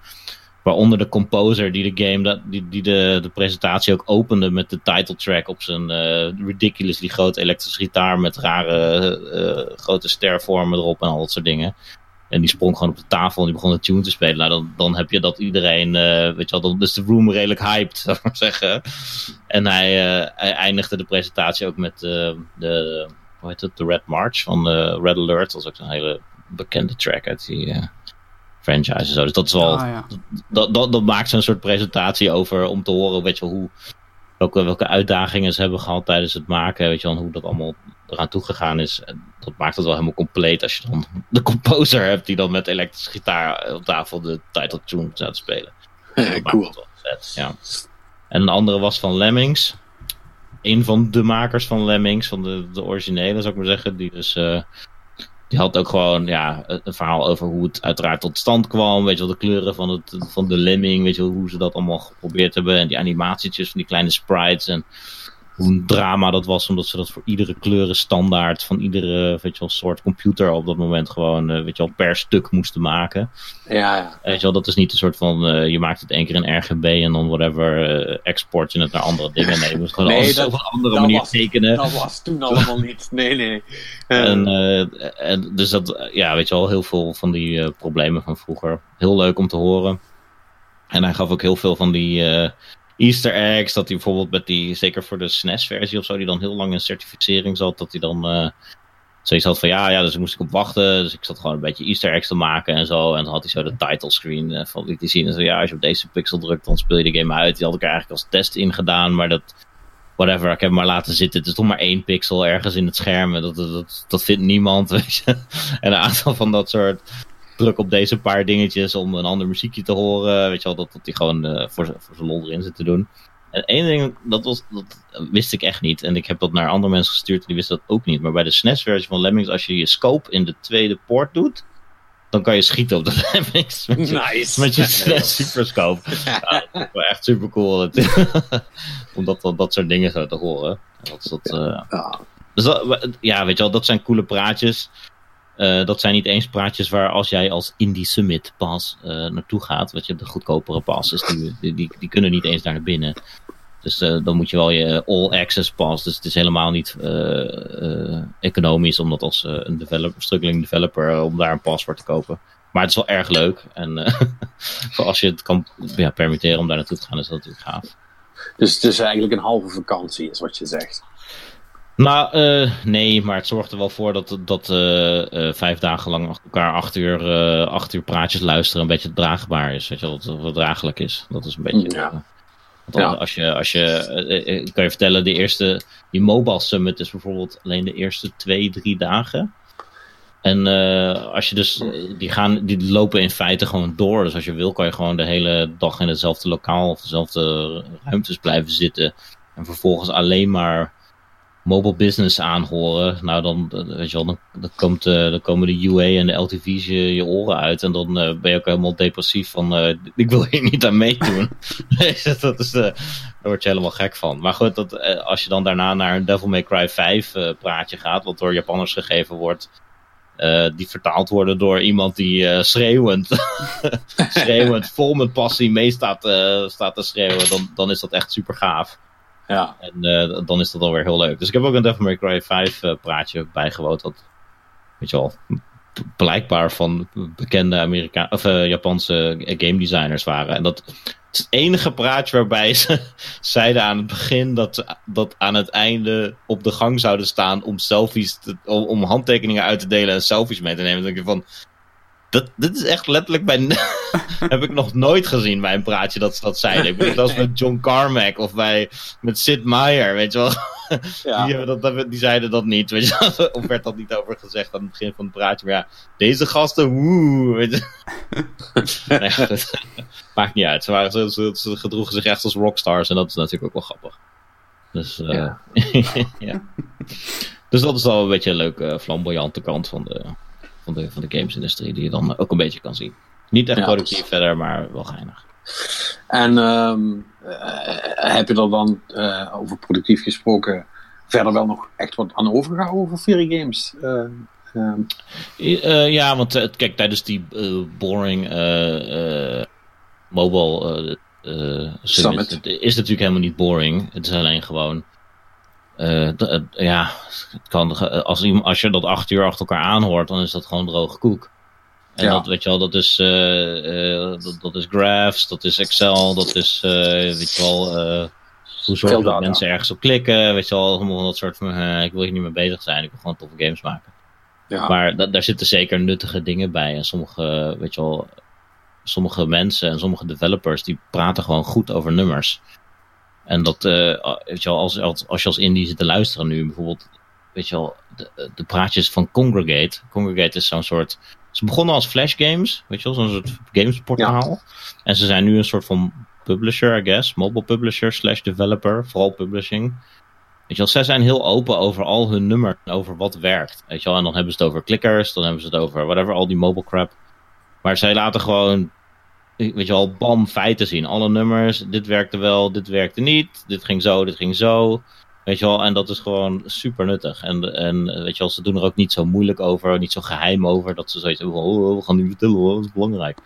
Waaronder de composer die de game, dat, die, die de, de presentatie ook opende met de title track op zijn uh, ridiculously grote elektrische gitaar met rare uh, grote stervormen erop en al dat soort dingen. En die sprong gewoon op de tafel en die begon een tune te spelen. Nou, dan, dan heb je dat iedereen, uh, weet je wel, dan is de room redelijk hyped, zou ik maar zeggen. En hij, uh, hij eindigde de presentatie ook met uh, de, hoe heet het, de Red March van uh, Red Alert. Dat is ook een hele bekende track uit die... Uh, franchise en zo. Dus dat is wel... Ah, ja. dat, dat, dat maakt zo'n soort presentatie over... om te horen, weet je wel, hoe... Welke, welke uitdagingen ze hebben gehad tijdens het maken... weet je wel, hoe dat allemaal eraan toegegaan is. En dat maakt het wel helemaal compleet... als je dan de composer hebt... die dan met elektrische gitaar op tafel... de title tune zou spelen. Hey, cool. Het wel vet, ja. En een andere was van Lemmings. Een van de makers van Lemmings... van de, de originele, zou ik maar zeggen. Die dus... Uh, Die had ook gewoon ja, een verhaal over hoe het uiteraard tot stand kwam. Weet je wel, de kleuren van, het, van de lemming. Weet je wel, hoe ze dat allemaal geprobeerd hebben. En die animatietjes van die kleine sprites. En hoe een drama dat was. Omdat ze dat voor iedere kleurenstandaard van iedere weet je wel, soort computer op dat moment gewoon weet je wel, per stuk moesten maken. Ja, ja. Weet je wel, dat is niet een soort van uh, je maakt het één keer in R G B en dan whatever uh, export je het naar andere dingen. Nee, je moet gewoon nee, alles dat, op een andere manier was, tekenen. Dat was toen allemaal niet. Nee, nee. Uh. En, uh, en, dus dat, ja, weet je wel, heel veel van die uh, problemen van vroeger. Heel leuk om te horen. En hij gaf ook heel veel van die... Uh, Easter eggs, dat hij bijvoorbeeld met die, zeker voor de S N E S-versie of zo, die dan heel lang in certificering zat, dat hij dan uh, zoiets had van ja, ja, dus daar moest ik op wachten, dus ik zat gewoon een beetje Easter eggs te maken en zo, en dan had hij zo de title screen uh, van liet hij zien en zo, ja, als je op deze pixel drukt, dan speel je de game uit. Die had ik er eigenlijk als test in gedaan, maar dat, whatever, ik heb hem maar laten zitten, het is toch maar één pixel ergens in het scherm, dat, dat, dat, dat vindt niemand, weet je. En een aantal van dat soort... druk op deze paar dingetjes om een ander muziekje te horen, weet je wel, dat, dat die gewoon uh, voor, voor zijn lol erin zit te doen. En één ding, dat, was, dat wist ik echt niet, en ik heb dat naar andere mensen gestuurd en die wisten dat ook niet, maar bij de S N E S-versie van Lemmings, als je je scope in de tweede poort doet, dan kan je schieten op de Lemmings. Met je, nice. Met je S N E S superscope. Ja, dat is wel echt supercool. Om dat, dat soort dingen zo te horen. Dat, dat, uh, ja. Dus dat, ja, weet je wel, dat zijn coole praatjes. Uh, dat zijn niet eens praatjes waar als jij als Indie Summit pas uh, naartoe gaat, wat je de goedkopere pas is, die, die, die, die kunnen niet eens naar binnen. Dus uh, dan moet je wel je all access pas. Dus het is helemaal niet uh, uh, economisch om dat als uh, een developer, struggling developer uh, om daar een pas voor te kopen. Maar het is wel erg leuk. En uh, als je het kan ja, permitteren om daar naartoe te gaan, is dat natuurlijk gaaf. Dus het is eigenlijk een halve vakantie, is wat je zegt. Nou, uh, nee, maar het zorgt er wel voor dat, dat uh, uh, vijf dagen lang achter elkaar acht uur, uh, acht uur praatjes luisteren een beetje draagbaar is. Weet je, dat het draaglijk is. Dat is een beetje... Ja. Uh, want ja. Als je... Als je uh, ik kan je vertellen, de eerste... Die Mobile Summit is bijvoorbeeld alleen de eerste twee, drie dagen. En uh, als je dus... Die, gaan, die lopen in feite gewoon door. Dus als je wil, kan je gewoon de hele dag in hetzelfde lokaal of dezelfde ruimtes blijven zitten. En vervolgens alleen maar... mobile business aanhoren, nou dan, weet je wel, dan, dan, komt, uh, dan komen de U A en de L T V's je, je oren uit en dan uh, ben je ook helemaal depressief van, uh, ik wil hier niet aan meedoen. dat is, uh, daar word je helemaal gek van. Maar goed, dat, uh, als je dan daarna naar een Devil May Cry vijf uh, praatje gaat, wat door Japanners gegeven wordt, uh, die vertaald worden door iemand die uh, schreeuwend, schreeuwend vol met passie mee staat, uh, staat te schreeuwen, dan, dan is dat echt super gaaf. Ja. En uh, dan is dat alweer heel leuk. Dus ik heb ook een Devil May Cry vijf uh, praatje bijgewoond. Dat, weet je wel, b- blijkbaar van bekende Amerika- of, uh, Japanse game designers waren. En dat is het enige praatje waarbij ze zeiden aan het begin dat ze dat aan het einde op de gang zouden staan om selfies, te, om, om handtekeningen uit te delen en selfies mee te nemen. Dan denk je van... Dat, dit is echt letterlijk bij... heb ik nog nooit gezien bij een praatje dat ze dat zeiden. Ik bedoel, dat was met John Carmack of bij, met Sid Meier, weet je wel. Ja. Die, dat, die zeiden dat niet, weet je wel. Of werd dat niet over gezegd aan het begin van het praatje. Maar ja, deze gasten, woe, weet je. Nee, goed. Maakt niet uit. Ze, waren, ze, ze, ze gedroegen zich echt als rockstars en dat is natuurlijk ook wel grappig. Dus, uh, ja. ja. Dus dat is al een beetje een leuke, flamboyante kant van de... Van de, van de gamesindustrie, die je dan ook een beetje kan zien. Niet echt productief ja, verder, maar wel geinig. En um, uh, heb je er dan uh, over productief gesproken verder wel nog echt wat aan overgehouden over Fury Games? Uh, um. uh, ja, want uh, kijk, tijdens die uh, boring uh, uh, mobile uh, uh, summit. Het is natuurlijk helemaal niet boring. Het is alleen gewoon... Uh, d- uh, ja, het kan, als, als je dat acht uur achter elkaar aanhoort, dan is dat gewoon droge koek. En ja. dat weet je wel, dat is, uh, uh, dat, dat is graphs, dat is Excel, dat is, uh, weet je wel, uh, hoe zorg je dat mensen ergens op klikken, weet je wel, allemaal dat soort van, uh, ik wil hier niet mee bezig zijn, ik wil gewoon toffe games maken. Ja. Maar da- daar zitten zeker nuttige dingen bij en sommige, weet je wel, sommige mensen en sommige developers die praten gewoon goed over nummers. En dat, uh, weet je wel, als, als, als je als indie zit te luisteren nu, bijvoorbeeld, weet je wel, de, de praatjes van Congregate. Congregate is zo'n soort, ze begonnen als Flash Games, weet je wel, zo'n soort gamesportaal. Ja. En ze zijn nu een soort van publisher, I guess, mobile publisher slash developer, vooral publishing. Weet je wel, zij zijn heel open over al hun nummers en over wat werkt, weet je wel. En dan hebben ze het over clickers, dan hebben ze het over whatever, al die mobile crap. Maar zij laten gewoon... weet je wel, bam, feiten zien. Alle nummers, dit werkte wel, dit werkte niet. Dit ging zo, dit ging zo. Weet je wel, en dat is gewoon super nuttig. En, en weet je wel, ze doen er ook niet zo moeilijk over, niet zo geheim over, dat ze zoiets hebben van, oh, we gaan nu vertellen hoor, dat is belangrijk.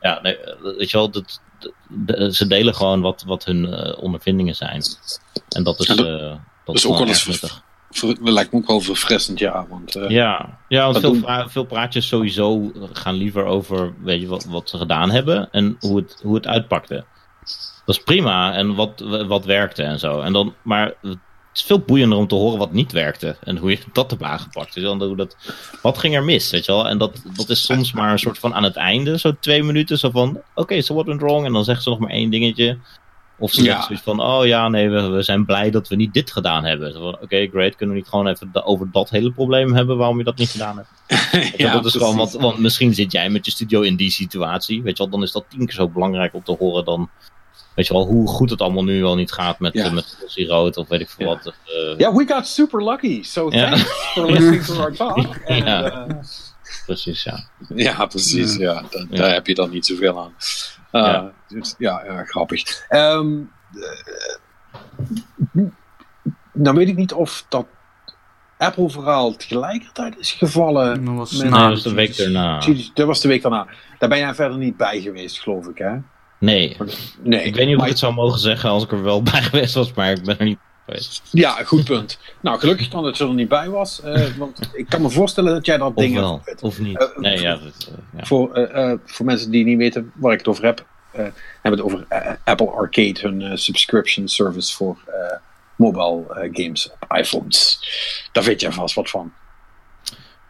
Ja, nee, weet je wel, dat, dat, ze delen gewoon wat, wat hun uh, ondervindingen zijn. En dat is, ja, dat, uh, dat dat is ook wel eens nuttig. Ver, lijkt me ook wel verfrissend, ja. Want, uh, ja, ja, want veel, pra- veel praatjes sowieso gaan liever over weet je, wat, wat ze gedaan hebben en hoe het, hoe het uitpakte. Dat is prima en wat, wat werkte en zo. En dan, maar het is veel boeiender om te horen wat niet werkte en hoe je dat hebt aangepakt. Dus dan hoe dat, wat ging er mis, weet je wel? En dat, dat is soms maar een soort van aan het einde, zo twee minuten, zo van oké, okay, so what went wrong? En dan zeggen ze nog maar één dingetje. Of ze ja. zeggen zoiets van, oh ja, nee, we, we zijn blij dat we niet dit gedaan hebben. Oké, okay, great, kunnen we niet gewoon even da- over dat hele probleem hebben, waarom je dat niet gedaan hebt? ja, dat is gewoon, want, want misschien zit jij met je studio in die situatie, weet je wel, dan is dat tien keer zo belangrijk om te horen dan, weet je wel, hoe goed het allemaal nu al niet gaat met, ja. uh, met Rossi Rood of weet ik veel ja. wat. Ja, uh, yeah, we got super lucky, so yeah. thanks for listening to our talk. And, ja. Uh... Precies, ja. Ja, precies, ja. ja. Daar, daar ja. heb je dan niet zoveel aan. Uh, ja. Dus, ja, ja, grappig. Um, uh, nou weet ik niet of dat Apple-verhaal tegelijkertijd is gevallen. Dat was, met, nou, dat was de week daarna. Dat was de week daarna. Daar ben jij verder niet bij geweest, geloof ik, hè? Nee. nee. Ik weet niet of ik het zou mogen zeggen als ik er wel bij geweest was, maar ik ben er niet bij geweest. Ja, goed punt. Nou, gelukkig dan dat je er niet bij was, uh, want ik kan me voorstellen dat jij dat ding... Of wel, of niet. Uh, nee, ja, dat, uh, ja. Voor, uh, uh, voor mensen die niet weten waar ik het over heb, uh, hebben het over uh, Apple Arcade, hun uh, subscription service voor uh, mobile uh, games op iPhones. Daar weet jij vast wat van.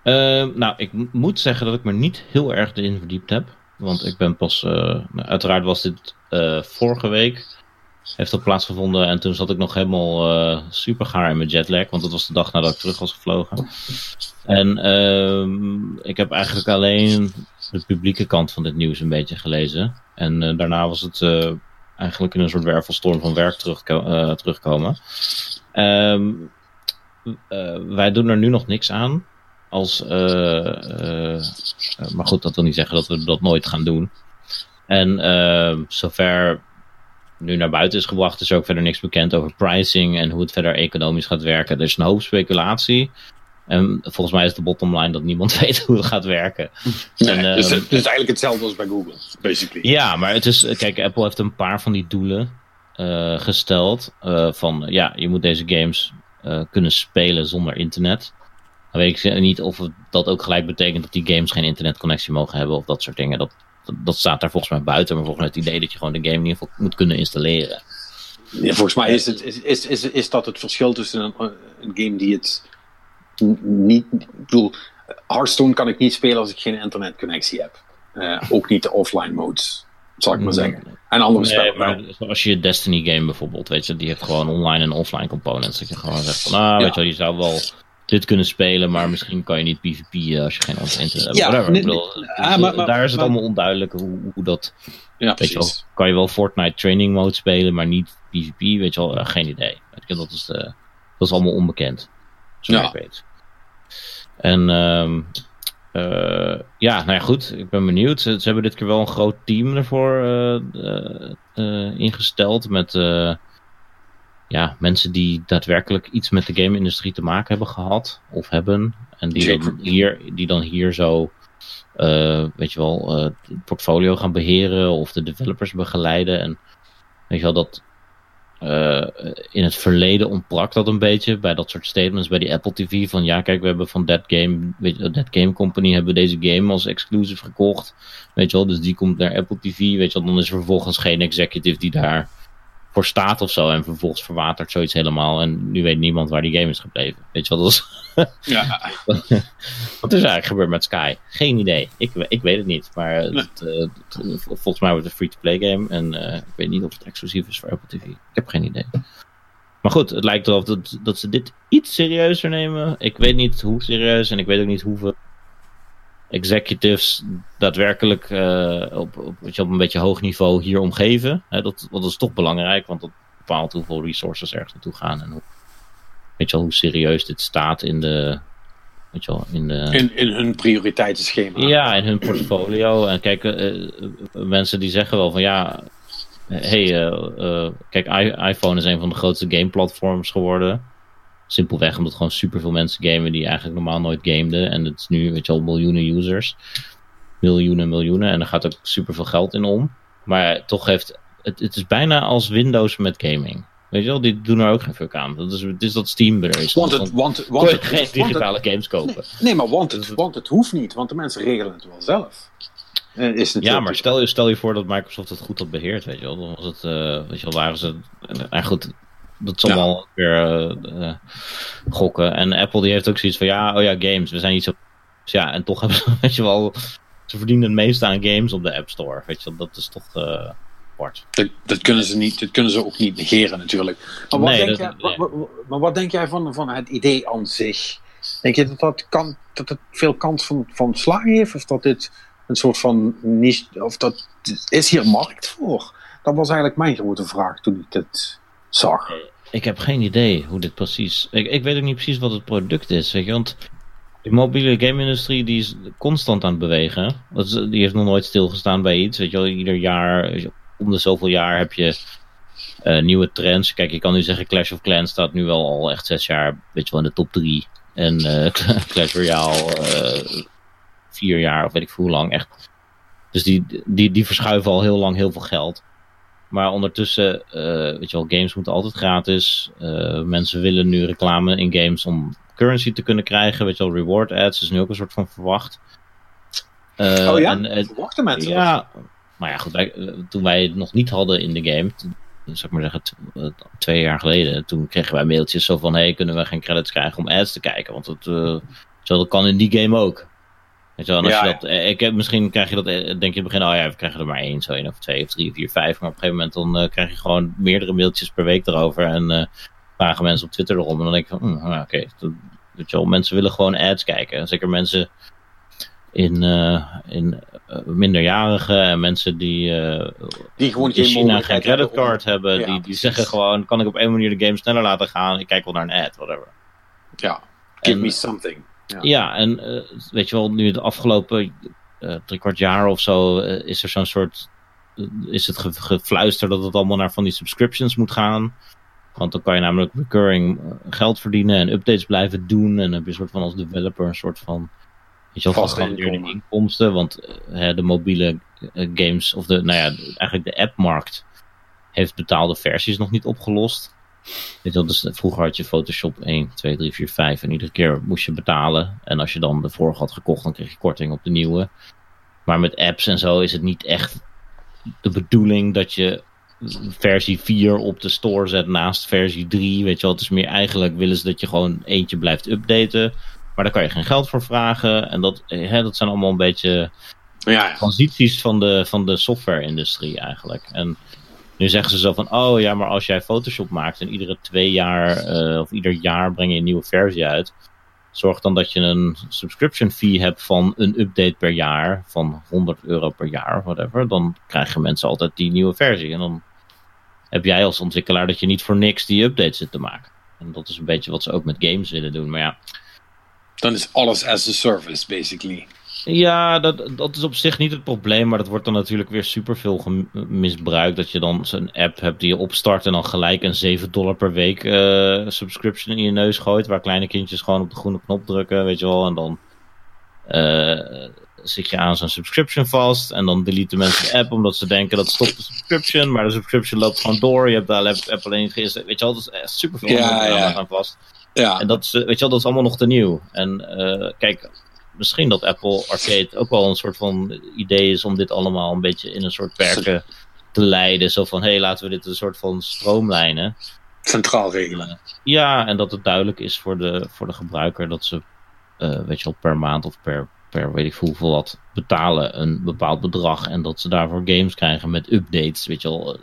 Uh, nou, ik m- moet zeggen dat ik me niet heel erg erin verdiept heb. Want ik ben pas, uh, uiteraard was dit uh, vorige week, heeft dat plaatsgevonden en toen zat ik nog helemaal uh, super gaar in mijn jetlag, want dat was de dag nadat ik terug was gevlogen. En uh, ik heb eigenlijk alleen de publieke kant van dit nieuws een beetje gelezen. En uh, daarna was het uh, eigenlijk in een soort wervelstorm van werk terugko- uh, terugkomen. Um, uh, wij doen er nu nog niks aan. Als, uh, uh, maar goed, dat wil niet zeggen dat we dat nooit gaan doen. En uh, zover nu naar buiten is gebracht, is er ook verder niks bekend over pricing en hoe het verder economisch gaat werken. Er is een hoop speculatie. En volgens mij is de bottom line dat niemand weet hoe het gaat werken. Nee, en, uh, dus het is dus eigenlijk hetzelfde als bij Google, basically. Ja, maar het is, kijk, Apple heeft een paar van die doelen uh, gesteld. Uh, van, ja, je moet deze games uh, kunnen spelen zonder internet. Dan weet ik niet of dat ook gelijk betekent dat die games geen internetconnectie mogen hebben of dat soort dingen. Dat, dat, dat staat daar volgens mij buiten, maar volgens mij het idee dat je gewoon de game in ieder geval moet kunnen installeren. Ja, volgens mij is, het, is, is, is, is dat het verschil tussen een, een game die het niet... Ik bedoel, Hearthstone kan ik niet spelen als ik geen internetconnectie heb. Uh, ook niet de offline modes, zal ik maar nee, zeggen. En andere nee, spellen maar als je je Destiny game bijvoorbeeld, weet je, die heeft gewoon online en offline components. Dat je gewoon zegt van, ah, ja. weet je wel, je zou wel dit kunnen spelen, maar misschien kan je niet PvP'en als je geen internet hebt. Ja, whatever. Nee, ik bedoel, nee, nee. Ah, maar, maar, daar is het maar, allemaal onduidelijk hoe, hoe dat... Ja, weet je wel, kan je wel Fortnite training mode spelen, maar niet PvP, weet je wel, uh, geen idee. Dat is, uh, dat is allemaal onbekend. Zo ja. ik weet. En um, uh, ja, nou ja, goed. Ik ben benieuwd. Ze, ze hebben dit keer wel een groot team ervoor uh, uh, uh, ingesteld met... Uh, Ja, mensen die daadwerkelijk iets met de game-industrie te maken hebben gehad. Of hebben. En die dan hier, die dan hier zo uh, weet je wel, uh, het portfolio gaan beheren of de developers begeleiden. En weet je wel, dat uh, in het verleden ontbrak dat een beetje bij dat soort statements bij die Apple T V. Van ja, kijk, we hebben van That Game, weet je, That Game Company hebben we deze game als exclusive gekocht. Weet je wel, dus die komt naar Apple T V. Weet je wel, dan is er vervolgens geen executive die daar voor staat of zo. En vervolgens verwatert zoiets helemaal. En nu weet niemand waar die game is gebleven. Weet je wat dat is? Ja. Wat is eigenlijk gebeurd met Sky? Geen idee. Ik, ik weet het niet. Maar het, nee. het, het, volgens mij wordt het een free-to-play game. En uh, ik weet niet of het exclusief is voor Apple T V. Ik heb geen idee. Maar goed, het lijkt erop dat, dat ze dit iets serieuzer nemen. Ik weet niet hoe serieus. En ik weet ook niet hoeveel executives daadwerkelijk uh, op, op, op een beetje hoog niveau hier omgeven. Hè, dat, dat is toch belangrijk, want dat bepaalt hoeveel resources ergens naartoe gaan en hoe, weet je wel, hoe serieus dit staat in de, weet je wel, in de... In, in hun prioriteitenschema. Ja, in hun portfolio. En kijk, uh, mensen die zeggen wel van ja, hey, uh, uh, kijk, I- iPhone is een van de grootste gameplatforms geworden. Simpelweg omdat gewoon superveel mensen gamen die eigenlijk normaal nooit gameden. En het is nu, weet je wel, miljoenen users. Miljoenen, miljoenen. En daar gaat ook superveel geld in om. Maar toch heeft... Het, het is bijna als Windows met gaming. Weet je wel, die doen er ook geen fuck aan. Dat is, het is dat Steam bedrijf. Want het... Want, want het geen digitale want games kopen. Nee, nee maar want het, want het hoeft niet. Want de mensen regelen het wel zelf. Is het ja, maar stel je, stel je voor dat Microsoft het goed had beheerd, weet je wel. Dan was het... Uh, weet je wel, waren ze... Nou goed... Dat zal wel ja. weer uh, uh, gokken. En Apple die heeft ook zoiets van ja, oh ja, games. We zijn niet zo... Ja, en toch hebben ze, weet je wel... Ze verdienen het meeste aan games op de App Store. Weet je wel, dat is toch uh, apart. Dat, dat, kunnen ze niet, dat kunnen ze ook niet negeren natuurlijk. Maar wat, nee, denk, dat, jij, nee. wat, wat, maar wat denk jij van, van het idee aan zich? Denk je dat, dat, kan, dat het veel kans van, van slagen heeft? Of dat dit een soort van... Niche, of dat is hier markt voor? Dat was eigenlijk mijn grote vraag toen ik dit zag. Ik heb geen idee hoe dit precies... Ik, ik weet ook niet precies wat het product is. Weet je? Want de mobiele game-industrie die is constant aan het bewegen. Dat is, die heeft nog nooit stilgestaan bij iets. Weet je wel? Ieder jaar, om de zoveel jaar heb je uh, nieuwe trends. Kijk, je kan nu zeggen Clash of Clans staat nu wel al echt zes jaar, weet je wel, in de top drie. En uh, Clash Royale uh, vier jaar of weet ik veel hoe lang. Echt. Dus die, die, die verschuiven al heel lang heel veel geld. Maar ondertussen, uh, weet je wel, games moeten altijd gratis. Uh, mensen willen nu reclame in games om currency te kunnen krijgen. Weet je wel, reward ads is nu ook een soort van verwacht. Uh, oh ja, en, uh, verwachten mensen. Ja, maar ja, goed, wij, toen wij het nog niet hadden in de game, toen, zou ik maar zeggen t- twee jaar geleden, toen kregen wij mailtjes zo van, hé, hey, kunnen we geen credits krijgen om ads te kijken? Want het, uh, zo, dat kan in die game ook. Weet je wel, en als ja, je dat, ik heb, misschien krijg je dat, denk je in het begin, oh ja, we krijgen er maar één, zo één of twee of drie of vier, vijf. Maar op een gegeven moment dan uh, krijg je gewoon meerdere mailtjes per week erover en uh, vragen mensen op Twitter erom. En dan denk je van, mm, nou, oké, okay, mensen willen gewoon ads kijken. Zeker mensen in, uh, in uh, minderjarigen en mensen die, uh, die gewoon in China geen creditcard hebben, hebben ja, die, die zeggen gewoon, kan ik op één manier de game sneller laten gaan? Ik kijk wel naar een ad, whatever. Ja, give en, me something. Ja. ja, en uh, weet je wel, nu de afgelopen uh, drie kwart jaar of zo uh, is er zo'n soort, uh, is het ge- gefluister dat het allemaal naar van die subscriptions moet gaan. Want dan kan je namelijk recurring geld verdienen en updates blijven doen. En dan heb je een soort van als developer een soort van, weet je wel, vastgegarandeerde inkomsten. Want uh, de mobiele uh, games, of de, nou ja, eigenlijk de appmarkt heeft betaalde versies nog niet opgelost. Weet je, dus vroeger had je Photoshop één, twee, drie, vier, vijf en iedere keer moest je betalen. En als je dan de vorige had gekocht, dan kreeg je korting op de nieuwe. Maar met apps en zo is het niet echt de bedoeling dat je versie vier op de store zet naast versie drie. Weet je wel, het is meer eigenlijk willen ze dat je gewoon eentje blijft updaten. Maar daar kan je geen geld voor vragen. En dat, hè, dat zijn allemaal een beetje ja, ja. transities van de, van de software-industrie eigenlijk. En nu zeggen ze zo van, oh ja, maar als jij Photoshop maakt en iedere twee jaar uh, of ieder jaar breng je een nieuwe versie uit, zorg dan dat je een subscription fee hebt van een update per jaar, van honderd euro per jaar, whatever. Dan krijgen mensen altijd die nieuwe versie. En dan heb jij als ontwikkelaar dat je niet voor niks die update zit te maken. En dat is een beetje wat ze ook met games willen doen, maar ja. Dan is alles as a service, basically. Ja, dat, dat is op zich niet het probleem, maar dat wordt dan natuurlijk weer superveel gem- misbruikt. Dat je dan zo'n app hebt die je opstart en dan gelijk een zeven dollar per week uh, subscription in je neus gooit. Waar kleine kindjes gewoon op de groene knop drukken, weet je wel. En dan uh, zit je aan zo'n subscription vast en dan deleten mensen de app omdat ze denken dat stopt de subscription, maar de subscription loopt gewoon door. Je hebt daar Apple alleen niet geïnstalleerd. Weet je wel, dat is echt super veel ja, ja. aan vast. Ja. En dat is, weet je wel, dat is allemaal nog te nieuw. En uh, kijk, misschien dat Apple Arcade ook wel een soort van idee is om dit allemaal een beetje in een soort perken te leiden. Zo van, hé, hey, laten we dit een soort van stroomlijnen. Centraal regelen. Ja, en dat het duidelijk is voor de, voor de gebruiker dat ze, uh, weet je wel, per maand of per, per weet ik hoeveel wat betalen een bepaald bedrag. En dat ze daarvoor games krijgen met updates, weet je wel.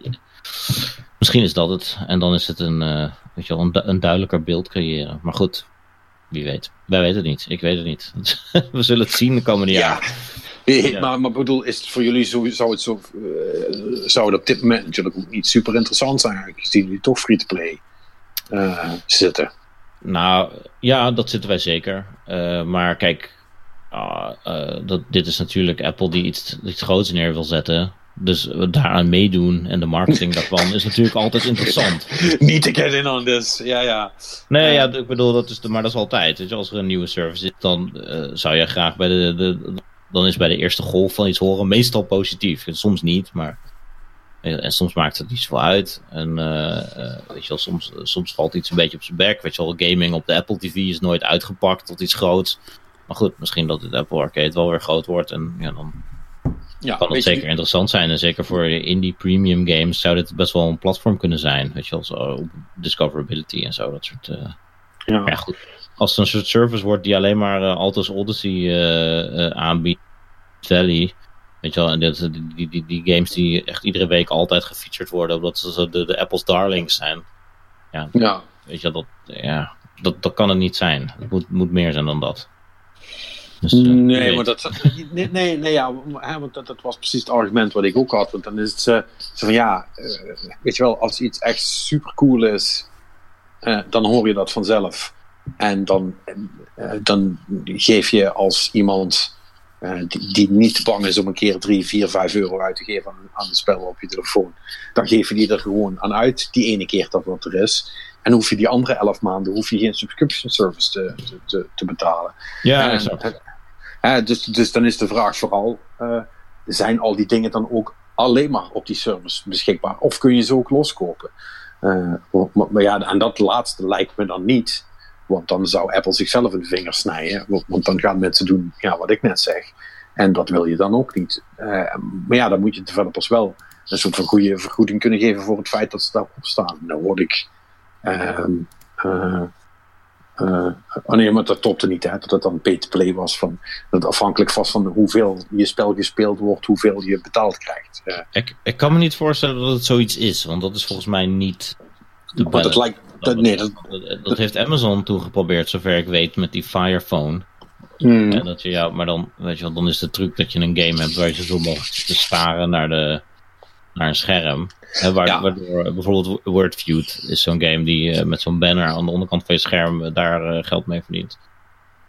Misschien is dat het. En dan is het een, uh, weet je wel, een, du- een duidelijker beeld creëren. Maar goed, wie weet. Wij weten het niet. Ik weet het niet. We zullen het zien de komende jaren. Ja. Ja. Maar, maar bedoel, is het voor jullie zo, zou het zo, uh, zou het op dit moment natuurlijk niet super interessant zijn, aangezien jullie toch free-to-play uh, zitten? Nou, ja, dat zitten wij zeker. Uh, maar kijk, uh, uh, dat, dit is natuurlijk Apple die iets, iets groots neer wil zetten. Dus daaraan meedoen en de marketing daarvan is natuurlijk altijd interessant. Niet to get in on this. Ja, ja. Nee, uh, ja, ik bedoel, dat is de, maar dat is altijd. Weet je, als er een nieuwe service is, dan uh, zou jij graag bij de... de Dan is bij de eerste golf van iets horen meestal positief. Soms niet, maar... En soms maakt het niet zoveel uit. En uh, uh, weet je wel, soms, soms valt iets een beetje op zijn bek. Weet je wel, gaming op de Apple T V is nooit uitgepakt tot iets groots. Maar goed, misschien dat het Apple Arcade wel weer groot wordt. En ja, dan ja, kan het zeker je... interessant zijn. En zeker voor indie premium games zou dit best wel een platform kunnen zijn. Weet je wel, zo discoverability en zo, dat soort... Uh... Ja. ja, goed. Als het een soort service wordt die alleen maar uh, Altos Odyssey uh, uh, aanbiedt, Valley, weet je wel, en dit, die, die, die games die echt iedere week altijd gefeatured worden, omdat ze de, de Apple's darlings zijn. Ja, ja. Weet je, dat, ja, dat, dat kan het niet zijn. Het moet, moet meer zijn dan dat. Dus, uh, nee, maar dat, nee, nee, nee, ja, want dat, dat was precies het argument wat ik ook had. Want dan is het uh, zo van, ja, uh, weet je wel, als iets echt super cool is, uh, dan hoor je dat vanzelf. En dan, dan geef je als iemand uh, die, die niet bang is om een keer drie, vier, vijf euro uit te geven aan, aan een spel op je telefoon, dan geef je die er gewoon aan uit, die ene keer dat wat er is. En hoef je die andere elf maanden hoef je geen subscription service te, te, te betalen. Ja, exact. Uh, dus, dus dan is de vraag vooral, uh, zijn al die dingen dan ook alleen maar op die service beschikbaar? Of kun je ze ook loskopen? Uh, maar, maar ja, aan dat laatste lijkt me dan niet... Want dan zou Apple zichzelf in de vingers snijden. Want dan gaan mensen doen ja, wat ik net zeg. En dat wil je dan ook niet. Uh, maar ja, dan moet je developers wel een soort van goede vergoeding kunnen geven voor het feit dat ze daarop staan. Dan word ik... Uh, uh, uh, oh nee, maar dat topte niet. Hè, dat het dan pay-to-play was. Van, dat afhankelijk was van hoeveel je spel gespeeld wordt, hoeveel je betaald krijgt. Uh, ik, ik kan me niet voorstellen dat het zoiets is. Want dat is volgens mij niet... Maar dat lijkt... Dat, nee, dat, dat, dat heeft Amazon toen geprobeerd, zover ik weet, met die Fire Phone. Mm. Ja, dat je, ja, maar dan, weet je wel, dan is de truc dat je een game hebt waar je zoveel mogelijk te sparen naar, de, naar een scherm. Hè, waar, ja. Waardoor bijvoorbeeld Wordfeud is zo'n game die uh, met zo'n banner aan de onderkant van je scherm uh, daar uh, geld mee verdient.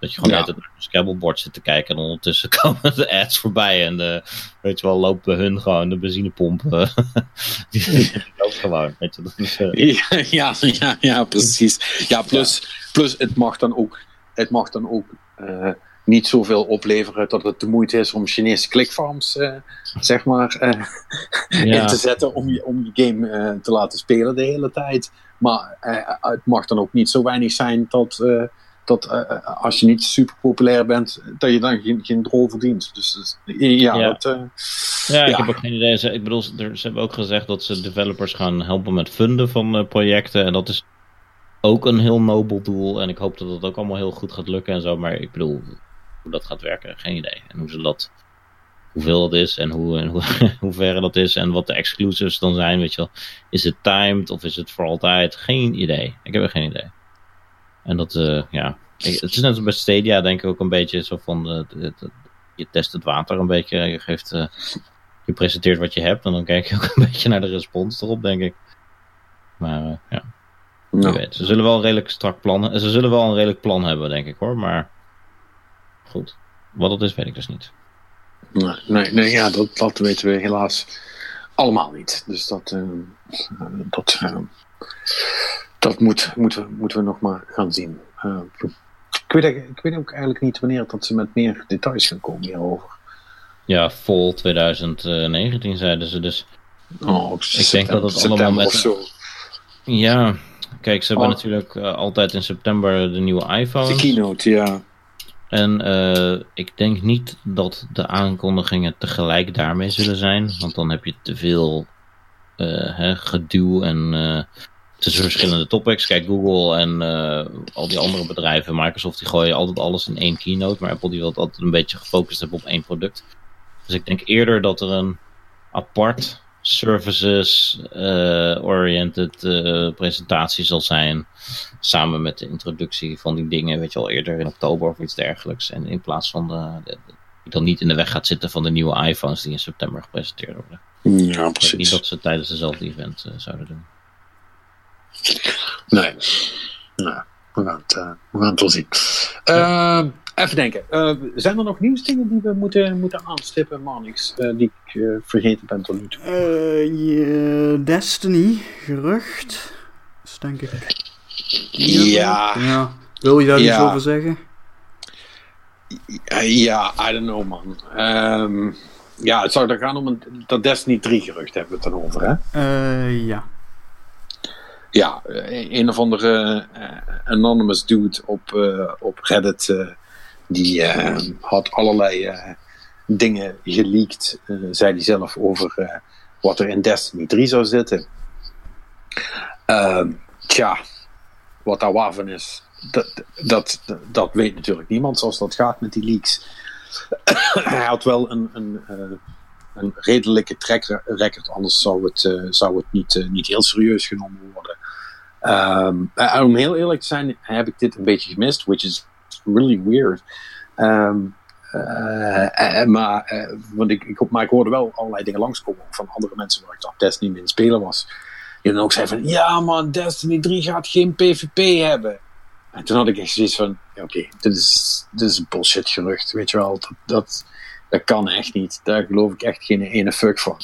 Dat je gewoon ja. uit het Scrabble-bord zit te kijken en ondertussen komen de ads voorbij. En de, weet je wel, loopt bij hun gewoon de benzinepomp. Uh, die, die loopt gewoon, weet je. Dus, uh... ja, ja, ja, ja, precies. Ja, plus, ja. plus het mag dan ook, het mag dan ook uh, niet zoveel opleveren dat het de moeite is om Chinese clickfarms, uh, zeg maar, uh, ja. in te zetten om je, om je game uh, te laten spelen de hele tijd. Maar uh, het mag dan ook niet zo weinig zijn dat... Uh, dat uh, als je niet super populair bent, dat je dan geen, geen rol verdient. Dus, dus ja, ja. Dat, uh, ja, ja, ik heb ook geen idee. Ze, ik bedoel, ze hebben ook gezegd dat ze developers gaan helpen met funden van uh, projecten. En dat is ook een heel nobel doel. En ik hoop dat dat ook allemaal heel goed gaat lukken en zo. Maar ik bedoel, hoe dat gaat werken, geen idee. En hoe ze dat, hoeveel dat is en hoe, en hoe, hoe ver dat is en wat de exclusives dan zijn. Weet je wel. Is het timed of is het voor altijd? Geen idee. Ik heb er geen idee. En dat, uh, ja, het is net als bij Stadia denk ik ook een beetje zo van, uh, het, het, je test het water een beetje, je geeft, uh, je presenteert wat je hebt en dan kijk je ook een beetje naar de respons erop denk ik. Maar uh, ja, no. Je weet, ze zullen wel een redelijk strak plan, ze zullen wel een redelijk plan hebben denk ik hoor, maar goed, wat dat is weet ik dus niet. Nee, nee, nee ja, dat, dat weten we helaas allemaal niet, dus dat, uh, dat... Uh... Dat moet, moeten, we, moeten we nog maar gaan zien. Uh, ik, weet, ik weet ook eigenlijk niet wanneer dat ze met meer details gaan komen hierover. Ja, vol twintig negentien zeiden ze dus. Oh, ik septem- denk dat het allemaal met... Zo. Ja, kijk, ze oh. hebben natuurlijk uh, altijd in september de nieuwe iPhone. De keynote, ja. En uh, ik denk niet dat de aankondigingen tegelijk daarmee zullen zijn. Want dan heb je te veel uh, hè, geduw en uh, tussen verschillende topics. Kijk, Google en uh, al die andere bedrijven, Microsoft, die gooien altijd alles in één keynote. Maar Apple die wil het altijd een beetje gefocust hebben op één product. Dus ik denk eerder dat er een apart services-oriented uh, uh, presentatie zal zijn, samen met de introductie van die dingen, weet je al, eerder in oktober of iets dergelijks. En in plaats van de, de, die dan niet in de weg gaat zitten van de nieuwe iPhones die in september gepresenteerd worden. Ja, precies. Niet dat ze tijdens dezelfde event uh, zouden doen. Nee. Nou, we gaan het, uh, we gaan het wel zien. Ja. Uh, even denken. Uh, zijn er nog nieuwsdingen die we moeten, moeten aanstippen? Maar niks uh, die ik uh, vergeten ben tot nu toe. Uh, yeah, Destiny, gerucht. Dus denk ik. Ja. ja. Wil je daar ja. iets over zeggen? Ja, I don't know, man. Um, ja, het zou er gaan om een, dat Destiny drie gerucht hebben we het dan over, hè? Uh, ja. Ja, een of andere uh, anonymous dude op, uh, op Reddit, uh, die uh, had allerlei uh, dingen geleakt, uh, zei hij zelf, over uh, wat er in Destiny drie zou zitten. Uh, tja, wat daar waarvan is, dat, dat, dat weet natuurlijk niemand, zoals dat gaat met die leaks. Hij had wel een... een uh, een redelijke track record, anders zou het, uh, zou het niet, uh, niet heel serieus genomen worden. Um, en om heel eerlijk te zijn, heb ik dit een beetje gemist, which is really weird. Um, uh, uh, maar, uh, want ik, ik, maar ik hoorde wel allerlei dingen langskomen van andere mensen waar ik dacht Destiny mee in spelen was. Die dan ook zei van, ja man, Destiny drie gaat geen P v P hebben. En toen had ik echt zoiets van, oké, okay, dit is, dit is een bullshit gerucht, weet je wel, dat... dat Dat kan echt niet. Daar geloof ik echt geen ene fuck van.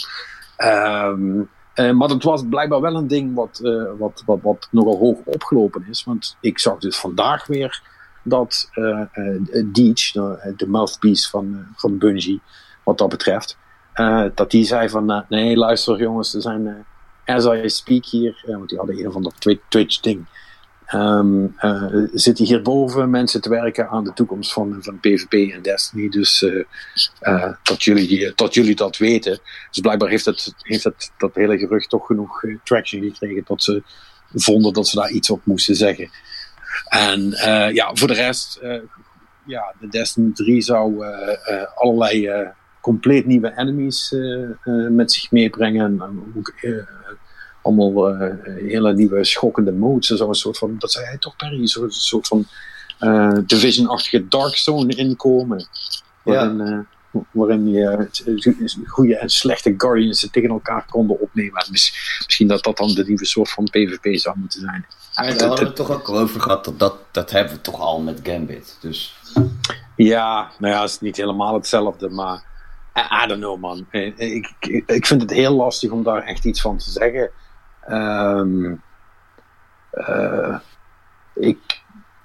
Um, uh, maar het was blijkbaar wel een ding wat, uh, wat, wat, wat nogal hoog opgelopen is. Want ik zag dus vandaag weer dat uh, uh, Deitch, de, de mouthpiece van, uh, van Bungie, wat dat betreft, uh, dat die zei van, uh, nee luister jongens, er zijn, uh, as I speak hier, uh, want die hadden een of ander Twitch ding, Um, uh, zitten hierboven mensen te werken aan de toekomst van, van P v P en Destiny, dus uh, uh, dat, jullie, dat jullie dat weten. Dus blijkbaar heeft, het, heeft het, dat hele gerucht toch genoeg uh, traction gekregen dat ze vonden dat ze daar iets op moesten zeggen. En uh, ja, voor de rest, uh, ja, de Destiny drie zou uh, uh, allerlei uh, compleet nieuwe enemies uh, uh, met zich meebrengen en ook uh, allemaal uh, hele nieuwe schokkende modes. Zo een soort van, dat zei hij toch, Perry, een soort, soort van uh, Division-achtige Dark Zone inkomen. Waarin, ja. uh, waarin je uh, goede en slechte Guardians tegen elkaar konden opnemen. En mis, misschien dat dat dan de nieuwe soort van P v P zou moeten zijn. Daar hadden we het toch ook al over gehad, dat, dat, dat hebben we toch al met Gambit. Dus. Ja, nou ja, het is niet helemaal hetzelfde, maar I, I don't know, man. Ik, ik, ik vind het heel lastig om daar echt iets van te zeggen. Um, uh, ik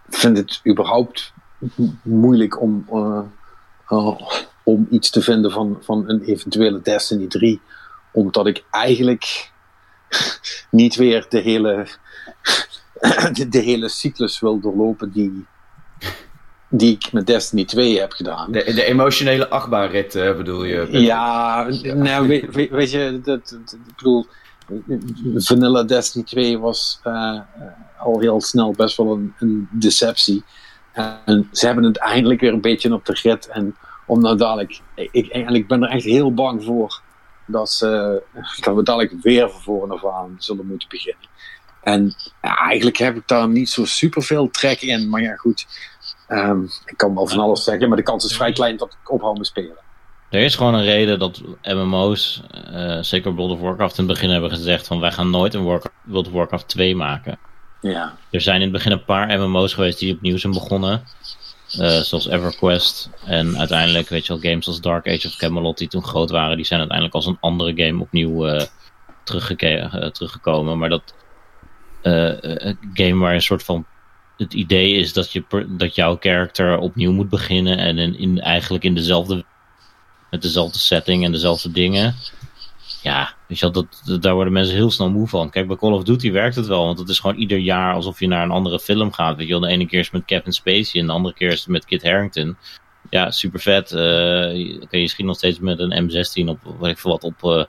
vind het überhaupt moeilijk om, uh, uh, om iets te vinden van, van een eventuele Destiny drie, omdat ik eigenlijk niet weer de hele de, de hele cyclus wil doorlopen die, die ik met Destiny twee heb gedaan. De, de emotionele achtbaanrit uh, bedoel je? Ja, ja. Nou, weet, weet, weet je, dat, dat, ik bedoel, Vanilla Destiny twee was uh, al heel snel best wel een, een deceptie. En ze hebben het eindelijk weer een beetje op de grid. En om nou dadelijk, ik, en ik ben er echt heel bang voor dat, ze, dat we dadelijk weer van voren af aan zullen moeten beginnen. En ja, eigenlijk heb ik daar niet zo superveel trek in. Maar ja, goed. Um, ik kan wel van alles zeggen, maar de kans is vrij klein dat ik ophoud met spelen. Er is gewoon een reden dat M M O's, uh, zeker World of Warcraft, in het begin hebben gezegd van wij gaan nooit een Warcraft, World of Warcraft twee maken. Ja. Er zijn in het begin een paar M M O's geweest die opnieuw zijn begonnen. Uh, zoals EverQuest. En uiteindelijk, weet je wel, games als Dark Age of Camelot die toen groot waren, die zijn uiteindelijk als een andere game opnieuw uh, teruggeke- uh, teruggekomen. Maar dat uh, game waar een soort van het idee is dat, je per, dat jouw character opnieuw moet beginnen en in, in, eigenlijk in dezelfde met dezelfde setting en dezelfde dingen. Ja, weet je wel, dat, dat, daar worden mensen heel snel moe van. Kijk, bij Call of Duty werkt het wel, want het is gewoon ieder jaar alsof je naar een andere film gaat. Weet je wel, de ene keer is het met Kevin Spacey en de andere keer is het met Kit Harington. Ja, super vet. Uh, kan je misschien nog steeds met een M zestien op, wat ik voor wat, op, uh,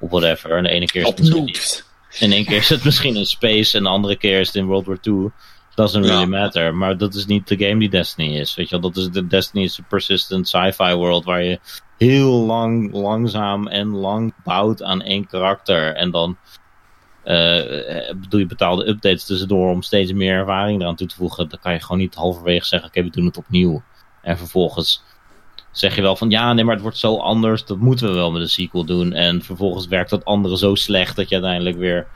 op whatever. En de ene keer is het misschien niet. In één keer is het misschien in space en de andere keer is het in World War Two. Doesn't really ja. matter. Maar dat is niet de game die Destiny is. Weet je wel, dat is de Destiny is een persistent sci-fi world waar je heel lang, langzaam en lang bouwt aan één karakter. En dan uh, doe je betaalde updates tussendoor om steeds meer ervaring eraan toe te voegen. Dan kan je gewoon niet halverwege zeggen, oké, okay, we doen het opnieuw. En vervolgens zeg je wel van, ja, nee, maar het wordt zo anders. Dat moeten we wel met een sequel doen. En vervolgens werkt dat andere zo slecht dat je uiteindelijk weer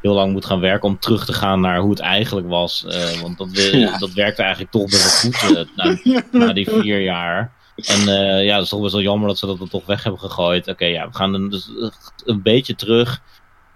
heel lang moet gaan werken om terug te gaan naar hoe het eigenlijk was. Uh, want dat, we, ja. dat werkte eigenlijk toch best wel goed uh, na, na die vier jaar. En uh, ja, het is toch best wel jammer dat ze dat dan toch weg hebben gegooid. Oké, okay, ja, we gaan een, dus een beetje terug.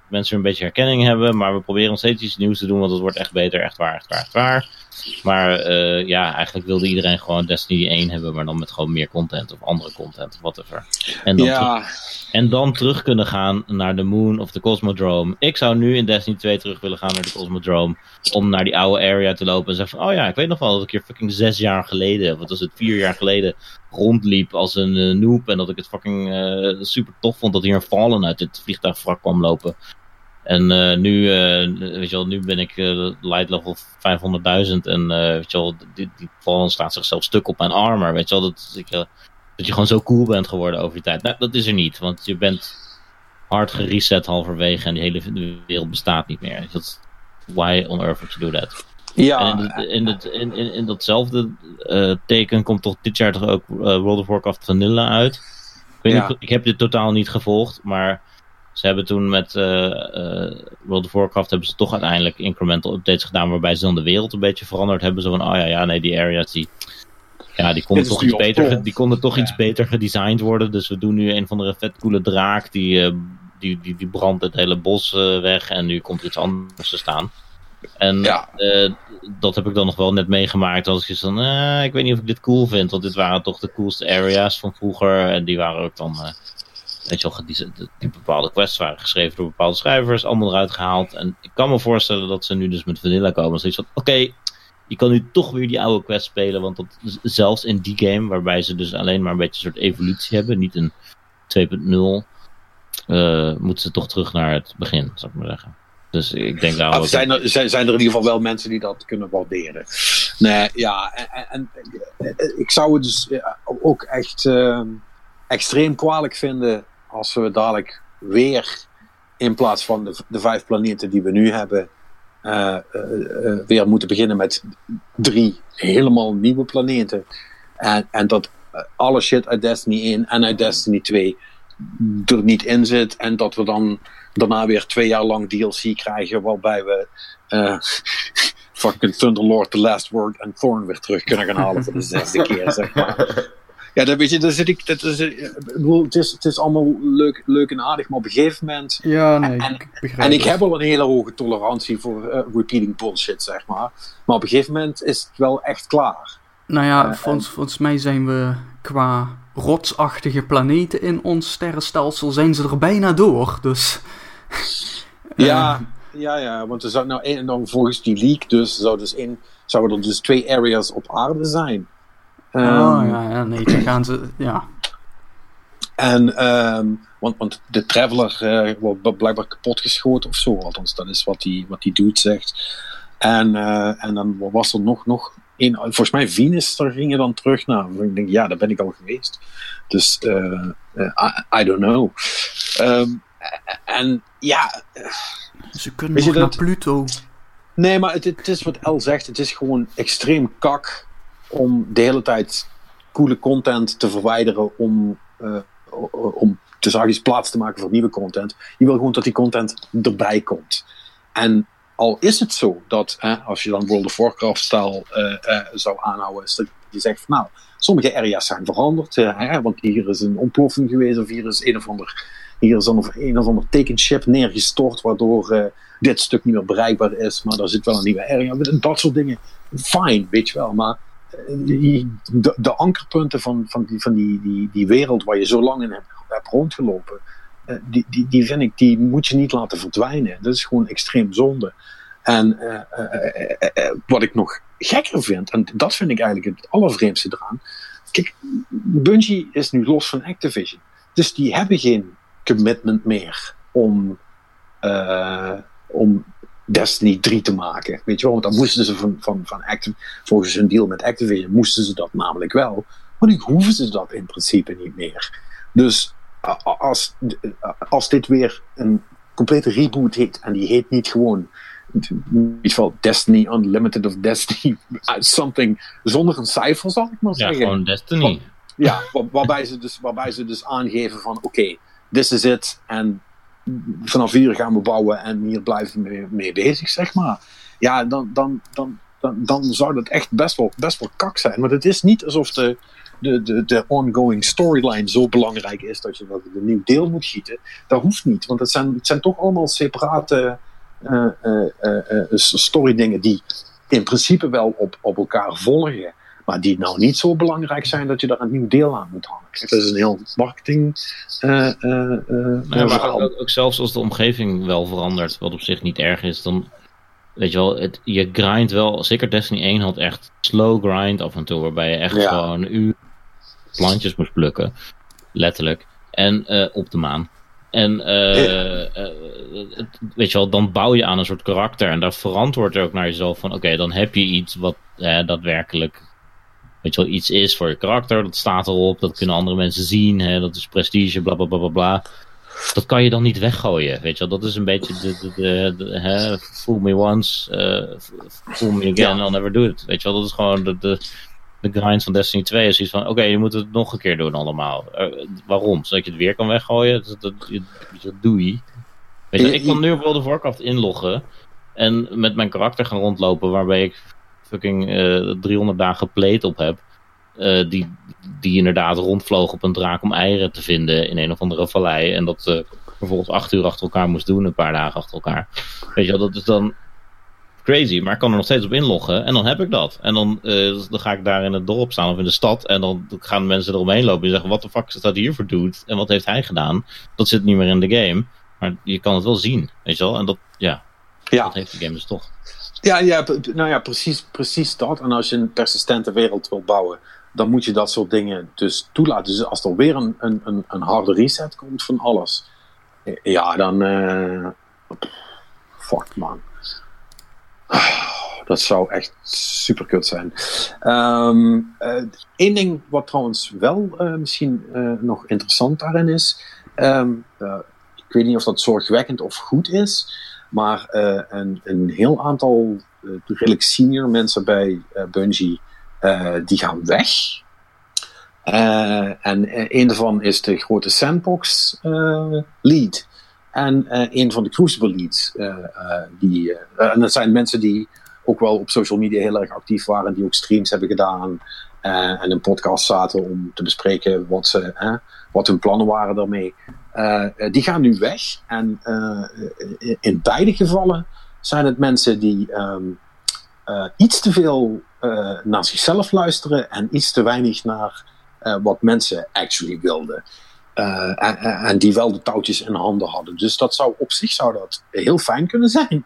Mensen een beetje herkenning hebben, maar we proberen nog steeds iets nieuws te doen, want het wordt echt beter, echt waar, echt waar, echt waar. Maar uh, ja, eigenlijk wilde iedereen gewoon Destiny één hebben, maar dan met gewoon meer content of andere content of whatever. En dan, ja. terug, en dan terug kunnen gaan naar de Moon of de Cosmodrome. Ik zou nu in Destiny twee terug willen gaan naar de Cosmodrome, om naar die oude area te lopen en zeggen van, oh ja, ik weet nog wel dat ik hier fucking zes jaar geleden, wat was het, vier jaar geleden rondliep als een uh, noob en dat ik het fucking uh, super tof vond dat hier een Fallen uit dit vliegtuigwrak kwam lopen. En uh, nu, uh, weet je wel, nu ben ik uh, light level vijfhonderdduizend en uh, weet je wel, die, die Fallen staat zichzelf stuk op mijn armor, weet je wel, dat, dat, je, dat je gewoon zo cool bent geworden over die tijd. Nou, dat is er niet, want je bent hard gereset halverwege en die hele wereld bestaat niet meer. Dat, why on earth would you do that? Ja. En in, het, in, in, in, in datzelfde uh, teken komt toch dit jaar toch ook uh, World of Warcraft Vanilla uit? Ik, weet ja. niet, ik heb dit totaal niet gevolgd, maar ze hebben toen met uh, uh, World of Warcraft hebben ze toch uiteindelijk incremental updates gedaan, waarbij ze dan de wereld een beetje veranderd hebben. Zo van, oh ja, ja nee, die areas die, ja, die konden toch, iets beter, die konden toch ja. iets beter gedesigned worden. Dus we doen nu een van de vetcoole draak, die, uh, die, die, die brandt het hele bos uh, weg en nu komt iets anders te staan. En ja. uh, dat heb ik dan nog wel net meegemaakt. Als ik van, uh, ik weet niet of ik dit cool vind. Want dit waren toch de coolste areas van vroeger. En die waren ook dan, uh, weet je wel, die, die bepaalde quests waren geschreven door bepaalde schrijvers. Allemaal eruit gehaald. En ik kan me voorstellen dat ze nu dus met Vanilla komen. Zoiets van, oké, okay, je kan nu toch weer die oude quest spelen. Want dat, zelfs in die game, waarbij ze dus alleen maar een beetje een soort evolutie hebben. Niet een twee punt nul. Uh, moeten ze toch terug naar het begin, zou ik maar zeggen. Dus ik denk nou, ah, zijn, er, zijn, zijn er in ieder geval wel mensen die dat kunnen waarderen. Nee, ja. En, en, en ik zou het dus ook echt uh, extreem kwalijk vinden als we dadelijk weer in plaats van de, de vijf planeten die we nu hebben uh, uh, uh, weer moeten beginnen met drie helemaal nieuwe planeten. En, en dat alle shit uit Destiny één en uit Destiny twee er niet in zit en dat we dan daarna weer twee jaar lang D L C krijgen waarbij we uh, fucking Thunderlord, The Last Word en Thorn weer terug kunnen gaan halen voor de zesde keer, zeg maar. Ja, dat weet je, daar zit ik, dat is, ik bedoel, het is, het is allemaal leuk, leuk en aardig, maar op een gegeven moment ja, nee, en, ik en ik heb al een hele hoge tolerantie voor uh, repeating bullshit, zeg maar, maar op een gegeven moment is het wel echt klaar. Nou ja, uh, volgens, en, volgens mij zijn we qua rotsachtige planeten in ons sterrenstelsel zijn ze er bijna door, dus ja, uh, ja, ja, want er zou nou, en dan volgens die leak dus zouden dus zou er dus twee areas op aarde zijn. Um, oh ja, ja, nee, dan gaan ze, ja. En, um, want, want de Traveler uh, wordt blijkbaar kapotgeschoten of zo, althans, dat is wat die, wat die dude zegt. En, uh, en dan was er nog, nog een, volgens mij Venus, daar ging je dan terug naar. Ik denk, ja, daar ben ik al geweest. Dus, uh, uh, I, I don't know. Um, en ja. Ze kunnen nog dat, naar Pluto. Nee, maar het, het is wat El zegt. Het is gewoon extreem kak om de hele tijd coole content te verwijderen om, uh, om tussen haakjes plaats te maken voor nieuwe content. Je wil gewoon dat die content erbij komt. En al is het zo dat, hè, als je dan World of Warcraft-stijl uh, uh, zou aanhouden, is dat je zegt van, nou, sommige area's zijn veranderd, uh, hè, want hier is een ontploffing geweest, of hier is een of ander, hier is een, een of ander tekenchip neergestort, waardoor uh, dit stuk niet meer bereikbaar is, maar daar zit wel een nieuwe area, dat soort dingen. Fine, weet je wel, maar de, de ankerpunten van, van, die, van die, die, die wereld waar je zo lang in hebt, hebt rondgelopen, die, die, die vind ik, die moet je niet laten verdwijnen. Dat is gewoon extreem zonde. En uh, uh, uh, uh, wat ik nog gekker vind, en dat vind ik eigenlijk het allervreemdste eraan. Kijk, Bungie is nu los van Activision. Dus die hebben geen commitment meer om, uh, om Destiny drie te maken. Weet je wel, want dan moesten ze van, van, van Activ- volgens hun deal met Activision moesten ze dat namelijk wel. Maar nu hoeven ze dat in principe niet meer. Dus uh, als, uh, als dit weer een complete reboot heet, en die heet niet gewoon iets van Destiny Unlimited of Destiny something, zonder een cijfer, zal ik maar zeggen. Ja, gewoon Destiny. Van, ja, waar, waarbij, ze dus, waarbij ze dus aangeven van oké, okay, this is it, en vanaf hier gaan we bouwen en hier blijven we mee, mee bezig, zeg maar. Ja, dan, dan, dan, dan, dan zou dat echt best wel, best wel kak zijn, want het is niet alsof de, de, de, de ongoing storyline zo belangrijk is dat je dat een nieuw deel moet gieten. Dat hoeft niet, want het zijn, het zijn toch allemaal separate Uh, uh, uh, uh, story dingen die in principe wel op, op elkaar volgen, maar die nou niet zo belangrijk zijn dat je daar een nieuw deel aan moet hangen. Dat is een heel marketing uh, uh, uh, ja, maar ook, ook zelfs als de omgeving wel verandert, wat op zich niet erg is, dan weet je wel, het, je grindt wel, zeker Destiny één had echt slow grind af en toe, waarbij je echt ja. gewoon een uur plantjes moest plukken, letterlijk, en uh, op de maan. En uh, ja. uh, weet je wel, dan bouw je aan een soort karakter. En daar verantwoord je ook naar jezelf van, oké, okay, dan heb je iets wat eh, daadwerkelijk, weet je wel, iets is voor je karakter. Dat staat erop, dat kunnen andere mensen zien. Hè, dat is prestige, bla bla bla bla bla. Dat kan je dan niet weggooien, weet je wel. Dat is een beetje de, de, de, de, de hè, fool me once, uh, fool me again, ja. I'll never do it. Weet je wel, dat is gewoon de, de, de grind van Destiny twee is iets van, oké, okay, je moet het nog een keer doen allemaal. Uh, waarom? Zodat je het weer kan weggooien? Dat, dat, dat, dat doe je. Weet je, ik kan nu op World of Warcraft inloggen en met mijn karakter gaan rondlopen waarbij ik fucking uh, driehonderd dagen plate op heb. Uh, die, die inderdaad rondvloog op een draak om eieren te vinden in een of andere vallei. En dat uh, vervolgens acht uur achter elkaar moest doen, een paar dagen achter elkaar. Weet je, dat is dan crazy, maar ik kan er nog steeds op inloggen en dan heb ik dat. En dan, uh, dan ga ik daar in het dorp staan of in de stad en dan gaan mensen eromheen lopen en zeggen, wat de fuck is dat hier voor dude? En wat heeft hij gedaan? Dat zit niet meer in de game, maar je kan het wel zien, weet je wel? En dat, ja, ja. dat heeft de game dus toch. Ja, ja nou ja, precies, precies dat. En als je een persistente wereld wil bouwen, dan moet je dat soort dingen dus toelaten. Dus als er weer een, een, een harde reset komt van alles, ja, dan uh, fuck man. Dat zou echt super kut zijn. Um, uh, Eén ding wat trouwens wel uh, misschien uh, nog interessant daarin is. Um, uh, ik weet niet of dat zorgwekkend of goed is. Maar uh, een, een heel aantal uh, redelijk senior mensen bij uh, Bungie, uh, die gaan weg. Uh, en uh, een daarvan is de grote sandbox uh, lead. En uh, een van de Crucible leads. Uh, uh, die, uh, en dat zijn mensen die ook wel op social media heel erg actief waren. Die ook streams hebben gedaan. Uh, en een podcast zaten om te bespreken wat, ze, uh, wat hun plannen waren daarmee. Uh, uh, die gaan nu weg. En uh, in beide gevallen zijn het mensen die um, uh, iets te veel uh, naar zichzelf luisteren. En iets te weinig naar uh, wat mensen actually wilden. Uh, en, en die wel de touwtjes in handen hadden. Dus dat zou op zich zou dat heel fijn kunnen zijn.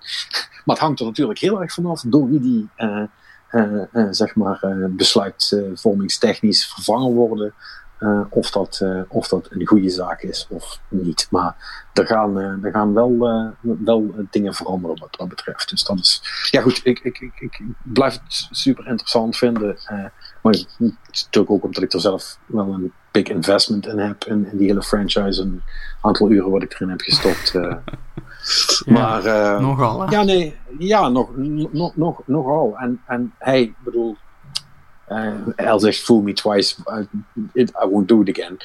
Maar het hangt er natuurlijk heel erg vanaf door wie die uh, uh, uh, zeg maar, uh, besluitvormingstechnisch vervangen worden. Uh, of, dat, uh, of dat een goede zaak is of niet. Maar er gaan, uh, er gaan wel, uh, wel dingen veranderen wat dat betreft. Dus dat is... Ja goed, ik, ik, ik, ik blijf het super interessant vinden. Uh, maar het is natuurlijk ook omdat ik er zelf wel een big investment in heb. In, in die hele franchise. Een aantal uren wat ik erin heb gestopt. Uh. ja, maar, uh, nogal hè? Ja, nee. Ja, nog, nog, nog, nogal. En, en hij, bedoel... Uh, El zegt, fool me twice, I, it, I won't do it again.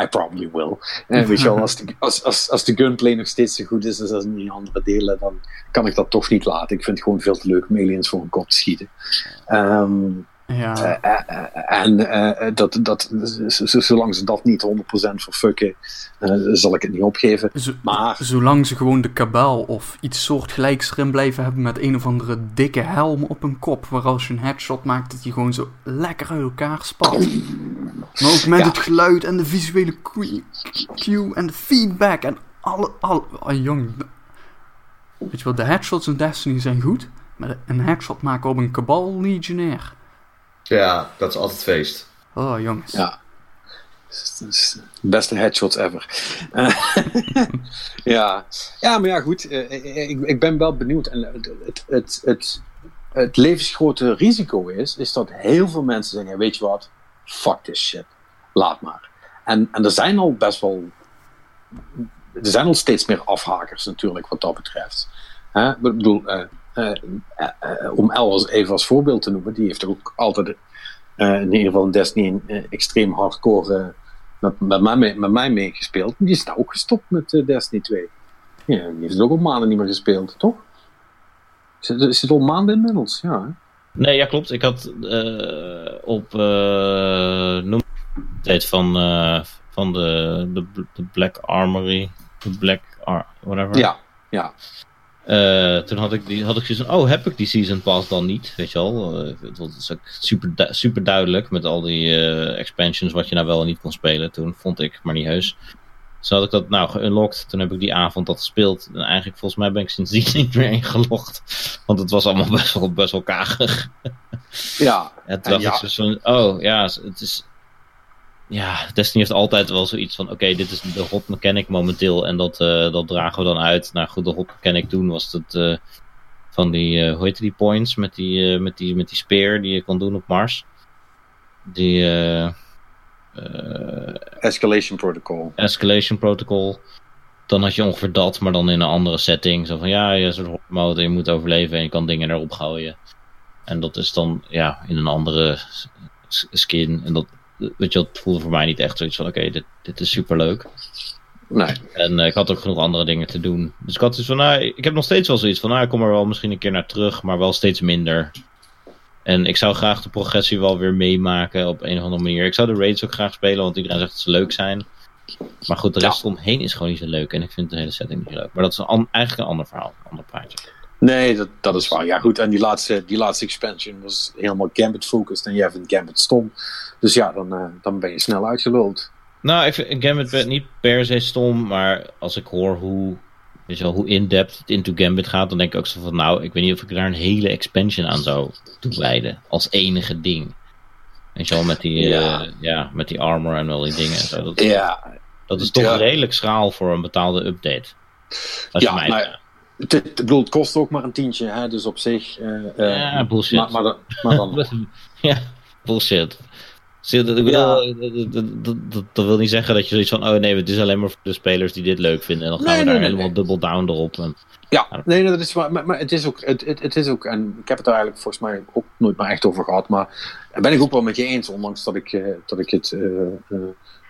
I probably will. Uh, weet je wel, als de, als, als, als de gunplay nog steeds zo goed is als in die andere delen, dan kan ik dat toch niet laten. Ik vind het gewoon veel te leuk om aliens voor een kop te schieten. Um, Ja. Uh, uh, uh, en uh, dat, dat, zolang ze dat niet honderd procent verfucken, uh, zal ik het niet opgeven. Z- maar... Zolang ze gewoon de kabaal of iets soortgelijks erin blijven hebben met een of andere dikke helm op een kop, waar als je een headshot maakt, dat die gewoon zo lekker uit elkaar spat. Maar ook met ja. het geluid en de visuele cue en de feedback en alle... alle oh, jong. Weet je wat, de headshots in Destiny zijn goed, maar een headshot maken op een kabaal legionnair. Ja, dat is altijd feest. Oh, jongens. Ja. Beste headshots ever. ja. ja, maar ja, goed. Ik, ik ben wel benieuwd. En het, het, het, het levensgrote risico is, is dat heel veel mensen zeggen, weet je wat, fuck this shit. Laat maar. En, en er zijn al best wel... Er zijn al steeds meer afhakers natuurlijk, wat dat betreft. Huh? Ik bedoel... Uh, Uh, uh, uh, om El even als voorbeeld te noemen, die heeft ook altijd uh, in ieder geval in Destiny uh, extreem hardcore uh, met, met, mij, met mij meegespeeld. Die is nou ook gestopt met uh, Destiny twee. Ja, die heeft het ook al maanden niet meer gespeeld, toch? Zit, is het al maanden inmiddels? Ja. Hè? Nee, ja, klopt. Ik had uh, op uh, noem tijd van, uh, van de, de, de Black Armory, de Black Ar- whatever. Ja, ja. Uh, toen had ik, die, had ik zoiets van, oh, heb ik die season pass dan niet, weet je wel. Uh, dat is ook super, du- super duidelijk met al die uh, expansions wat je nou wel en niet kon spelen toen, vond ik, maar niet heus. Dus had ik dat nou geunlocked, toen heb ik die avond dat gespeeld en eigenlijk volgens mij ben ik sindsdien niet meer ingelogd, want het was allemaal best wel, best wel kagig. Ja. En toen dacht ja. ik zoiets van, oh ja, het is... Ja, Destiny heeft altijd wel zoiets van... Oké, okay, dit is de hot mechanic momenteel. En dat, uh, dat dragen we dan uit. Nou goed, de hot mechanic toen was het... Uh, van die... Uh, hoe heet die points? Met die, uh, met, die, met die speer die je kon doen op Mars. Die... Uh, uh, escalation protocol. Escalation protocol. Dan had je ongeveer dat, maar dan in een andere setting. Zo van, ja, je is een hot mode. Je moet overleven en je kan dingen erop gooien. En dat is dan, ja, in een andere skin. En dat... Weet je, dat voelde voor mij niet echt zoiets van... Oké, okay, dit, dit is superleuk. Nee. En uh, ik had ook genoeg andere dingen te doen. Dus ik had zoiets van... Nou, ik heb nog steeds wel zoiets van... Nou, ik kom er wel misschien een keer naar terug... Maar wel steeds minder. En ik zou graag de progressie wel weer meemaken... Op een of andere manier. Ik zou de raids ook graag spelen... Want iedereen zegt dat ze leuk zijn. Maar goed, de rest ja. omheen is gewoon niet zo leuk. En ik vind de hele setting niet zo leuk. Maar dat is een an- eigenlijk een ander verhaal. Een ander praatje. Nee, dat, dat is waar. Ja, goed. En die laatste, die laatste expansion was helemaal Gambit-focused. En jij vindt Gambit stom... Dus ja, dan, uh, dan ben je snel uitgeluld. Nou, ik vind Gambit niet per se stom, maar als ik hoor hoe, weet je wel, hoe in-depth het into Gambit gaat, dan denk ik ook zo van, nou, ik weet niet of ik daar een hele expansion aan zou toewijden. Als enige ding. Weet je wel, met die, ja. Uh, ja, met die armor en al die dingen. En zo. Dat, ja. dat is toch ja. redelijk schraal voor een betaalde update. Als ja, je mij... Nou, het, het, bedoel, het kost ook maar een tientje, hè, dus op zich... Uh, ja, bullshit. Maar, maar dan, maar dan... ja, bullshit. Dat, bedoel, ja. dat, dat, dat, dat wil niet zeggen dat je zoiets van... Oh nee, het is alleen maar voor de spelers die dit leuk vinden. En dan gaan nee, we daar nee, helemaal nee. dubbel down erop. En, ja, nou, nee, dat is waar. Maar, maar het, is ook, het, het, het is ook... En ik heb het er eigenlijk volgens mij ook nooit maar echt over gehad. Maar daar ben ik ook wel met je eens. Ondanks dat ik, uh, dat ik het... Uh, uh,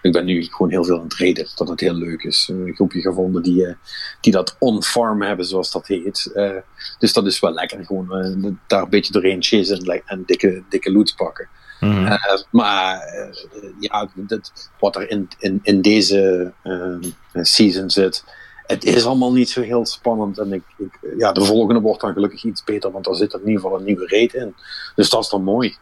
ik ben nu gewoon heel veel aan het reden. Dat het heel leuk is. Een groepje gevonden die, uh, die dat on-farm hebben, zoals dat heet. Uh, dus dat is wel lekker. Gewoon uh, daar een beetje doorheen chasen en, en dikke, dikke loot pakken. Mm-hmm. Uh, maar uh, ja, dit, wat er in, in, in deze uh, season zit, het is allemaal niet zo heel spannend. En ik, ik, ja, de volgende wordt dan gelukkig iets beter, want daar zit in ieder geval een nieuwe raid in. Dus dat is dan mooi.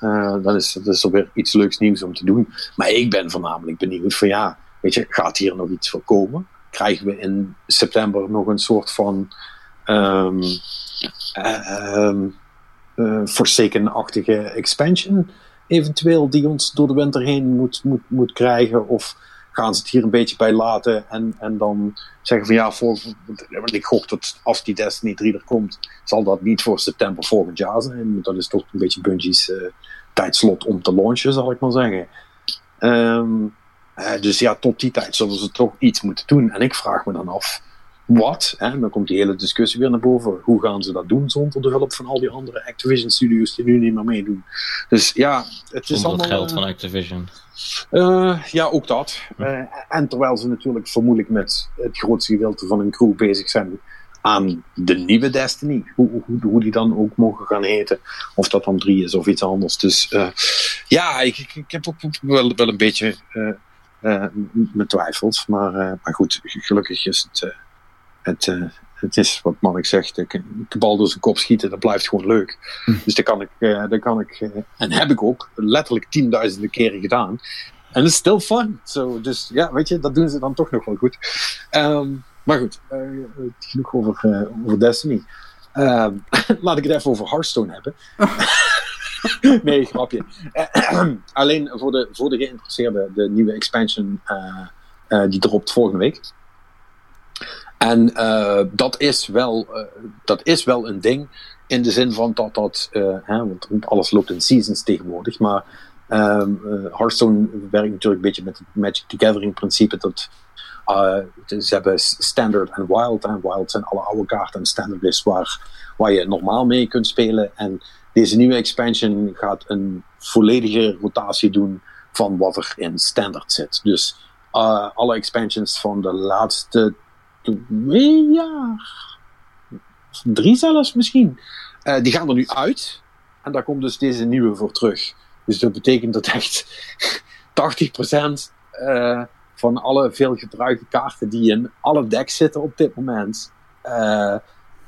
Uh, dan is, dat is er weer iets leuks nieuws om te doen. Maar ik ben voornamelijk benieuwd van ja, weet je, gaat hier nog iets voor komen? Krijgen we in september nog een soort van... Um, uh, um, Uh, Forsaken-achtige expansion eventueel die ons door de winter heen moet, moet, moet krijgen, of gaan ze het hier een beetje bij laten en, en dan zeggen van ja, voor, want ik gok dat als die Destiny drie er komt, zal dat niet voor september volgend jaar zijn. Dat is toch een beetje Bungie's uh, tijdslot om te launchen, zal ik maar zeggen. Um, uh, dus ja, tot die tijd zullen ze toch iets moeten doen en ik vraag me dan af wat? Hè? Dan komt die hele discussie weer naar boven. Hoe gaan ze dat doen zonder de hulp van al die andere Activision studios die nu niet meer meedoen? Dus ja, het is allemaal... Zonder het geld van Activision. Uh, ja, ook dat. Uh, en terwijl ze natuurlijk vermoedelijk met het grootste gedeelte van hun crew bezig zijn aan de nieuwe Destiny, hoe, hoe, hoe die dan ook mogen gaan heten, of dat dan drie is of iets anders. Dus uh, ja, ik, ik heb ook wel, wel een beetje uh, uh, mijn twijfels, maar, uh, maar goed, gelukkig is het, uh, het, uh, het is wat Mannix zegt, de bal door zijn kop schieten, dat blijft gewoon leuk. Hm. Dus dat kan ik, uh, dat kan ik uh, en heb ik ook letterlijk tienduizenden keren gedaan. En het is still fun. So, dus ja, weet je, dat doen ze dan toch nog wel goed. Um, maar goed, uh, genoeg over, uh, over Destiny. Uh, laat ik het even over Hearthstone hebben. Nee, grapje. Uh, alleen voor de, voor de geïnteresseerden, de nieuwe expansion, uh, uh, die dropt volgende week. En uh, dat, is wel, uh, dat is wel een ding, in de zin van dat dat, uh, hè, want alles loopt in seasons tegenwoordig, maar... Um, uh, Hearthstone werkt natuurlijk een beetje met het Magic the Gathering principe. Dat, uh, ze hebben Standard en Wild. En Wild zijn alle oude kaarten. En Standard is waar, waar je normaal mee kunt spelen. En deze nieuwe expansion gaat een volledige rotatie doen van wat er in Standard zit. Dus uh, alle expansions van de laatste twee jaar, drie zelfs misschien, uh, die gaan er nu uit. En daar komt dus deze nieuwe voor terug. Dus dat betekent dat echt tachtig procent uh, van alle veelgebruikte kaarten die in alle decks zitten op dit moment, uh,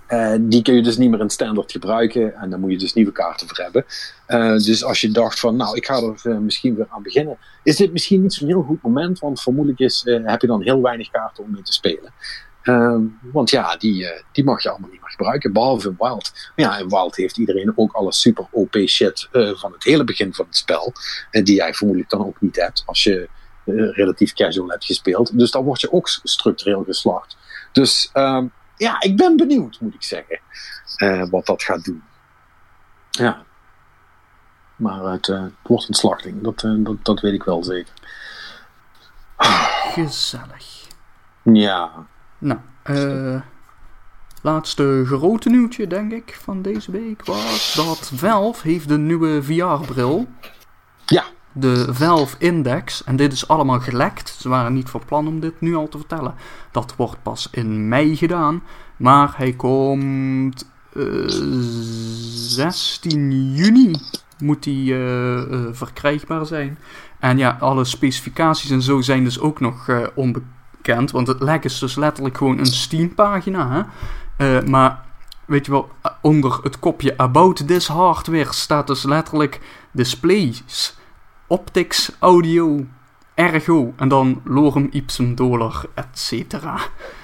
uh, die kun je dus niet meer in Standard gebruiken. En daar moet je dus nieuwe kaarten voor hebben. Uh, dus als je dacht van, nou, ik ga er uh, misschien weer aan beginnen, is dit misschien niet zo'n heel goed moment, want vermoedelijk is, uh, heb je dan heel weinig kaarten om mee te spelen. Uh, want ja, die, uh, die mag je allemaal niet meer gebruiken, behalve in Wild. Maar ja, in Wild heeft iedereen ook alle super O P shit uh, van het hele begin van het spel. Uh, die jij vermoedelijk dan ook niet hebt als je uh, relatief casual hebt gespeeld. Dus dan word je ook structureel geslacht. Dus uh, ja, ik ben benieuwd, moet ik zeggen, uh, wat dat gaat doen. Ja. Maar het uh, wordt een slachting, dat, uh, dat, dat weet ik wel zeker. Gezellig. Ja. Nou, uh, laatste grote nieuwtje, denk ik, van deze week was dat Valve heeft een nieuwe V R-bril. Ja. De Valve Index. En dit is allemaal gelekt. Ze waren niet van plan om dit nu al te vertellen. Dat wordt pas in mei gedaan. Maar hij komt uh, zestien juni moet die uh, uh, verkrijgbaar zijn. En ja, alle specificaties en zo zijn dus ook nog uh, onbekend. Kent, want het lek is dus letterlijk gewoon een Steam-pagina. Hè? Uh, maar weet je wel, onder het kopje About This Hardware staat dus letterlijk Displays, Optics, Audio, Ergo en dan Lorem Ipsum Dolor, et cetera.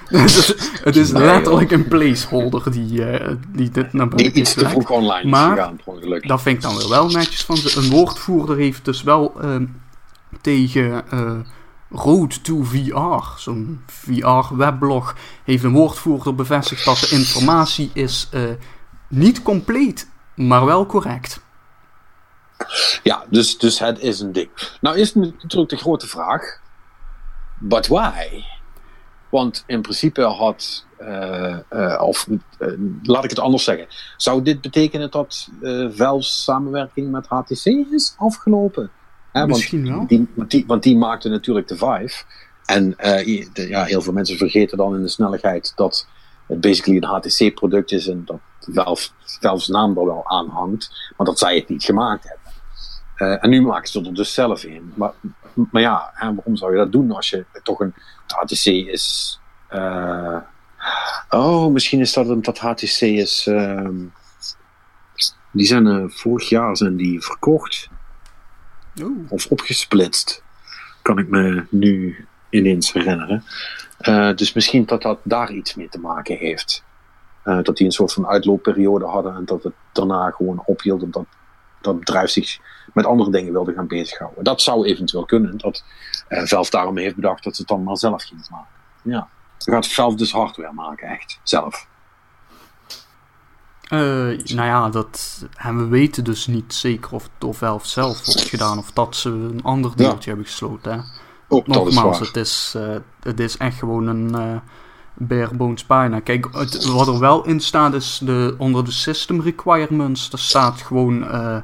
Dus het is letterlijk een placeholder die, uh, die dit naar buiten is te vroeg online maar, is gegaan, ongelukkig. Dat vind ik dan weer wel netjes van ze. Een woordvoerder heeft dus wel uh, tegen... Uh, Road to V R, zo'n V R-webblog, heeft een woordvoerder bevestigd dat de informatie is uh, niet compleet, maar wel correct. Ja, dus, dus het is een ding. Nou is natuurlijk de grote vraag, but why? Want in principe had, uh, uh, of uh, laat ik het anders zeggen, zou dit betekenen dat uh, Valve's samenwerking met H T C is afgelopen? He, Misschien want, wel. Die, want, die, want die maakte natuurlijk de Vive. En uh, de, ja, heel veel mensen vergeten dan in de snelheid dat het basically een H T C-product is en dat Valve, Valve's naam er wel aan hangt, maar dat zij het niet gemaakt hebben. Uh, en nu maken ze er dus zelf in. Maar, maar ja, hè, waarom zou je dat doen als je toch een... H T C is... Uh, oh, misschien is dat omdat H T C is... Uh, die zijn uh, vorig jaar zijn die verkocht... Oeh. Of opgesplitst, kan ik me nu ineens herinneren. Uh, dus misschien dat dat daar iets mee te maken heeft. Uh, dat die een soort van uitloopperiode hadden en dat het daarna gewoon ophield omdat dat bedrijf zich met andere dingen wilde gaan bezighouden. Dat zou eventueel kunnen, dat uh, Valve daarom heeft bedacht dat ze het dan maar zelf ging maken. Ja. Dan gaat Valve dus hardware maken, echt, zelf. Uh, nou ja, dat, en we weten dus niet zeker of het door Valve zelf wordt gedaan of dat ze een ander deeltje ja. hebben gesloten. Hè? Ook nogmaals, is het, is, uh, het is echt gewoon een uh, bare bones pagina. Kijk, het, wat er wel in staat is de, onder de system requirements, daar staat gewoon, uh,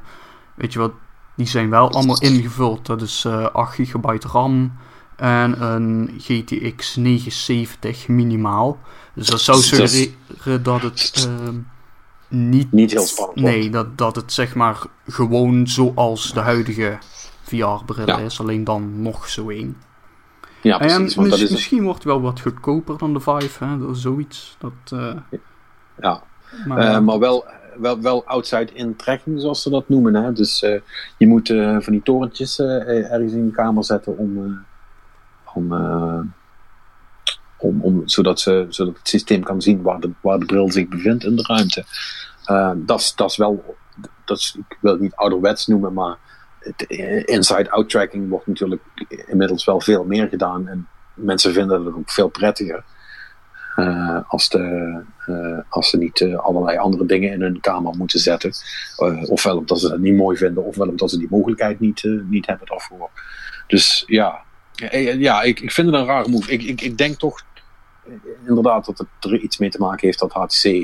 weet je wat, die zijn wel allemaal ingevuld. Dat is uh, acht gigabyte RAM, en een G T X negenhonderdzeventig minimaal. Dus dat zou suggereren dat het uh, niet, niet heel spannend wordt. Nee, dat, dat het zeg maar gewoon zoals de huidige V R-bril ja. is, alleen dan nog zo één. Ja, precies. En, want mis, dat is misschien een... wordt het wel wat goedkoper dan de Vive, hè? Dat is zoiets. Dat, uh... Ja, maar, uh, maar wel, wel, wel outside in tracking, zoals ze dat noemen. Hè? Dus uh, je moet uh, van die torentjes uh, ergens in de kamer zetten om... Uh, om, uh, om, om, zodat, ze, zodat het systeem kan zien waar de, waar de bril zich bevindt in de ruimte. Uh, dat is wel... Dat's, ik wil het niet ouderwets noemen, maar... inside-out tracking wordt natuurlijk inmiddels wel veel meer gedaan en mensen vinden dat ook veel prettiger uh, als, de, uh, als ze niet uh, allerlei andere dingen in hun kamer moeten zetten, uh, ofwel omdat ze dat niet mooi vinden, ofwel omdat ze die mogelijkheid niet, uh, niet hebben daarvoor. Dus ja, ja ik, ik vind het een rare move. Ik, ik, ik denk toch inderdaad dat het er iets mee te maken heeft dat H T C uh,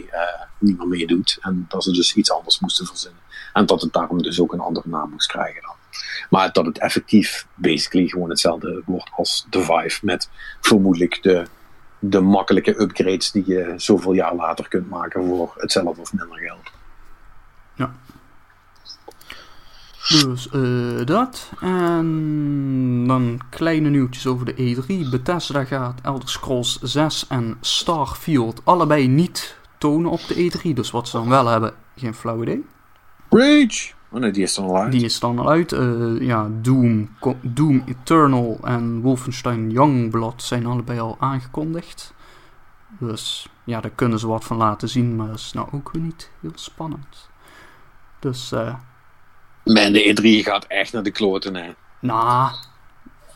niet meer meedoet en dat ze dus iets anders moesten verzinnen. En dat het daarom dus ook een andere naam moest krijgen dan. Maar dat het effectief basically gewoon hetzelfde wordt als de Vive. Met vermoedelijk de, de makkelijke upgrades die je zoveel jaar later kunt maken voor hetzelfde of minder geld. Ja. Dus uh, dat. En dan kleine nieuwtjes over de E drie. Bethesda gaat Elder Scrolls zes en Starfield allebei niet tonen op de E drie. Dus wat ze dan wel hebben, geen flauw idee. Rage! Oh nee, die is dan al uit. Die is dan al uit. Uh, ja, Doom, Doom Eternal en Wolfenstein Youngblood zijn allebei al aangekondigd. Dus ja, daar kunnen ze wat van laten zien, maar dat is nou ook weer niet heel spannend. Dus eh... Uh, Man, de E drie gaat echt naar de kloten, hè. Nou,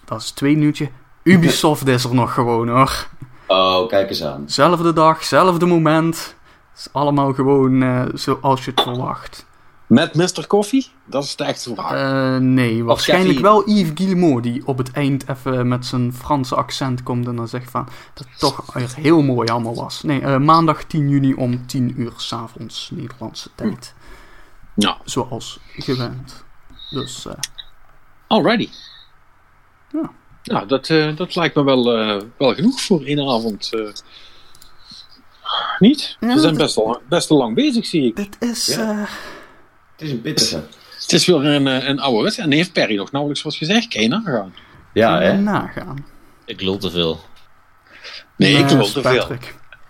dat is het tweede nieuwtje. Ubisoft is er nog gewoon, hoor. Oh, kijk eens aan. Zelfde dag, zelfde moment. Het is allemaal gewoon uh, zoals je het verwacht. Met mister Coffee? Dat is de echte vraag. Uh, nee, waarschijnlijk wel Yves Guillemot die op het eind even met zijn Franse accent komt en dan zegt van dat het toch heel mooi allemaal was. Nee, uh, maandag tien juni om tien uur 's avonds Nederlandse tijd. Ja. Zoals gewend. Dus. Uh... Alrighty. Ja. Nou, dat, uh, dat lijkt me wel, uh, wel genoeg voor één avond. Uh... Niet? Ja, we zijn dat... best, al, best te lang bezig, zie ik. Dat is. Ja. Uh... Het is een pittige. Het is weer een, een oude wedstrijd. En heeft Perry nog nauwelijks zoals gezegd. Kan je nagaan? Ja, hè? Nagaan. Ik lul te veel. Nee, ik lul te veel.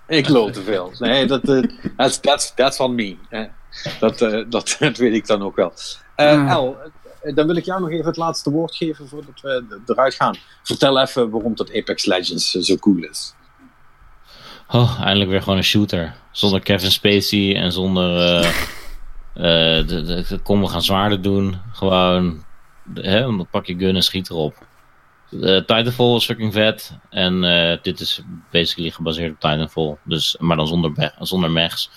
Ik lul te veel. Nee, dat uh, that's, that's, that's on me. Uh, dat, uh, dat, dat weet ik dan ook wel. Uh, uh. El, dan wil ik jou nog even het laatste woord geven voordat we eruit gaan. Vertel even waarom dat Apex Legends zo cool is. Oh, eindelijk weer gewoon een shooter. Zonder Kevin Spacey en zonder... Uh... Uh, de, de, de, kom, we gaan zwaarder doen. Gewoon, de, hè, pak je gun en schiet erop. Uh, Titanfall is fucking vet. En uh, dit is basically gebaseerd op Titanfall. Dus, maar dan zonder, zonder mechs.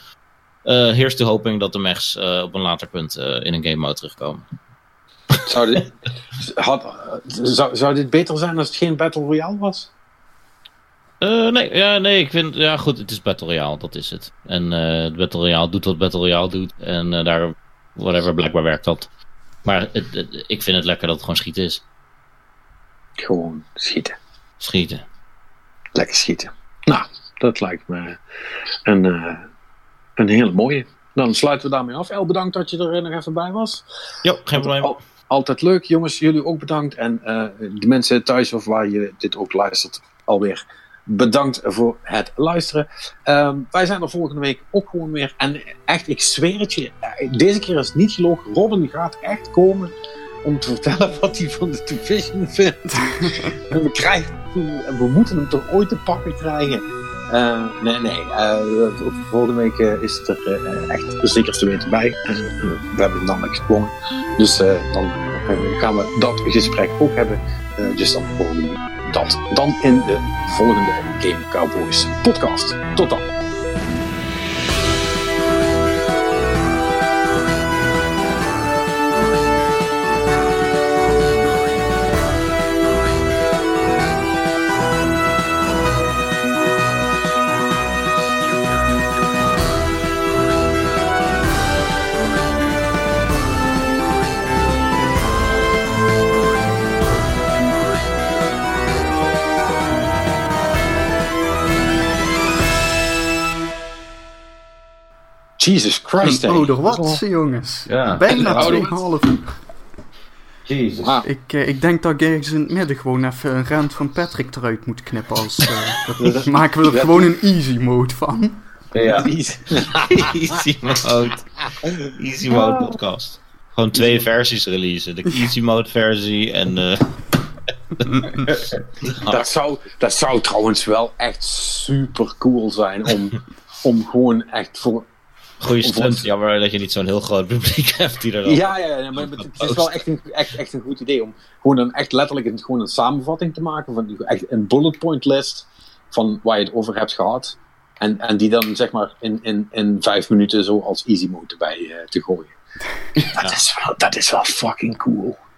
Uh, here's to hoping dat de mechs uh, op een later punt uh, in een game mode terugkomen. Zou dit, had, zou, zou dit beter zijn als het geen Battle Royale was? Uh, nee, ja, nee, ik vind... Ja, goed, het is Battle Royale, dat is het. En uh, het Battle Royale doet wat Battle Royale doet. En uh, daar, whatever, blijkbaar werkt dat. Maar het, het, ik vind het lekker dat het gewoon schieten is. Gewoon schieten. Schieten. Lekker schieten. Nou, dat lijkt me een, uh, een hele mooie. Dan sluiten we daarmee af. El, bedankt dat je er nog even bij was. Jo, geen probleem. Al, altijd leuk, jongens. Jullie ook bedankt. En uh, de mensen thuis of waar je dit ook luistert, alweer... Bedankt voor het luisteren. Um, wij zijn er volgende week ook gewoon weer. En echt, ik zweer het je. Deze keer is het niet gelogen. Robin gaat echt komen om te vertellen wat hij van de Division vindt. En we krijgen, we moeten hem toch ooit te pakken krijgen. Uh, nee, nee. Uh, volgende week uh, is het er uh, echt zeker te weten bij. Uh, we hebben hem namelijk gedwongen. Dus uh, dan uh, gaan we dat gesprek ook hebben. Uh, dus dan volgende week. Dat dan in de volgende Game Cowboys podcast. Tot dan. Jesus Christ, hey. Ouderwatse, jongens. Ja. Bijna tweeënhalf uur. Jezus. Ah. Ik, eh, ik denk dat ik ergens in het midden gewoon even een rant van Patrick eruit moet knippen. Als, uh, dat, dat, maken we er dat, gewoon een easy mode van. Ja. Easy, easy mode. Easy mode podcast. Gewoon twee versies releasen. De easy mode versie en... Uh, dat, zou, dat zou trouwens wel echt super cool zijn om, om gewoon echt voor... Goeie stunt, voor... jammer dat je niet zo'n heel groot publiek hebt die er al... Ja, ja, ja, maar het is wel echt een, echt, echt een goed idee om gewoon een, echt letterlijk een, gewoon een samenvatting te maken van echt een bullet point list van waar je het over hebt gehad. En, en die dan zeg maar in, in, in vijf minuten zo als easy mode erbij uh, te gooien. Ja. Dat, is wel, dat is wel fucking cool.